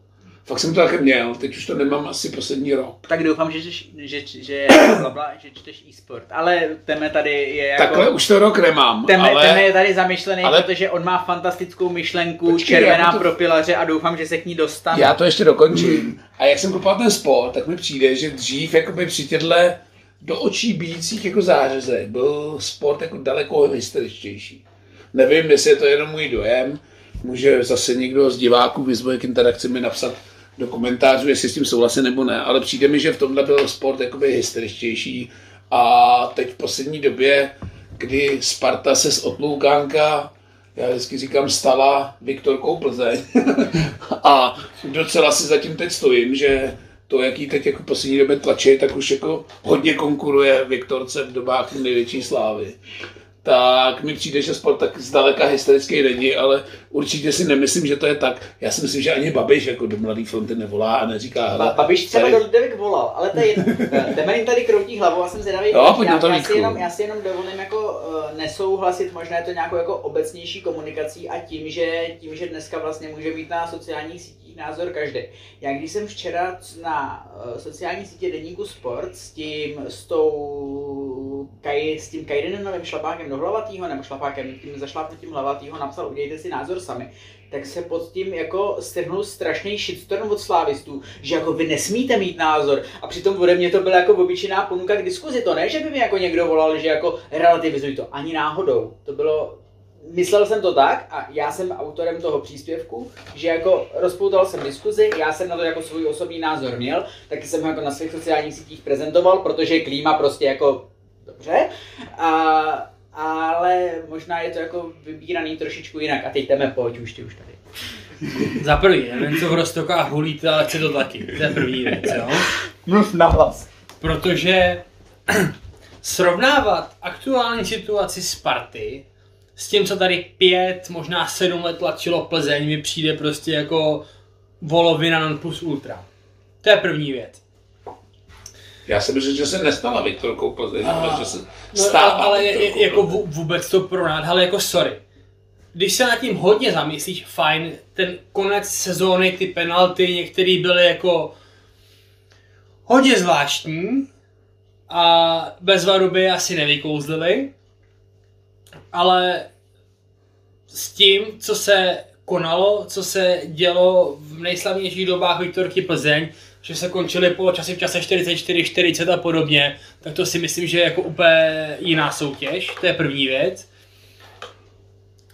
Fakt jsem to také měl, teď už to nemám asi poslední rok. Tak doufám, že, že, že, že, blabla, že čteš e-sport, ale Teme tady je jako... Takhle už to rok nemám, Teme, ale... Teme je tady zamyšlený, ale... protože on má fantastickou myšlenku, počkej, červená to... pro pilaře a doufám, že se k ní dostane. Já to ještě dokončím. Hmm. A jak jsem koupal ten sport, tak mi přijde, že dřív jakoby při těhle do očí bíjících jako zářezek byl sport jako daleko hysteričtější. Nevím, jestli je to jenom můj dojem, může zase někdo z diváků vyzvoje k interakci mi napsat do komentářů, jestli s tím souhlasí nebo ne, ale přijde mi, že v tomhle byl sport jakoby hysteričtější a teď v poslední době, kdy Sparta se z Otloukánka, já vždycky říkám, stala Viktorkou Plzeň a docela si zatím teď stojím, že to, jaký teď jako v poslední době tlačí, tak už jako hodně konkuruje Viktorce v dobách největší slávy. Tak mi přijde, že sport tak zdaleka hysterický není, ale určitě si nemyslím, že to je tak. Já si myslím, že ani Babiš jako do Mladé fronty nevolá a neříká... Ba- Babiš třeba tady... do Ludevik volal, ale to je Temelín tady kroutí hlavou a jsem zvědavý. No, já, já, si jenom, já si jenom dovolím jako uh, nesouhlasit, možná je to nějakou jako obecnější komunikací a tím, že, tím, že dneska vlastně může být na sociálních sítích názor každý. Já když jsem včera na uh, sociální sítě Deníku Sport s tím, s tou... Kaj, s tím Kajdenovým šlapákem do Hlavatýho, nebo šlapákem, tím zašlápnutím Hlavatýho napsal, udějte si názor sami, tak se pod tím jako strhnul strašný shitstorm od slávistů, že jako vy nesmíte mít názor a přitom ode mě to byla jako obyčejná ponuka k diskuzi, to ne, že by mi jako někdo volal, že jako relativizuj to, ani náhodou, to bylo... Myslel jsem to tak a já jsem autorem toho příspěvku, že jako rozpoutal jsem diskuzi, já jsem na to jako svůj osobní názor měl, taky jsem ho jako na svých sociálních sítích prezentoval, protože klíma prostě jako dobře, a, ale možná je to jako vybíraný trošičku jinak. A teď jdeme, pojď už, ty už tady. Za prvý, nevím, co v Roztokách hulíte, ale chci to taky. To je první věc, jo? Mluv nahlas. Protože srovnávat aktuální situaci Sparty s tím, co tady pět, možná sedm let tlačilo Plzeň, mi přijde prostě jako volovina non plus ultra. To je první věc. Já si myslím, že se nestala Viktorkou Plzeň, a... že se stává. No, ale je, jako vůbec to pronát, ale jako sorry. Když se nad tím hodně zamyslíš, fajn, ten konec sezóny, ty penalty, některý byly jako hodně zvláštní a bez varu by asi nevykouzlili, ale s tím, co se konalo, co se dělo v nejslavnějších dobách Viktorky Plzeň, že se končily poločasy v čase čtyřicet čtyři čtyřicet a podobně, tak to si myslím, že je jako úplně jiná soutěž, to je první věc.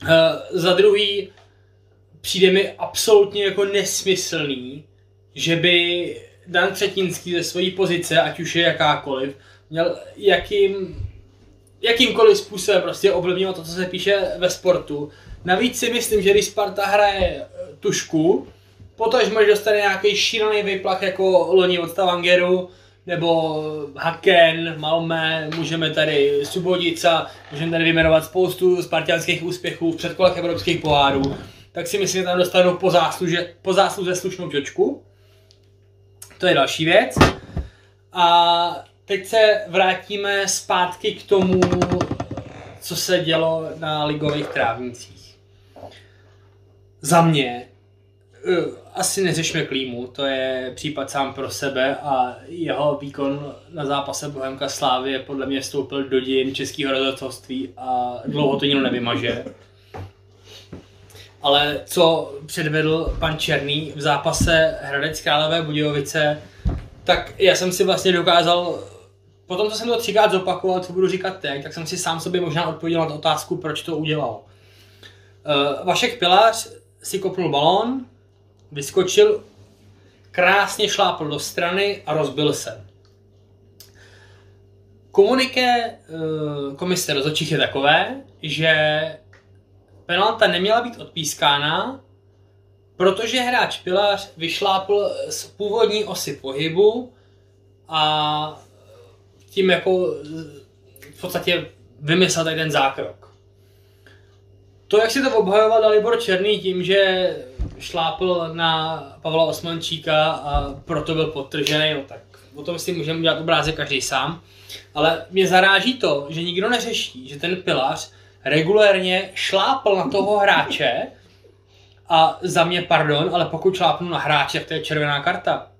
Uh, za druhý, přijde mi absolutně jako nesmyslný, že by Dan Třetinský ze své pozice, ať už je jakákoliv, měl jakým, jakýmkoliv způsobem prostě ovlivňovat to, co se píše ve sportu. Navíc si myslím, že když Sparta hraje tušku, potažmo, že dostane nějaký šílený výplach jako loni od Stavangeru, nebo Haken, Malmé, můžeme tady Subotica, můžeme tady vyjmenovat spoustu spartianských úspěchů v předkolech evropských pohárů, tak si myslím, že tam dostanou po zásluze, po zásluze slušnou čočku. To je další věc. A teď se vrátíme zpátky k tomu, co se dělo na ligových trávnicích. Za mě, asi neřešme Klímu, to je případ sám pro sebe a jeho výkon na zápase Bohemka Slávie podle mě vstoupil do dějin českého rozhodcovství a dlouho to nikdo nevymaže. Ale co předvedl pan Černý v zápase Hradec Králové Budějovice, tak já jsem si vlastně dokázal, potom co jsem to třikrát zopakoval, co budu říkat teď, tak jsem si sám sobě možná odpověděl na otázku, proč to udělal. Vašek Pilář si kopnul balón, vyskočil, krásně šlápl do strany a rozbil se. Komuniké komise rozhodčích je takové, že penalta neměla být odpískána, protože hráč Pilář vyšlápl z původní osy pohybu a tím jako v podstatě vymyslel tady ten zákrok. To, jak si to obhajoval Dalibor Černý tím, že šlápl na Pavla Osmančíka a proto byl podtržený, no tak o tom si můžeme udělat obrázek každý sám. Ale mě zaráží to, že nikdo neřeší, že ten Pilář regulérně šlápl na toho hráče a za mě pardon, ale pokud šlápnu na hráče, tak to je červená karta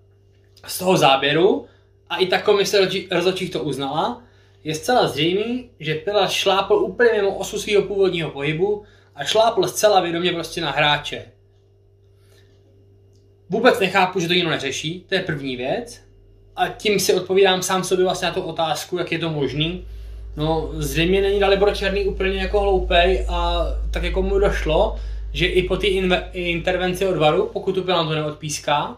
z toho záběru a i ta komise rozhodčích to uznala, je zcela zřejmý, že Pilář šlápl úplně mimo osu svého původního pohybu a šlápl zcela vědomě prostě na hráče. Vůbec nechápu, že to nikdo neřeší, to je první věc. A tím si odpovídám sám sobě vlastně na tu otázku, jak je to možný. No, zřejmě není Dalibor Černý úplně jako hloupej a tak jako mu došlo, že i po té inve- intervenci od VARu, pokud tu penaltu neodpíská,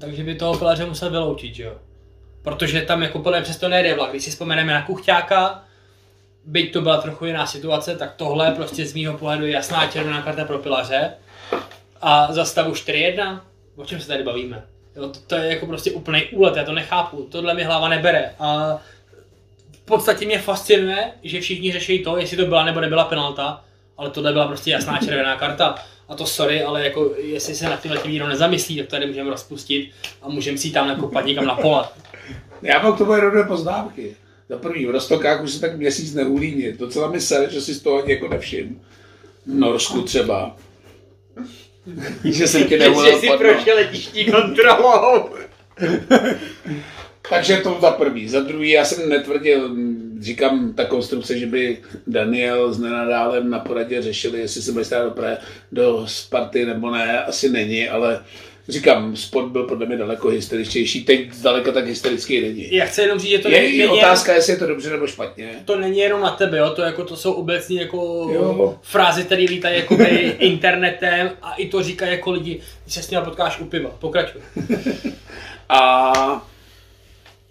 takže by toho Pilaře musel vyloučit, že jo. Protože tam jako podle přesto nejde vlak, když si vzpomeneme na Kuchťáka, byť to byla trochu jiná situace, tak tohle prostě z mýho pohledu je jasná červená karta pro Pilaře. A za stavu čtyři jedna, o čem se tady bavíme? Jo, to, to je jako prostě úplný úlet, já to nechápu, tohle mi hlava nebere. A v podstatě mě fascinuje, že všichni řeší to, jestli to byla nebo nebyla penalta, ale tohle byla prostě jasná červená karta. A to sorry, ale jako jestli se na tímhle tím nikdo nezamyslí, tak tady můžeme rozpustit a můžeme si tam nakopat někam na pole. Já mám k tomu jenom dvě poznámky. Za první, v Roztokách už se tak měsíc neulíní. Docela mi se, že si z toho jako nevšim. V Norsku třeba. Že jsem tě nevolil padnout. Že si prošel letištní kontrolou. Takže to za první. Za druhý, já jsem netvrdil, říkám ta konstrukce, že by Daniel s Nenadálem na poradě řešili, jestli se bude stát do Sparty nebo ne, asi není, ale říkám, sport byl podle mě daleko hysteričtější, teď zdaleka tak hysterický není. Já chci jenom říct, že to je není... Je otázka, jestli je to dobře nebo špatně. To není jenom na tebe, jo? To, jako, to jsou obecní jako jo. Frázy, které lítají internetem a i to říkají jako lidi, když se s ním potkáš u piva. Pokračuj. A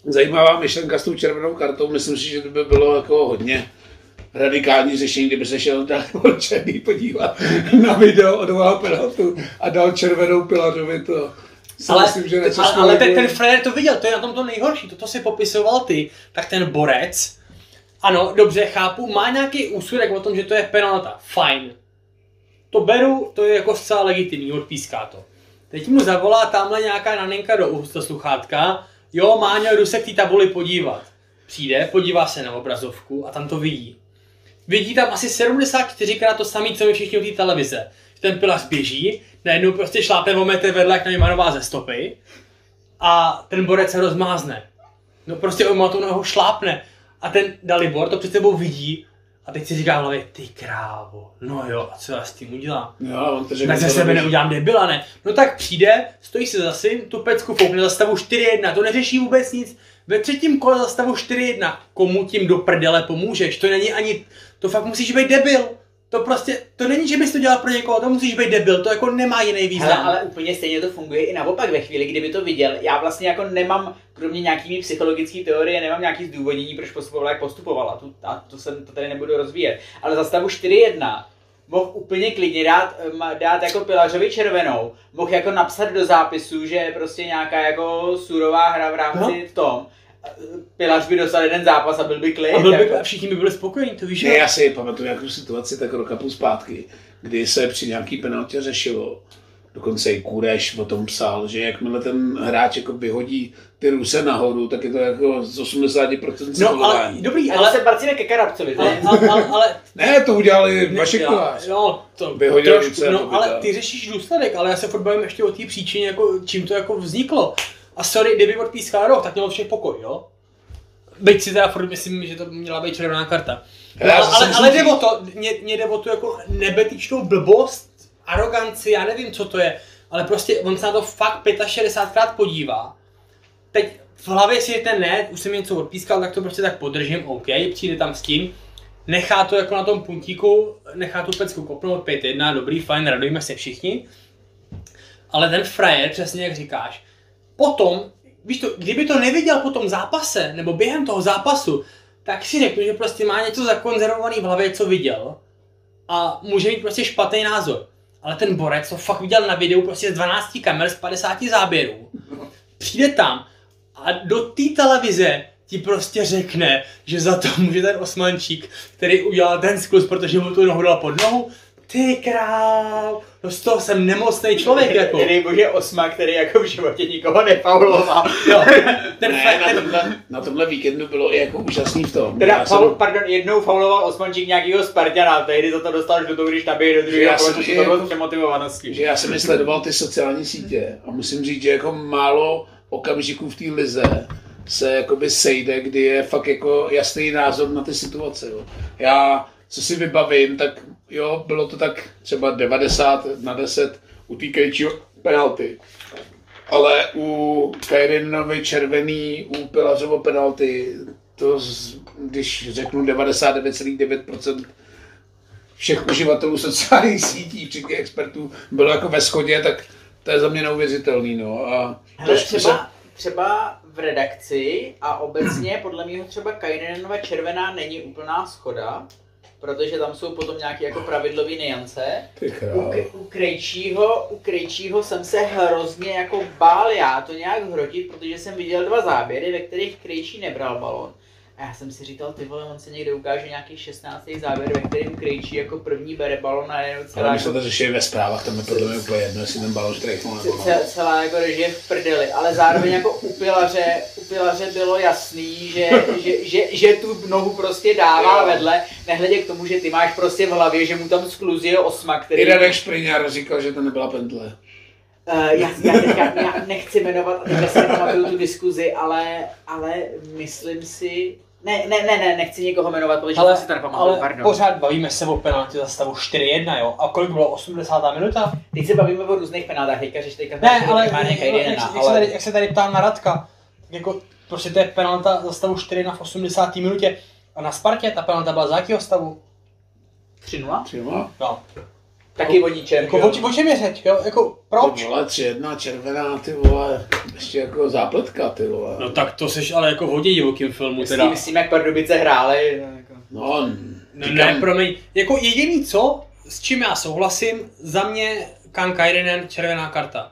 zajímavá myšlenka s tou červenou kartou, myslím si, že to by bylo jako hodně radikální řešení, kdyby se šel na Černý podívat na video od dvou pilotů a dal červenou pilařovi to. Ale, myslím, že ale, ale ten, ten Frér to viděl, to je na tom to nejhorší, to, to si popisoval ty, tak ten borec, ano, dobře, chápu, má nějaký úsudek o tom, že to je penalta, fajn. To beru, to je jako zcela legitimní, odpíská to. Teď mu zavolá tamhle nějaká naninka do ústa sluchátka, jo, Máňo, jdu se k té tabuli podívat. Přijde, podívá se na obrazovku a tam to vidí. Vidí tam asi sedmdesát čtyřikrát to samé, co my všichni u té televize. Ten pilař běží, najednou prostě šlápne o metr vedle, jak Neumannová ze stopy a ten borec se rozmázne. No prostě on má tu nohu, šlápne a ten Dalibor to před sebou vidí a teď si říká v hlavě, ty krávo, no jo, a co já s tím udělám? Jo, tak se sebe neudělám debila, ne? No tak přijde, stojí se zase, tu pecku foukne za stavu čtyři jedna, to neřeší vůbec nic. Ve třetím kole za stavu čtyři jedna, komu tím do prdele pomůžeš? To není ani, to fakt musíš být debil. To prostě, to není, že bys to dělal pro někoho, to musíš být debil, to jako nemá jiný význam. Hele, ale úplně stejně to funguje i naopak ve chvíli, kdyby to viděl. Já vlastně jako nemám, kromě nějakými psychologické teorie, nemám nějaký zdůvodnění, proč postupovala, jak postupovala. A to, a to, jsem, to tady nebudu rozvíjet. Ale za stavu čtyři jedna mohl úplně klidně dát, dát jako pilařovi červenou. Mohl jako napsat do zápisu, že je prostě nějaká jako surová hra v rámci no. v tom. Pilař by dostal jeden zápas a byl by klid. A, byl by, a všichni by byli spokojení, to víš? Ne, já si pamatuju nějakou situaci tak roka půl zpátky, kdy se při nějaký penaltě řešilo. Dokonce i Kureš o tom psal, že jakmile ten hráč jako vyhodí ty Ruse nahoru, tak je to jako z osmdesát procent zvolování. No, dobrý, ale se Marcine ke Karabcovi, ale, ale, ale, ale... Ne, to udělali Vašek Kovář. No, to trošku, no, ale ty řešíš důsledek, ale já se furt bavím ještě o té příčině, jako, čím to jako vzniklo. A sorry, kdyby odpískal roh, tak měl všech pokoj, jo? Byť si teda furt myslím, že to měla být červená karta. No, ale ale jde o to, mě, mě jde o tu jako nebetičnou blbost, aroganci, já nevím, co to je. Ale prostě on se na to fakt šedesát pětkrát podívá. Teď v hlavě si řekne ne, už jsem něco odpískal, tak to prostě tak podržím, OK, přijde tam s tím. Nechá to jako na tom puntíku, nechá tu pecku kopnout pět jedna, dobrý, fajn, radujeme se všichni. Ale ten frajer, přesně jak říkáš, potom, víš to, kdyby to neviděl po tom zápase, nebo během toho zápasu, tak si řeknu, že prostě má něco zakonzervovaný v hlavě, co viděl a může mít prostě špatný názor. Ale ten borec to fakt viděl na videu prostě z dvanácti kamer, z padesáti záběrů. Přijde tam a do té televize ti prostě řekne, že za to může ten Osmančík, který udělal ten skluz, protože mu tu nohu dal pod nohu. Ty král, no z toho jsem nemocnej člověk jako. Jedej bože Osma, který jako v životě nikoho nefauloval. Jo, ten ne, fakt, na, tomhle, na tomhle víkendu bylo i jako úžasný v tom. Teda faul, jsem... pardon, jednou fauloval Osmančík nějakýho Spartana, tehdy za to dostal do toho, když nabije do druhého, protože to bylo z přemotivovaností. Že já jsem mi sledoval ty sociální sítě a musím říct, že jako málo okamžiků v té lize se jakoby sejde, kdy je fakt jako jasný názor na ty situace. Jo. Já, co si vybavím, tak jo, bylo to tak třeba devadesát na deset utíkajícího penalty. Ale u Kajrinovy červený, u Pilařovo penalty, to z, když řeknu devadesát devět celá devět procent všech uživatelů sociálních sítí, včetně expertů, bylo jako ve shodě, tak to je za mě neuvěřitelný. No. A hele, třeba, se... třeba v redakci a obecně podle mého třeba Kajrinova červená není úplná shoda. Protože tam jsou potom nějaké jako pravidlové nuance. U, u, Krejčího, u Krejčího jsem se hrozně jako bál já to nějak hrotit, protože jsem viděl dva záběry, ve kterých Krejčí nebral balón. A já jsem si říkal, ty vole, on se někde ukáže nějaký šestnáctý záběr, ve kterém Krejčí jako první bere balón a jenom celá... Ale my jsme to řešili ve zprávách, tam je podle mě úplně jedno, jestli ten balón štrejchnul nebo ne. Celá jako režie v prdeli, ale zároveň jako u pilaře, u pilaře bylo jasný, že, že, že, že tu nohu prostě dává jo. vedle, nehledě k tomu, že ty máš prostě v hlavě, že mu tam skluzil Osma, který... I Radek Špriňar říkal, že to nebyla pentle. Uh, já, já, teďka, já nechci jmenovat, teďka si nepamatuju tu diskuzi, ale, ale myslím si... Ne, ne, ne, ne, nechci někoho jmenovat, protože ale, si to nepamatuju, ale pardon. Ale pořád bavíme se o penaltě za stavu čtyři jedna, jo? A kolik bylo? osmdesátá minuta? Teď se bavíme o různých penaltách, teďka řeš teďka... Ne, ale, ale jak se tady ptám na Radka, jako prostě to je penalta za stavu čtyři jedna v osmdesáté minutě. A na Spartě ta penalta byla za jakýho stavu? tři nula? tři nula? No. Taky o ničem, jako, jo? O čem je řeč, jo? Jako, proč? To vole, tři jedna, červená, ty vole, ještě jako zápletka, ty vole. No tak to seš ale jako v hodně divokým filmu, teda. Myslím, jak Pardubice hráli, no, jako. No, No říkám, ne, promiň. Jako jediný co, s čím já souhlasím, za mě Kan Kairinen červená karta.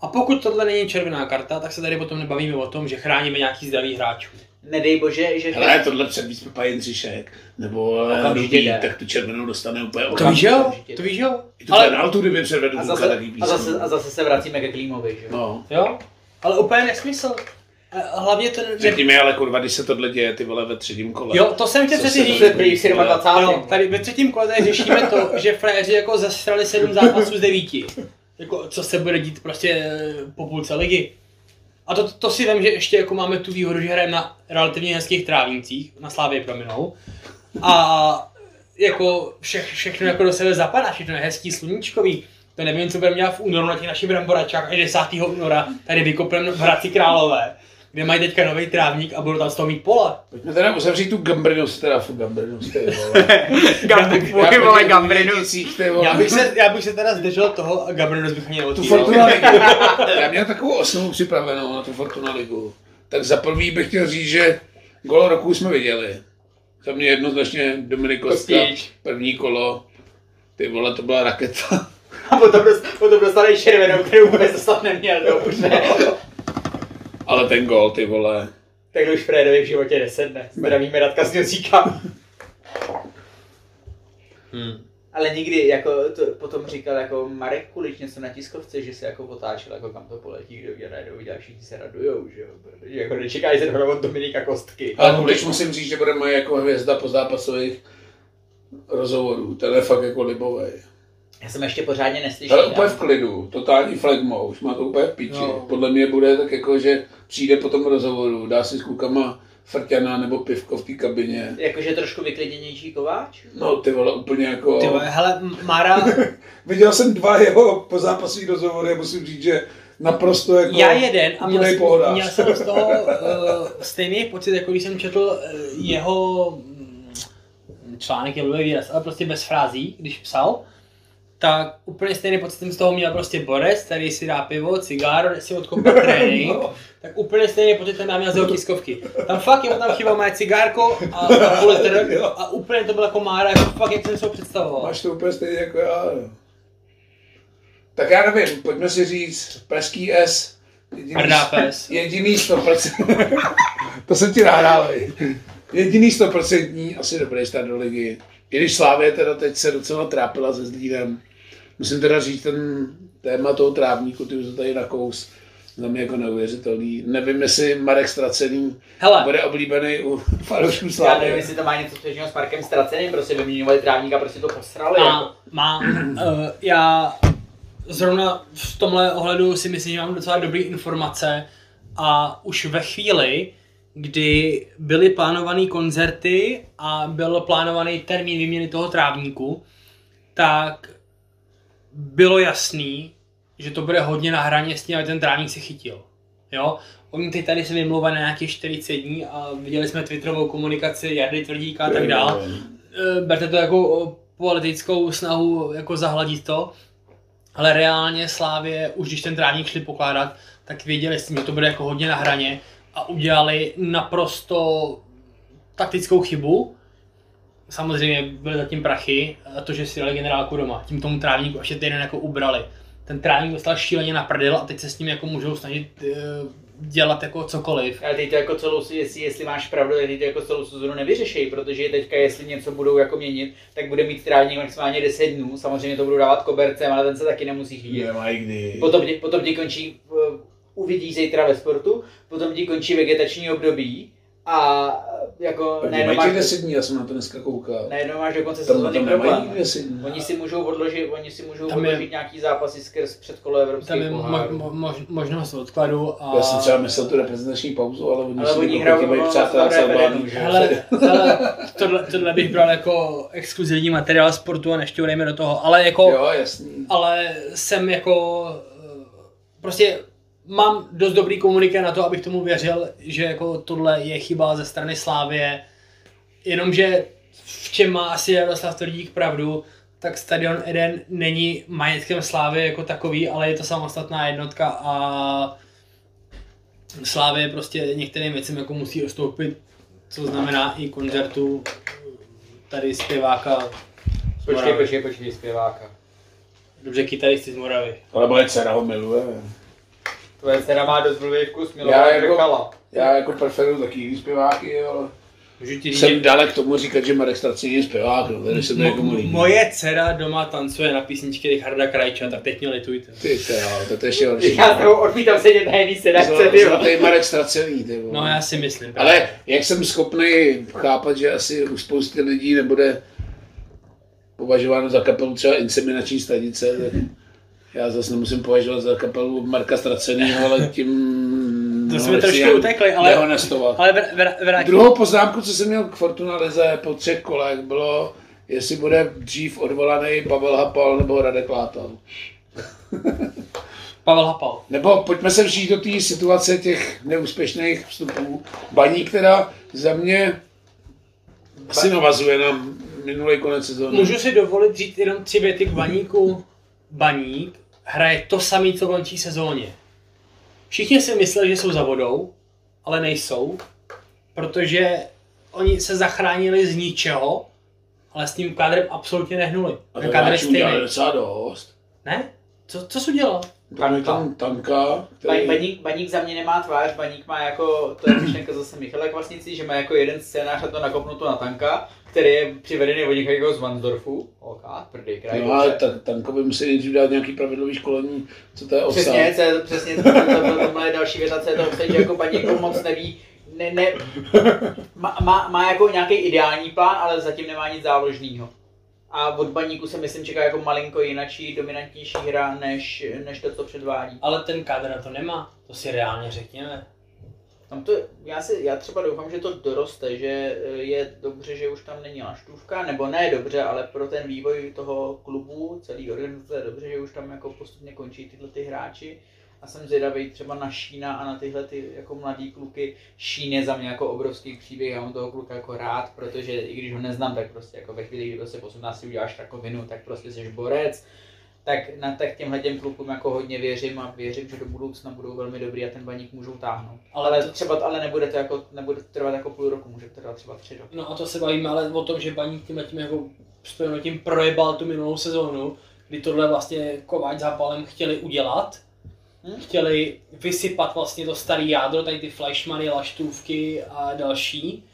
A pokud tohle není červená karta, tak se tady potom nebavíme o tom, že chráníme nějaký zdravý hráčů. Nedej bože, že... Hele, tohle předvíc Pepa Jindřišek, nebo Rubí, tak tu červenou dostane úplně okamžitě. To víš jo, to víš jo. I tu penaltu, kdyby předvedl Vůka takový písmu. A zase, a zase se vracíme ke Klímovi, že no. Jo? Ale úplně nesmysl. Hlavně to... Řekni mi, ale kurva, když se tohle děje, ty vole, ve třetím kole. Jo, to jsem tě přeci říct. Ano, tady ve třetím kole tady řešíme to, že frajeři jako zastrali sedm zápasů z devíti. Jako, co se bude dít prostě po půlce ligy. A to, to si vím, že ještě jako máme tu výhodu, že hrajeme na relativně hezkých trávnicích, na Slávě prominou. A jako vše, všechno jako do sebe zapadá, všechno je hezký, sluníčkový. To nevím, co budeme dělat v únoru na těch našich bramboračách, až desátého února tady vykopneme v Hradci Králové, kde mají teďka nový trávník a budou tam z toho mít pole. Pojďme teda uzavřít tu gambrinus, teda fu gambrinus, ty vole. Gambrinus, ty vole, gambrinus. Já bych se, já bych se teda zdržel toho a gambrinus bych měl odtýl. Tu Fortuna ligu. Já měl takovou osnovu připravenou na tu Fortuna ligu. Tak za prvý bych chtěl říct, že gol roku jsme viděli. Za mě jednoznačně Dominik Kostka, první kolo. Ty vole, to byla raketa. A potom, potom dostali červenou, kterou vůbec dostat neměl, dobře. Ale ten gól, ty vole. Tak už Fredovi v životě nesedne. Zdravíme Radka Sňocíka. Hmm. Ale nikdy, jako to potom říkal jako Marek Kulič něco na tiskovce, že se jako otáčel, jako kam to poletí, kdo dělá, kdo udělá, všichni se radujou, že jo. Jako nečekají se hlavou Dominika Kostky. Ale Kulič musím říct, že bude moje jako hvězda po zápasových rozhovorů. Ten je fakt jako libovej. Já jsem ještě pořádně neslyšel. Ale úplně v klidu, totální flegmou, už má to úplně v piči. No. Podle mě bude tak jako, že přijde po tom rozhovoru, dá si s klukama frťana nebo pivko v té kabině. Jakože trošku vyklidněnější Kováč? No ty vole, úplně jako... Ty vole, hele, Mara... Viděl jsem dva jeho pozápasový rozhovory, musím říct, že naprosto jako... Já jeden a měl, měl jsem z toho uh, stejný pocit, jako když jsem četl uh, jeho článek, je blbý výraz, ale prostě bez frází, když psal. Tak úplně stejný pocit z toho měl prostě Borec, který si dá pivo, cigáro, si odkopá trénink, no. Tak úplně stejný pocit tam já měl z jeho tiskovky. Tam fakt jeho tam chyba má cigárko a půl litr a úplně to byla jako Mára, jako fakt jak jsem se ho představoval. Máš to úplně stejný jako já. Tak já nevím, pojďme si říct, pražský S, jediný sto procent, to jsem ti nahrávej, jediný sto procent asi dobrý start do ligy. I když Slávě teda teď se docela trápila se Zlínem, musím teda říct ten téma toho trávníku, ty už to tady nakous, za mě jako neuvěřitelný. Nevím, jestli Marek Ztracený hele. Bude oblíbený u fanoušků Slávy. Já nevím, jestli to má něco společného s Markem Ztraceným, prostě vyměňovali trávník a prostě to posrali. Má, jako. Má. uh, já zrovna v tomhle ohledu si myslím, že mám docela dobré informace a už ve chvíli, kdy byly plánované koncerty a byl plánovaný termín výměny toho trávníku, tak bylo jasný, že to bude hodně na hraně s tím, aby ten trávník se chytil. Jo? Oni teď tady se vymluvají na nějakých čtyřicet dní a viděli jsme twitterovou komunikaci Jardy Tvrdíka a tak dále. Berte to jako politickou snahu jako zahladit to, ale reálně Slávě už když ten trávník šli pokládat, tak věděli s tím, že to bude jako hodně na hraně. A udělali naprosto taktickou chybu. Samozřejmě byly zatím prachy a to, že si dali generálku doma. Tím tomu trávníku ještě týden jako ubrali. Ten trávník dostal šíleně na prdel a teď se s ním jako můžou snažit dělat jako cokoliv. Ale teď to jako celou, jestli, jestli máš pravdu, teď to jako celou sezonu nevyřešej, protože teďka jestli něco budou jako měnit, tak bude mít trávník maximálně deset dnů. Samozřejmě to budou dávat kobercem, ale ten se taky nemusí chytit. Nemá nikdy. Potom, potom ti končí... Uvidíš zítra ve sportu, potom ti končí vegetační období a jako nejenom máš... deset dní, já jsem na to dneska koukal. Nejenom máš dokonce sezónní problém. Oni si můžou odložit, oni si můžou odložit je... nějaký zápasy skrz předkolo evropských poháru. Mo- mo- možnost odkladu a... Já jsem třeba myslel tu reprezentační pauzu, ale oni ale si nekoukývají přátelé celbánu. Hele, hele tohle, tohle bych bral jako exkluzivní materiál sportu a nešťourejme do toho, ale jako... Jo, jasný. Ale jsem jako... Prostě... Mám dost dobrý komuniké na to, abych tomu věřil, že jako tohle je chyba ze strany Slávie. Jenomže v čem má asi Jaroslav Tvrdík pravdu, tak Stadion Eden není majetkem Slávie jako takový, ale je to samostatná jednotka a Slávie prostě některým věcem jako musí odstoupit, co znamená i koncertu tady zpěváka. Počkej, počkej, počkej, zpěváka. Dobře, kytaristy z Moravy. Ale moje dcera ho miluje. Tvoje dcera má dost blbý vkus, milovala Drkala. Já jako preferuji taky jiný zpěváky, ale říct, jsem dále k tomu říkat, že Marek Stracený je zpěvák, no, když se to někomu líbí. Moje dcera doma tancuje na písničky Richarda Krajča, tak teď mě litujte. Ty jo, to je ještě horší. Já s toho odmítám sedět na jedný sedačce, ty jo. Zlatý Marek Stracený, ty jo. No já si myslím. Ale právě. Jak jsem schopný chápat, že asi u spousty lidí nebude považováno za kapelu třeba Inseminační stanice, tak já zase nemusím považovat za kapelu Marka Straceného, ale tím... To no, jsme trošku utekli, ale, ale vr, vr, vrátím. Druhou poznámku, co jsem měl k Fortuna Lize po třech kolech, bylo, jestli bude dřív odvolaný Pavel Hapal nebo Radek Látal. Pavel Hapal. Nebo pojďme se vžít do té situace těch neúspěšných vstupů. Baník teda za mě asi navazuje na minulý konec sezóny. Můžu si dovolit říct jenom tři věty k Baníku. Baník hraje to samé, co v loňské sezóně. Všichni si mysleli, že jsou za vodou, ale nejsou, protože oni se zachránili z ničeho, ale s tím kádrem absolutně nehnuli. A ten kádr je stejný. Docela dost. Ne? Co, co jsi udělal? Tam, tam, tanka. Který... Baník, baník za mě nemá tvář, Baník má jako, to je myšlenka zase Michala Kvasnicí, že má jako jeden scénář a to nakopnuto na Tanka, který je přivedený od někoho z Mansdorfu. OK, prdý kraj. No ale ta, Tankovi musí nejdřív dát nějaký pravidlový školení, co to je obsah. Přesně, co je to, přesně, to, to, to je další věta, co je to obsah, že jako Baník moc neví, ne, ne, má, má, má jako nějaký ideální plán, ale zatím nemá nic záložného. A od Baníku se myslím čeká jako malinko jinačí, dominantnější hra, než, než to, co předvádí. Ale ten kádr na to nemá, to si reálně řekněme. Tam to, já, si, já třeba doufám, že to doroste, že je dobře, že už tam není Laštůvka, nebo ne dobře, ale pro ten vývoj toho klubu, celý organizace je dobře, že už tam jako postupně končí tyhle ty hráči. A jsem zvědavý třeba na Šína a na tyhle ty jako mladý kluky. Šín je za mě jako obrovský příběh, já mám toho kluka jako rád, protože i když ho neznám, tak prostě jako ve chvíli, kdy prostě v osmnácti uděláš takovinu, tak prostě jsi borec. Tak na tak těmhle těm klukům jako hodně věřím a věřím, že do budoucna budou velmi dobrý a ten Baník můžou táhnout. Ale, ale to třeba ale nebude to jako nebude to trvat jako půl roku, může to trvat třeba tři roky. No a to se bavíme ale o tom, že Baník tím tím jako tím projebal tu minulou sezónu, kdy tohle vlastně Kováč s Hapalem chtěli udělat. Hmm? Chtěli vysypat vlastně to staré jádro, tady ty flashmany, Laštůvky a další.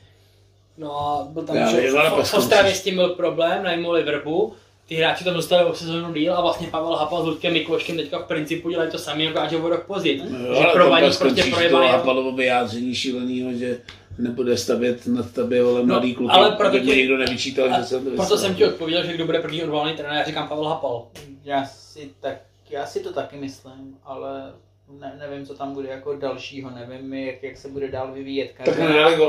No a byl tam já, že v Ostravě s tím byl problém, najmuli vrbu, ty hráči tam dostali o sezónu díl a vlastně Pavel Hapal s Ludkem Mikloškem teďka v principu dělají to samé, jako až o rok později. No, že pro Baník prostě projevali. Hapalovo vyjádření šílenýho, že nebude stavět nad tebe vole mladý no, kluk, aby mě nikdo nevyčítal, že jsem to vyslal. Proto jsem ti odpověděl, že kdo bude první odvolaný trenér, já říkám Pavel Hapal. Já si tak. Já si to taky myslím, ale ne, nevím, co tam bude jako dalšího, nevím, jak, jak se bude dál vyvíjet Karviní, ale do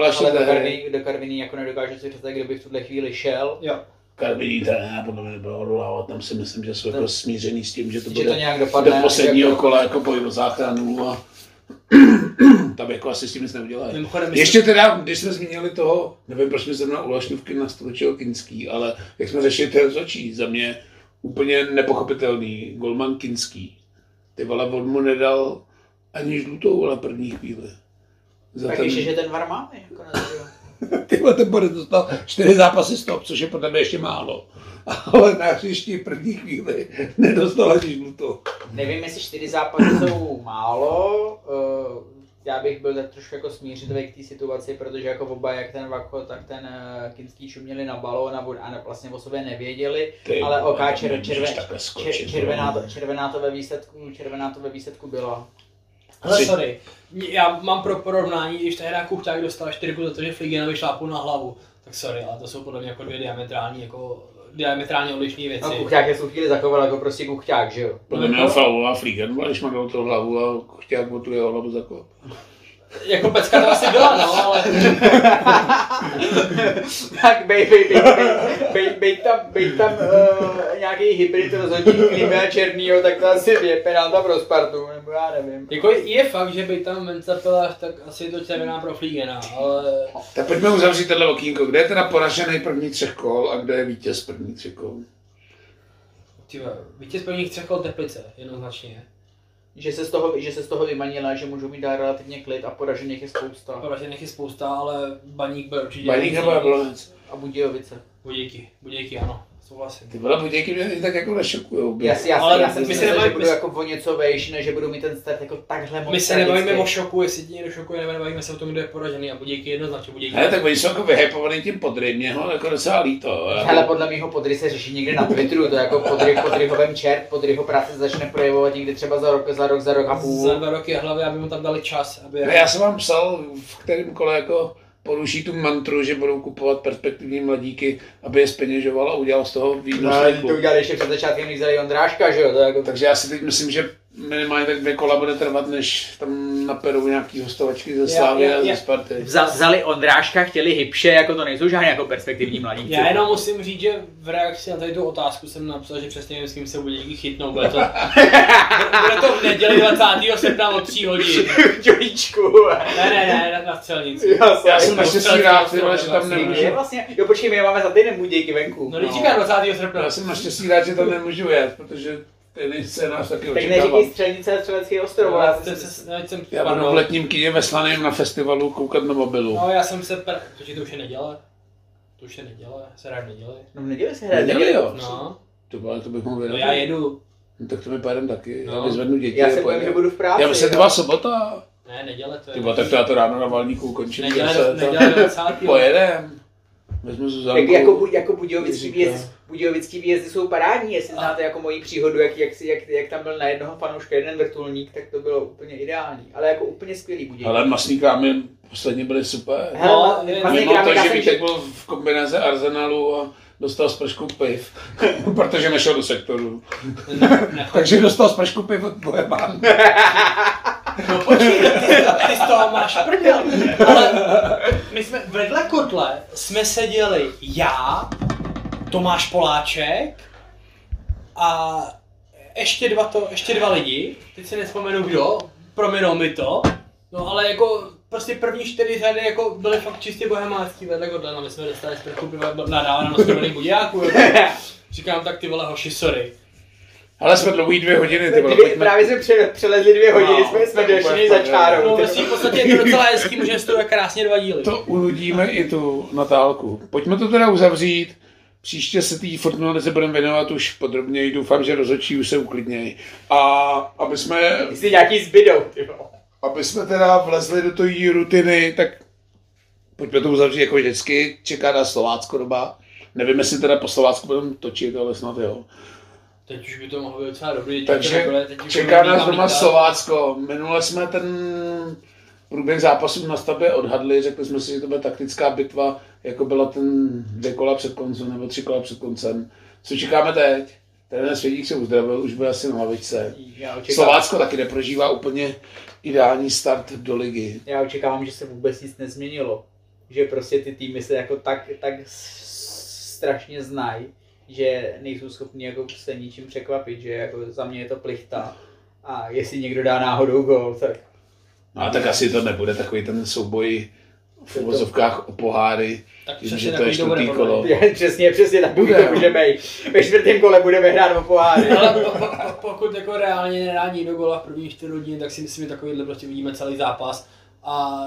Karviní, do Karviní jako nedokážu si představit, kdo by v tuhle chvíli šel. Jo. Karviní teda podle mě nebylo odvolávat, tam si myslím, že jsou to, jako smířený s tím, že to že bude to nějak dopadne, do posledního jako... kola jako boj o záchranu a tam jako asi s tím nic neudělají. Ještě teda, když jsme zmínili toho, nevím, proč jsme zrovna u Laštůvky nastočil Kinský, ale jak jsme řešili ten Zočí, za mě úplně nepochopitelný, golman Kinský. Ty vole, on mu nedal ani žlutou, ale první chvíli. Za tak ten... ještě, že ten var máme, jako ty vole, ten bude dostal čtyři zápasy stop, což je podle mě ještě málo. Ale na hřišti první chvíli nedostal ani žlutou. Nevím, jestli čtyři zápasy jsou málo. Já bych byl tak trošku jako smířitvý k té situaci, protože jako oba, jak ten Vako, tak ten Kinský šuměli na balón a vlastně o sobě nevěděli, ty, ale OK, čer, červen, skočit, červená, to, červená, to ve výsledku, červená to ve výsledku byla. Ale sorry, já mám pro porovnání, když tehdy Kuchták dostal čtyřku za to, že Fligenovi šlápl na hlavu, tak sorry, ale to jsou podle mě jako dvě diametrální jako diametrálně odlišné věci. A Kuchták je v chvíli zachoval jako prostě Kuchták, že jo? Podle mě ho fauloval Fligen, když má do toho hlavu a Kuchták mu tu jeho hlavu zakop. Jako pecka to asi byla, no, ale... Tak bej, bej, bej, bej, bej tam, bej tam uh, nějaký hybrid rozhodní Klíme a Černýho, tak to asi je penálta pro Spartu, nebo já nevím. Jako je fakt, že bej tam Mencapela, tak asi je to červená pro Fligena, ale... Tak pojďme uzavřít tohle okýnko, kde je teda poražený první třech kol a kde je vítěz první třech kol? Tyva, vítěz prvních třech kol Teplice, jednoznačně. Že se z toho, že se z toho vymanila, že můžou mít dát relativně klid a poražených je spousta. Poražených je spousta, ale Baník byl určitě... Baník nebo Jablonec. A Budějovice. Budějky, Budějky, ano, souhlasím. Ty vole, Budějky mě tak jako nešokujou. Já si, já ale já si my se nebavíme, že budu jako o něco vejš, než že budu mít ten start jako takhle moc. My se nebavíme o šoku, jestli ti někdo šokuje, nebo nebavíme se o tom, kdo je poražený a Budějky jednoznačně Budějky. Ne, tak oni jsou jako vyhypovaný tím podrybně, ho jako docela líto. Ale podle mýho podry se řeší někde na Twitteru, to jako podry, podryhovém čert, podryho práce začne projevovat někdy třeba za rok, za rok, za rok a půl. Za dva roky a hlavně, aby mu tam dali čas, aby... Ne, já jsem vám psal, v kterém kole jako... poruší tu mantru, že budou kupovat perspektivní mladíky, aby je zpeněžoval a udělal z toho výnosníku. No, to udělali ještě před začátkem, když vzali Ondráška, že jo? To jako... Takže já si teď myslím, že minimálně tak dvě kola bude trvat, než tam naperou nějaký hostovačky ze Slávy a ze Sparty. Vzali Ondráška, chtěli hipše, jako to nejsou žádné jako perspektivní mladíci. Já jenom musím říct, že v reakci na tady tu otázku jsem napsal, že přesně nevím, s kým se Budějky chytnou. Bude to, bude to v neděli dvacátého srpna od tří hodin. Ne, ne, ne, na střelnici. Já jsem naštěstí rád, že tam nemůžu. Jo, počkej, my máme za týden Budějky venku. No, říká dvacátého srpna. Já jsem naštěstí rád, že tam nemůžu jet, protože se nás taky tak neříkej Střelnice a Střelecký ostrov. No, já jsem se, já jsem já budu v letním kyně ve Slaném na festivalu koukat na mobilu. No já jsem se, pr... protože to už je neděle. To už je neděle, se rád neděle. No v neděli se hraje. Neděli jo? No. To, bylo, to bych mohl vědět. No já jedu. No, tak to mi pádem taky, no. Já vyzvednu děti. Já se pojím, že budu v práci. Já myslím, dva sobota. Ne, neděle to je. Tyba, tak to já to ráno na Valníku ukončím. Neděle dvacátého. Pojedem. Tak jako, jako budějovický výjezdy, budějovický výjezdy jsou parádní, jestli a. znáte jako moji příhodu, jak, jak, jak, jak tam byl na jednoho fanouška jeden vrtulník, tak to bylo úplně ideální, ale jako úplně skvělý Budějovický. Ale masní krámy posledně byly super. Hele, no, mimo to, že Vítek byl v kombinace Arsenalu a dostal spršku piv, protože nešel do sektoru. Takže dostal spršku piv od Bohemán. No počkej, ty, ty z toho máš prdel, ale my jsme vedle kotle jsme seděli já, Tomáš Poláček a ještě dva, to, ještě dva lidi, teď si nevzpomenu kdo, prominou mi to, no ale jako prostě první čtyři řady jako byly fakt čistě bohemácký vedle kotle, no my jsme dostali sprchu piva nadáváno na skrovený Budějáků, říkám tak ty vole hoši, sorry. Ale jsme dlouhý dvě hodiny, ty vole. Právě jsme pře- přelezli dvě hodiny, no, jsme, jsme došli za čárou. No, vlastně v podstatě je to docela hezký, můžeme studovat krásně dva díly. To uludíme no. I tu Natálku. Pojďme to teda uzavřít. Příště se té fotbalize budeme věnovat už podrobněji. Doufám, že rozhodčí už se uklidnějí. A aby jsme... Jsi nějaký zbydou, ty vole. Aby jsme teda vlezli do té rutiny, tak pojďme to uzavřít jako vždycky. Čeká na Slovácko doba. Nevím, jestli teda po Slovácku budeme točit, ale snad jo. Teď už by to mohlo být docela dobrý. Takže nebylo, čeká nás doma Slovácko. Minule jsme ten průběh zápasů na Stabě odhadli. Řekli jsme si, že to bude taktická bitva, jako byla ten dvě kola před koncem nebo tři kola před koncem. Co čekáme teď? Ten Svědík se uzdravil, už byl asi na lavičce. Slovácko taky neprožívá úplně ideální start do ligy. Já očekávám, že se vůbec nic nezměnilo. Že prostě ty týmy se jako tak, tak strašně znají, že nejsou schopni jako se ničím překvapit, že jako za mě je to plichta a jestli někdo dá náhodou gól, tak... No a tak asi to nebude takový ten souboj v uvozovkách o poháry, tím, že to je čtvrtý kolo. Přesně, přesně tak bude, můžeme jít. Ve čtvrtém kole budeme hrát o poháry. Ale po, po, pokud jako reálně nedá nikdo góla v první čtyři hodiny, tak si myslím, že takovýhle prostě vidíme celý zápas. A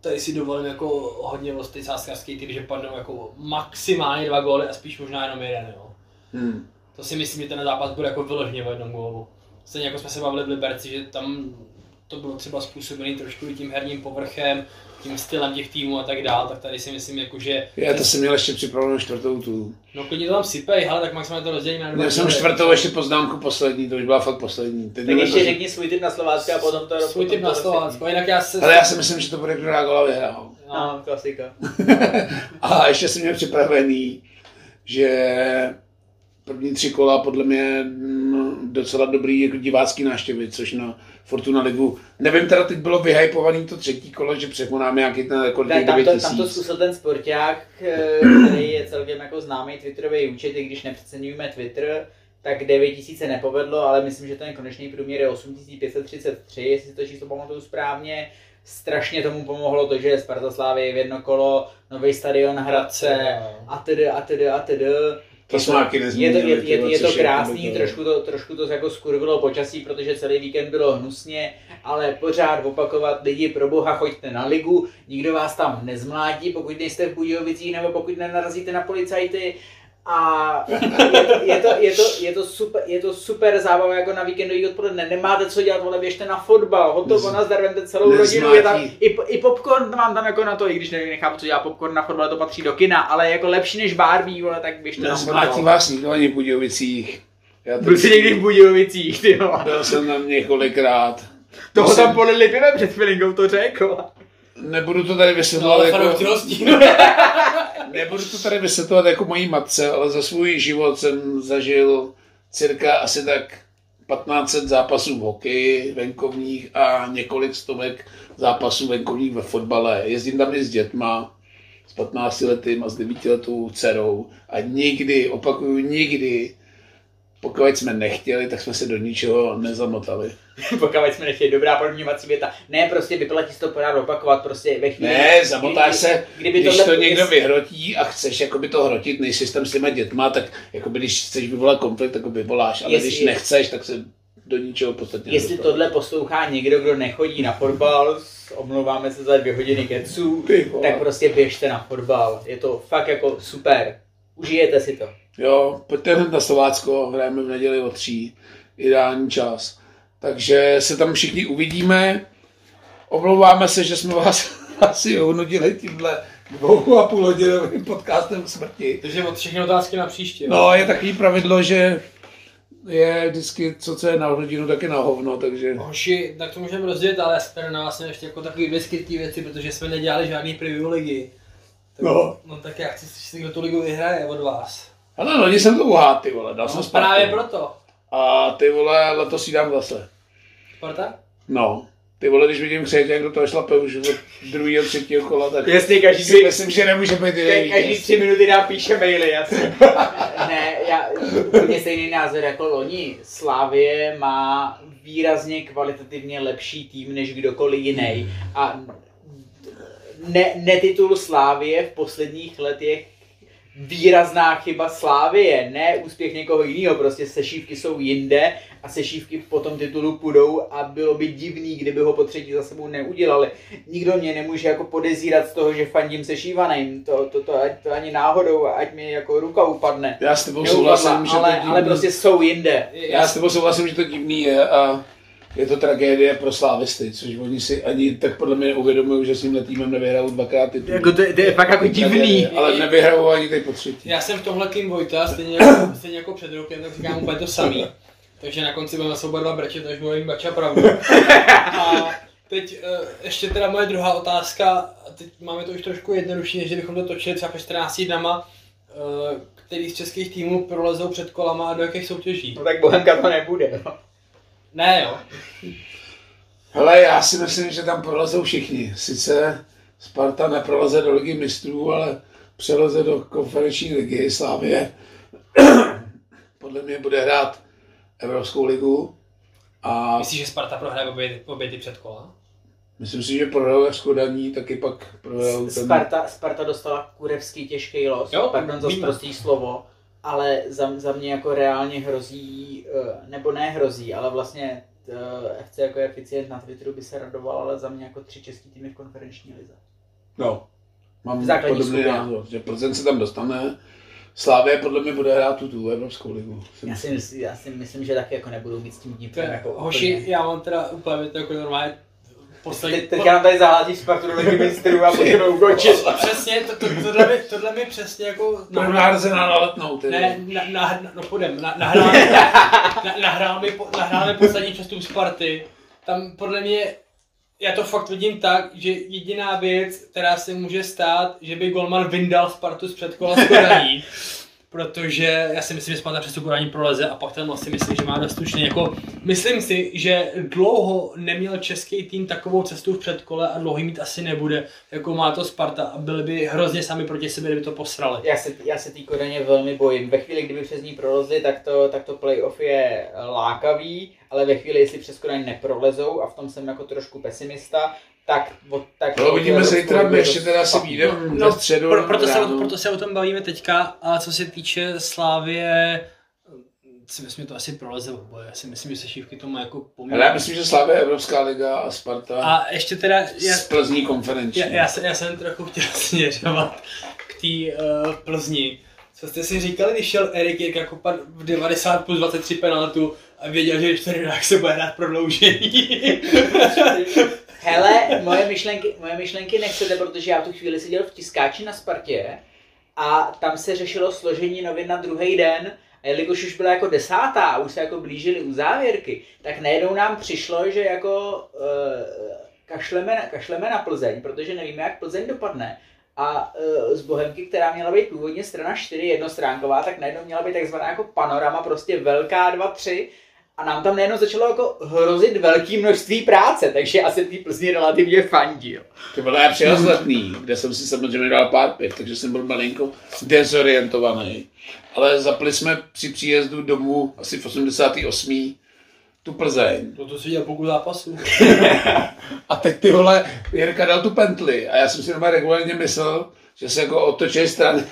tady si dovolím jako hodně vlastně sáskarský typ, že padnou jako maximálně dva góly a spíš možná jenom jeden, jo. Hmm. To si myslím, že ten zápas bude jako vyloženě v jednom gólu. Stejně jako jsme se bavili v Liberci, že tam to bylo třeba způsobený trošku i tím herním povrchem, tím stylem těch týmů a tak dál, tak tady si myslím jako, že... Já to jsem měl ještě připravenou čtvrtou tu. No klidně to tam sypej, hele, tak maximálně to rozdělíme na dva. Já jsem čtvrtou ještě poznámku poslední, to už byla fakt poslední. Teď tak ještě to... řekni svůj tip na Slovácku a potom to... Svůj tip na Slovácku, jinak já se... Ale já si myslím, že to bude druhá gola vyhrál. No, klasika. A ještě jsem měl připravený, že první tři kola podle mě docela dobrý jako divácký návštěvy, což na Fortuna ligu. Nevím, teda teď bylo vyhypovaný to třetí kolo, že překonáme nějaký ten rekord devět tisíc. Tam to zkusil ten sporták, který je celkem jako známý twitterový účet, i když nepřeceňujeme Twitter, tak devět tisíc se nepovedlo, ale myslím, že ten konečný průměr je osm tisíc pět set třicet tři, jestli si to číslo pamatuju správně. Strašně tomu pomohlo to, že Sparta Slávy v jedno kolo, nový stadion Hradce a tedy a tedy a tedy. Je to, je, je, je to krásný, trošku to, trošku to jako skurvilo počasí, protože celý víkend bylo hnusně, ale pořád opakovat lidi, pro boha, choďte na ligu, nikdo vás tam nezmlátí, pokud nejste v Budějovicích nebo pokud nenarazíte na policajty. A je to, je to, je to, je to, super, je to super zábava jako na víkendový odpoledne, nemáte co dělat, vole, běžte na fotbal, hotovo, nazdar, vemte celou rodinu, je tam, i, i popcorn mám tam jako na to, i když nechápu, co dělá popcorn na fotbal, to patří do kina, ale jako lepší než Barbie, vole, tak běžte na fotbal. Nezmlátí vás nikdo ani v Budějovicích. Byl jsi někdy v Budějovicích, ty vole. Byl jsem tam několikrát. Toho jsem... tam podle Lipivem před chvilinkou to řekl. Nebudu to tady vysvětlovat no, jako... Nebudu to tady vysvětlovat jako mojí matce, ale za svůj život jsem zažil cirka asi tak patnáct set zápasů v hokeji venkovních a několik stovek zápasů venkovních ve fotbale. Jezdím tam i s dětma, s patnácti lety a s devítiletou dcerou a nikdy, opakuju nikdy, pokud jsme nechtěli, tak jsme se do ničeho nezamotali. Pokud jsme nechtěli, dobrá podměvací věta. Ne, prostě vyplatí se to pořád opakovat, prostě ve chvíli... Ne, zamotáš se, kdyby když to někdo jest... vyhrotí a chceš jakoby to hrotit, nejsi tam s těma dětma, tak jakoby když chceš vyvolat konflikt, tak vyvoláš, ale jestli... když nechceš, tak se do ničeho podstatně... Jestli nedostává. Tohle poslouchá někdo, kdo nechodí na fotbal, omlouváme se za dvě hodiny keců, tak prostě běžte na fotbal, je to fakt jako super, užijete si to. Jo, pojďte hned na Slovácko, hrajeme v neděli o tří, ideální čas. Takže se tam všichni uvidíme. Omlouváme se, že jsme vás asi ohnudili tímhle dvou a půl hodinovým podcastem smrti. Takže od všechny otázky na příště. No, je takový pravidlo, že je vždycky, co co je na hodinu, tak je na hovno, takže... Hoši, tak to můžeme rozdělit, ale pro nás ještě jako takový bezkrytý věci, protože jsme nedělali žádný preview ligy. Tak, no. No tak já chci si, kdo tu ligu vyhraje od vás. Ale loni jsem to uhádl, ty vole, dal no, jsem Spartu. Právě proto. A ty vole, letos jí dám zase. Sparta? No. Ty vole, když vidím Křeťa, jak do toho šlape už od druhého, třetího kola, tak jasný, každý si tři... myslím, že nemůže být jiný vítěz. Každý tři minuty nám píše maily, jasně. Ne, já, úplně stejný názor jako loni. Slavie má výrazně kvalitativně lepší tým než kdokoliv jiný. A ne, netitul Slavie v posledních letech výrazná chyba Slávie, ne úspěch někoho jiného, prostě sešívky jsou jinde a sešívky po tom titulu půjdou a bylo by divný, kdyby ho po třetí za sebou neudělali. Nikdo mě nemůže jako podezírat z toho, že fandím sešívaným, to, to, to, to ani náhodou, ať mi jako ruka upadne. Já s tebou souhlasím, že ale, to divný... ale prostě jsou jinde. Já s tebou souhlasím, že to divný je a je to tragédie pro slávisty, což oni si ani tak podle mě neuvědomují, že s tímhle týmem nevyhrál dvakrát titul. Jako to, to je fakt jako divný. Ale nevyhrál ani teď po třetí. Já jsem v tomhle Kim Vojta, stejně, stejně jako před rokem, tak říkám úplně to samý. Takže na konci budeme se oba dva brečet, takže mluvím bača pravdu. A teď ještě teda moje druhá otázka, teď máme to už trošku jednodušší, než bychom to točili třeba před čtrnácti dnama. Který z českých týmů prolezou před kolama a do jakých soutěží? No tak Bohemka to nebude. No. Ne, jo. Hele, já si myslím, že tam prolezou všichni. Sice Sparta neproleze do ligy mistrů, ale přeleze do konferenční ligy. Slavie podle mě bude hrát Evropskou ligu. A myslíš, že Sparta prohraje obě ty předkola? Myslím si, že prohrál Evropskou daní, taky pak prohrál ten... Sparta, Sparta dostala kurevský těžký los, jo, pardon za prostý slovo. Ale za, za mě jako reálně hrozí, nebo ne hrozí, ale vlastně F C jako je oficient na Twitteru by se radoval, ale za mě jako tři český týmy v konferenční lize. No, mám podobný názor, že Plzeň se tam dostane, Slavie podle mě bude hrát tu, tu Evropskou ligu. Já si, myslím, já si myslím, že taky jako nebudou mít s tím dní. Jako hoši, úplně. Já mám teda úplně to jako normálně. Poslední... Te, teďka nám tady zaházíš Spartu do ligy mistrů a budeme ukončit. Přesně, to, to, tohle, mi, tohle mi přesně jako... Nahrál se na letnou, tedy. Ne, na, na, no půjdem, na, nahrál, na, nahrál, mi, nahrál mi poslední přestup Sparty. Tam podle mě, já to fakt vidím tak, že jediná věc, která se může stát, že by golman vyndal Spartu z předkola z Kodaní. Protože já si myslím, že Sparta přes tu Kodaň proleze a pak ten asi myslím, že má dostučně jako... Myslím si, že dlouho neměl český tým takovou cestu v předkole a dlouhý mít asi nebude, jako má to Sparta a byli by hrozně sami proti sebe, kdyby to posrali. Já se, já se tý Kodaně velmi bojím. Ve chvíli, kdyby přes ní prolezli, tak to, tak to playoff je lákavý, ale ve chvíli, jestli přes Kodaň neprolezou a v tom jsem jako trošku pesimista, tak... Od, tak no, vidíme zítra, my ještě teda se výjdeme no, ve středu. Pro, proto, se, proto se o tom bavíme teďka, a co se týče Slávie, si myslím, že to asi proleze oboje. Já si myslím, že se Šívky tomu jako poměrně... Já myslím, že Slávie je Evropská liga a Sparta a ještě teda... Já, z Plzní konferenční. Já, já, jsem, já jsem trochu chtěl směřovat k té uh, Plzni. Co jste si říkali, když šel Erik Jirka kopat v devadesát plus dvacet tři penaltu a věděl, že ještě nedák se bude hrát prodloužení? Hele, moje myšlenky, moje myšlenky nechcete, protože já v tu chvíli seděl v tiskáči na Spartě a tam se řešilo složení novin na druhý den a jelikož už byla jako desátá a už se jako blížili u závěrky, tak najednou nám přišlo, že jako uh, kašleme, na, kašleme na Plzeň, protože nevíme, jak Plzeň dopadne. A uh, z Bohemky, která měla být původně strana čtyři, jednostránková, tak najednou měla být takzvaná jako panorama, prostě velká dva tři. A nám tam najednou začalo jako hrozit velké množství práce, takže asi ty Plzni relativně fandí, jo. To bylo já přijel Letný, kde jsem si samozřejmě dal pár piv, takže jsem byl malinko dezorientovaný. Ale zapli jsme při příjezdu domů asi v osmdesátém osmém tu Plzeň. No to si dělal pokud zápasu. A teď ty vole, Jirka dal tu pentli a já jsem si doma regulárně myslel, že se jako otočí strany.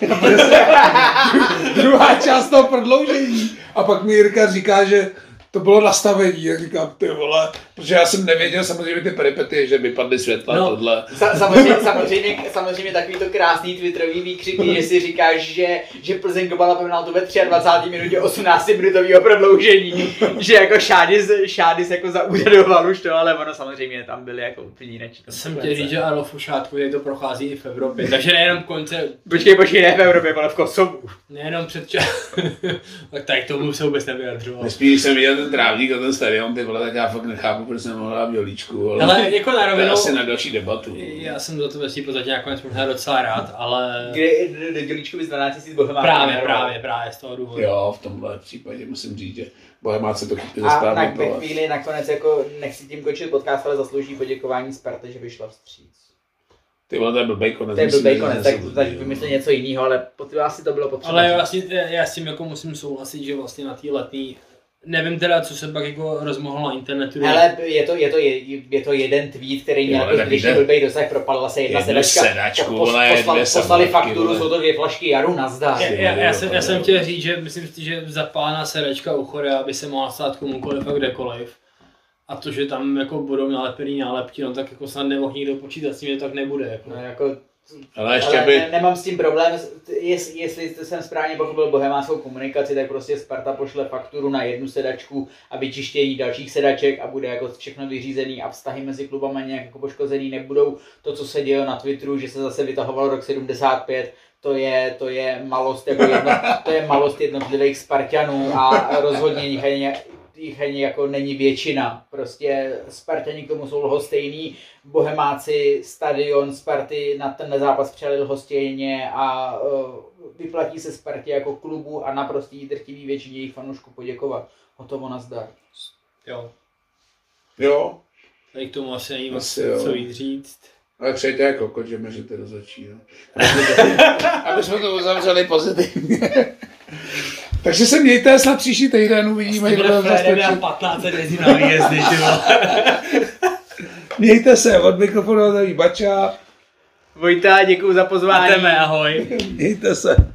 Druhá část toho prodloužení. A pak mi Jirka říká, že to bylo nastavení, jak říkám, ty vole, protože já jsem nevěděl samozřejmě ty peripetie, že vypadly světla, no. Tohle. Samozřejmě, samozřejmě, samozřejmě takový to krásný twitterový výkřik, že si říkáš, že, že Plzeň kopala penaltu ve dvacáté třetí minutě osmnáctiminutového prodloužení, že jako Šádis, Šádis jako zaúřadoval už to, ale ono samozřejmě tam byly jako úplně jiné. Jsem tě říct, že ano, Fušátku to prochází i v Evropě, takže nejenom konce... Počkej, počkej, ne v Evropě, ale v Kosovu. Nejenom před čas... tak tady k tomu se vůbec nevyjadřoval. Nespíš jsem viděl ten trávník na ten stadion, ty vole, tak já fakt nechápu, protože jsem mohl dát Jolíčku, ale, ale jako na rovinu, to je asi na další debatu. Já jsem za to vesí pozadě nakonec možná docela rád, ale... Kdy Jolíčku by z dvanáct tisíc Bohemák. Právě, právě, právě, z toho důvodu. Jo, v tomhle případě musím říct, že Bohemák se to chytí za správný pole. A na chvíli nakonec, jako nechci tím končit podcast, ale zaslouží poděkování Sparta, že vyšla vstříc. Ty vole, to je blbej konec. To je blbej konec, tak vymyslel něco jiného, ale asi to bylo potřeba. Ale vlastně já s tím jako musím souhlasit, že vlastně na té Letné nevím teda, co se pak jako rozmohlo na internetu. Ale je to, je to, je, je to jeden tweet, který měl jako zbytečně blbej dosah, propadla se jedna sedačka, sedačku, pos, poslal, poslali, poslali fakturu, jsou to dvě flašky jaru, nazdar. Já, já, já, já jsem chtěl říct, že myslím si, že zapálná sedačka u Chorea by se mohla stát komukoliv a kdekoliv. A to, že tam jako budou nalepený nálepky, no tak jako snad nemohl nikdo počítat s tím, že tak nebude. Jako. No, jako... Ale, ještě ale by... ne, nemám s tím problém, jest, jestli jsem správně pochopil bohemáckou komunikaci, tak prostě Sparta pošle fakturu na jednu sedačku a vyčištění dalších sedaček a bude jako všechno vyřízený a vztahy mezi klubama nějak jako poškozený nebudou. To, co se dělo na Twitteru, že se zase vytahovalo rok sedmdesát pět, to je, to je malost jako jedno, to je malost jednotlivých Spartanů a rozhodně jich ani, jich ani jako není většina. Prostě Spartani k tomu jsou lhostejný. Bohemáci stadion Sparty na ten zápas přijeli lhostejně a uh, vyplatí se Spartě jako klubu a naprostý drtivý většině jejich fanoušků poděkovat. Hotovo, nazdar. Jo. Jo. Tady k tomu asi není asi co víc říct. Ale přejte jako kokot, že mě teda začíná. Aby jsme to uzavřeli pozitivně. Takže se mějte, snad příští týden uvidíme. Bude Frédem a patnáct dní na výjezdy. Mějte se, od mikrofonu oddaví Bača. Vojta, děkuju za pozvání. Jdeme, ahoj. Mějte se.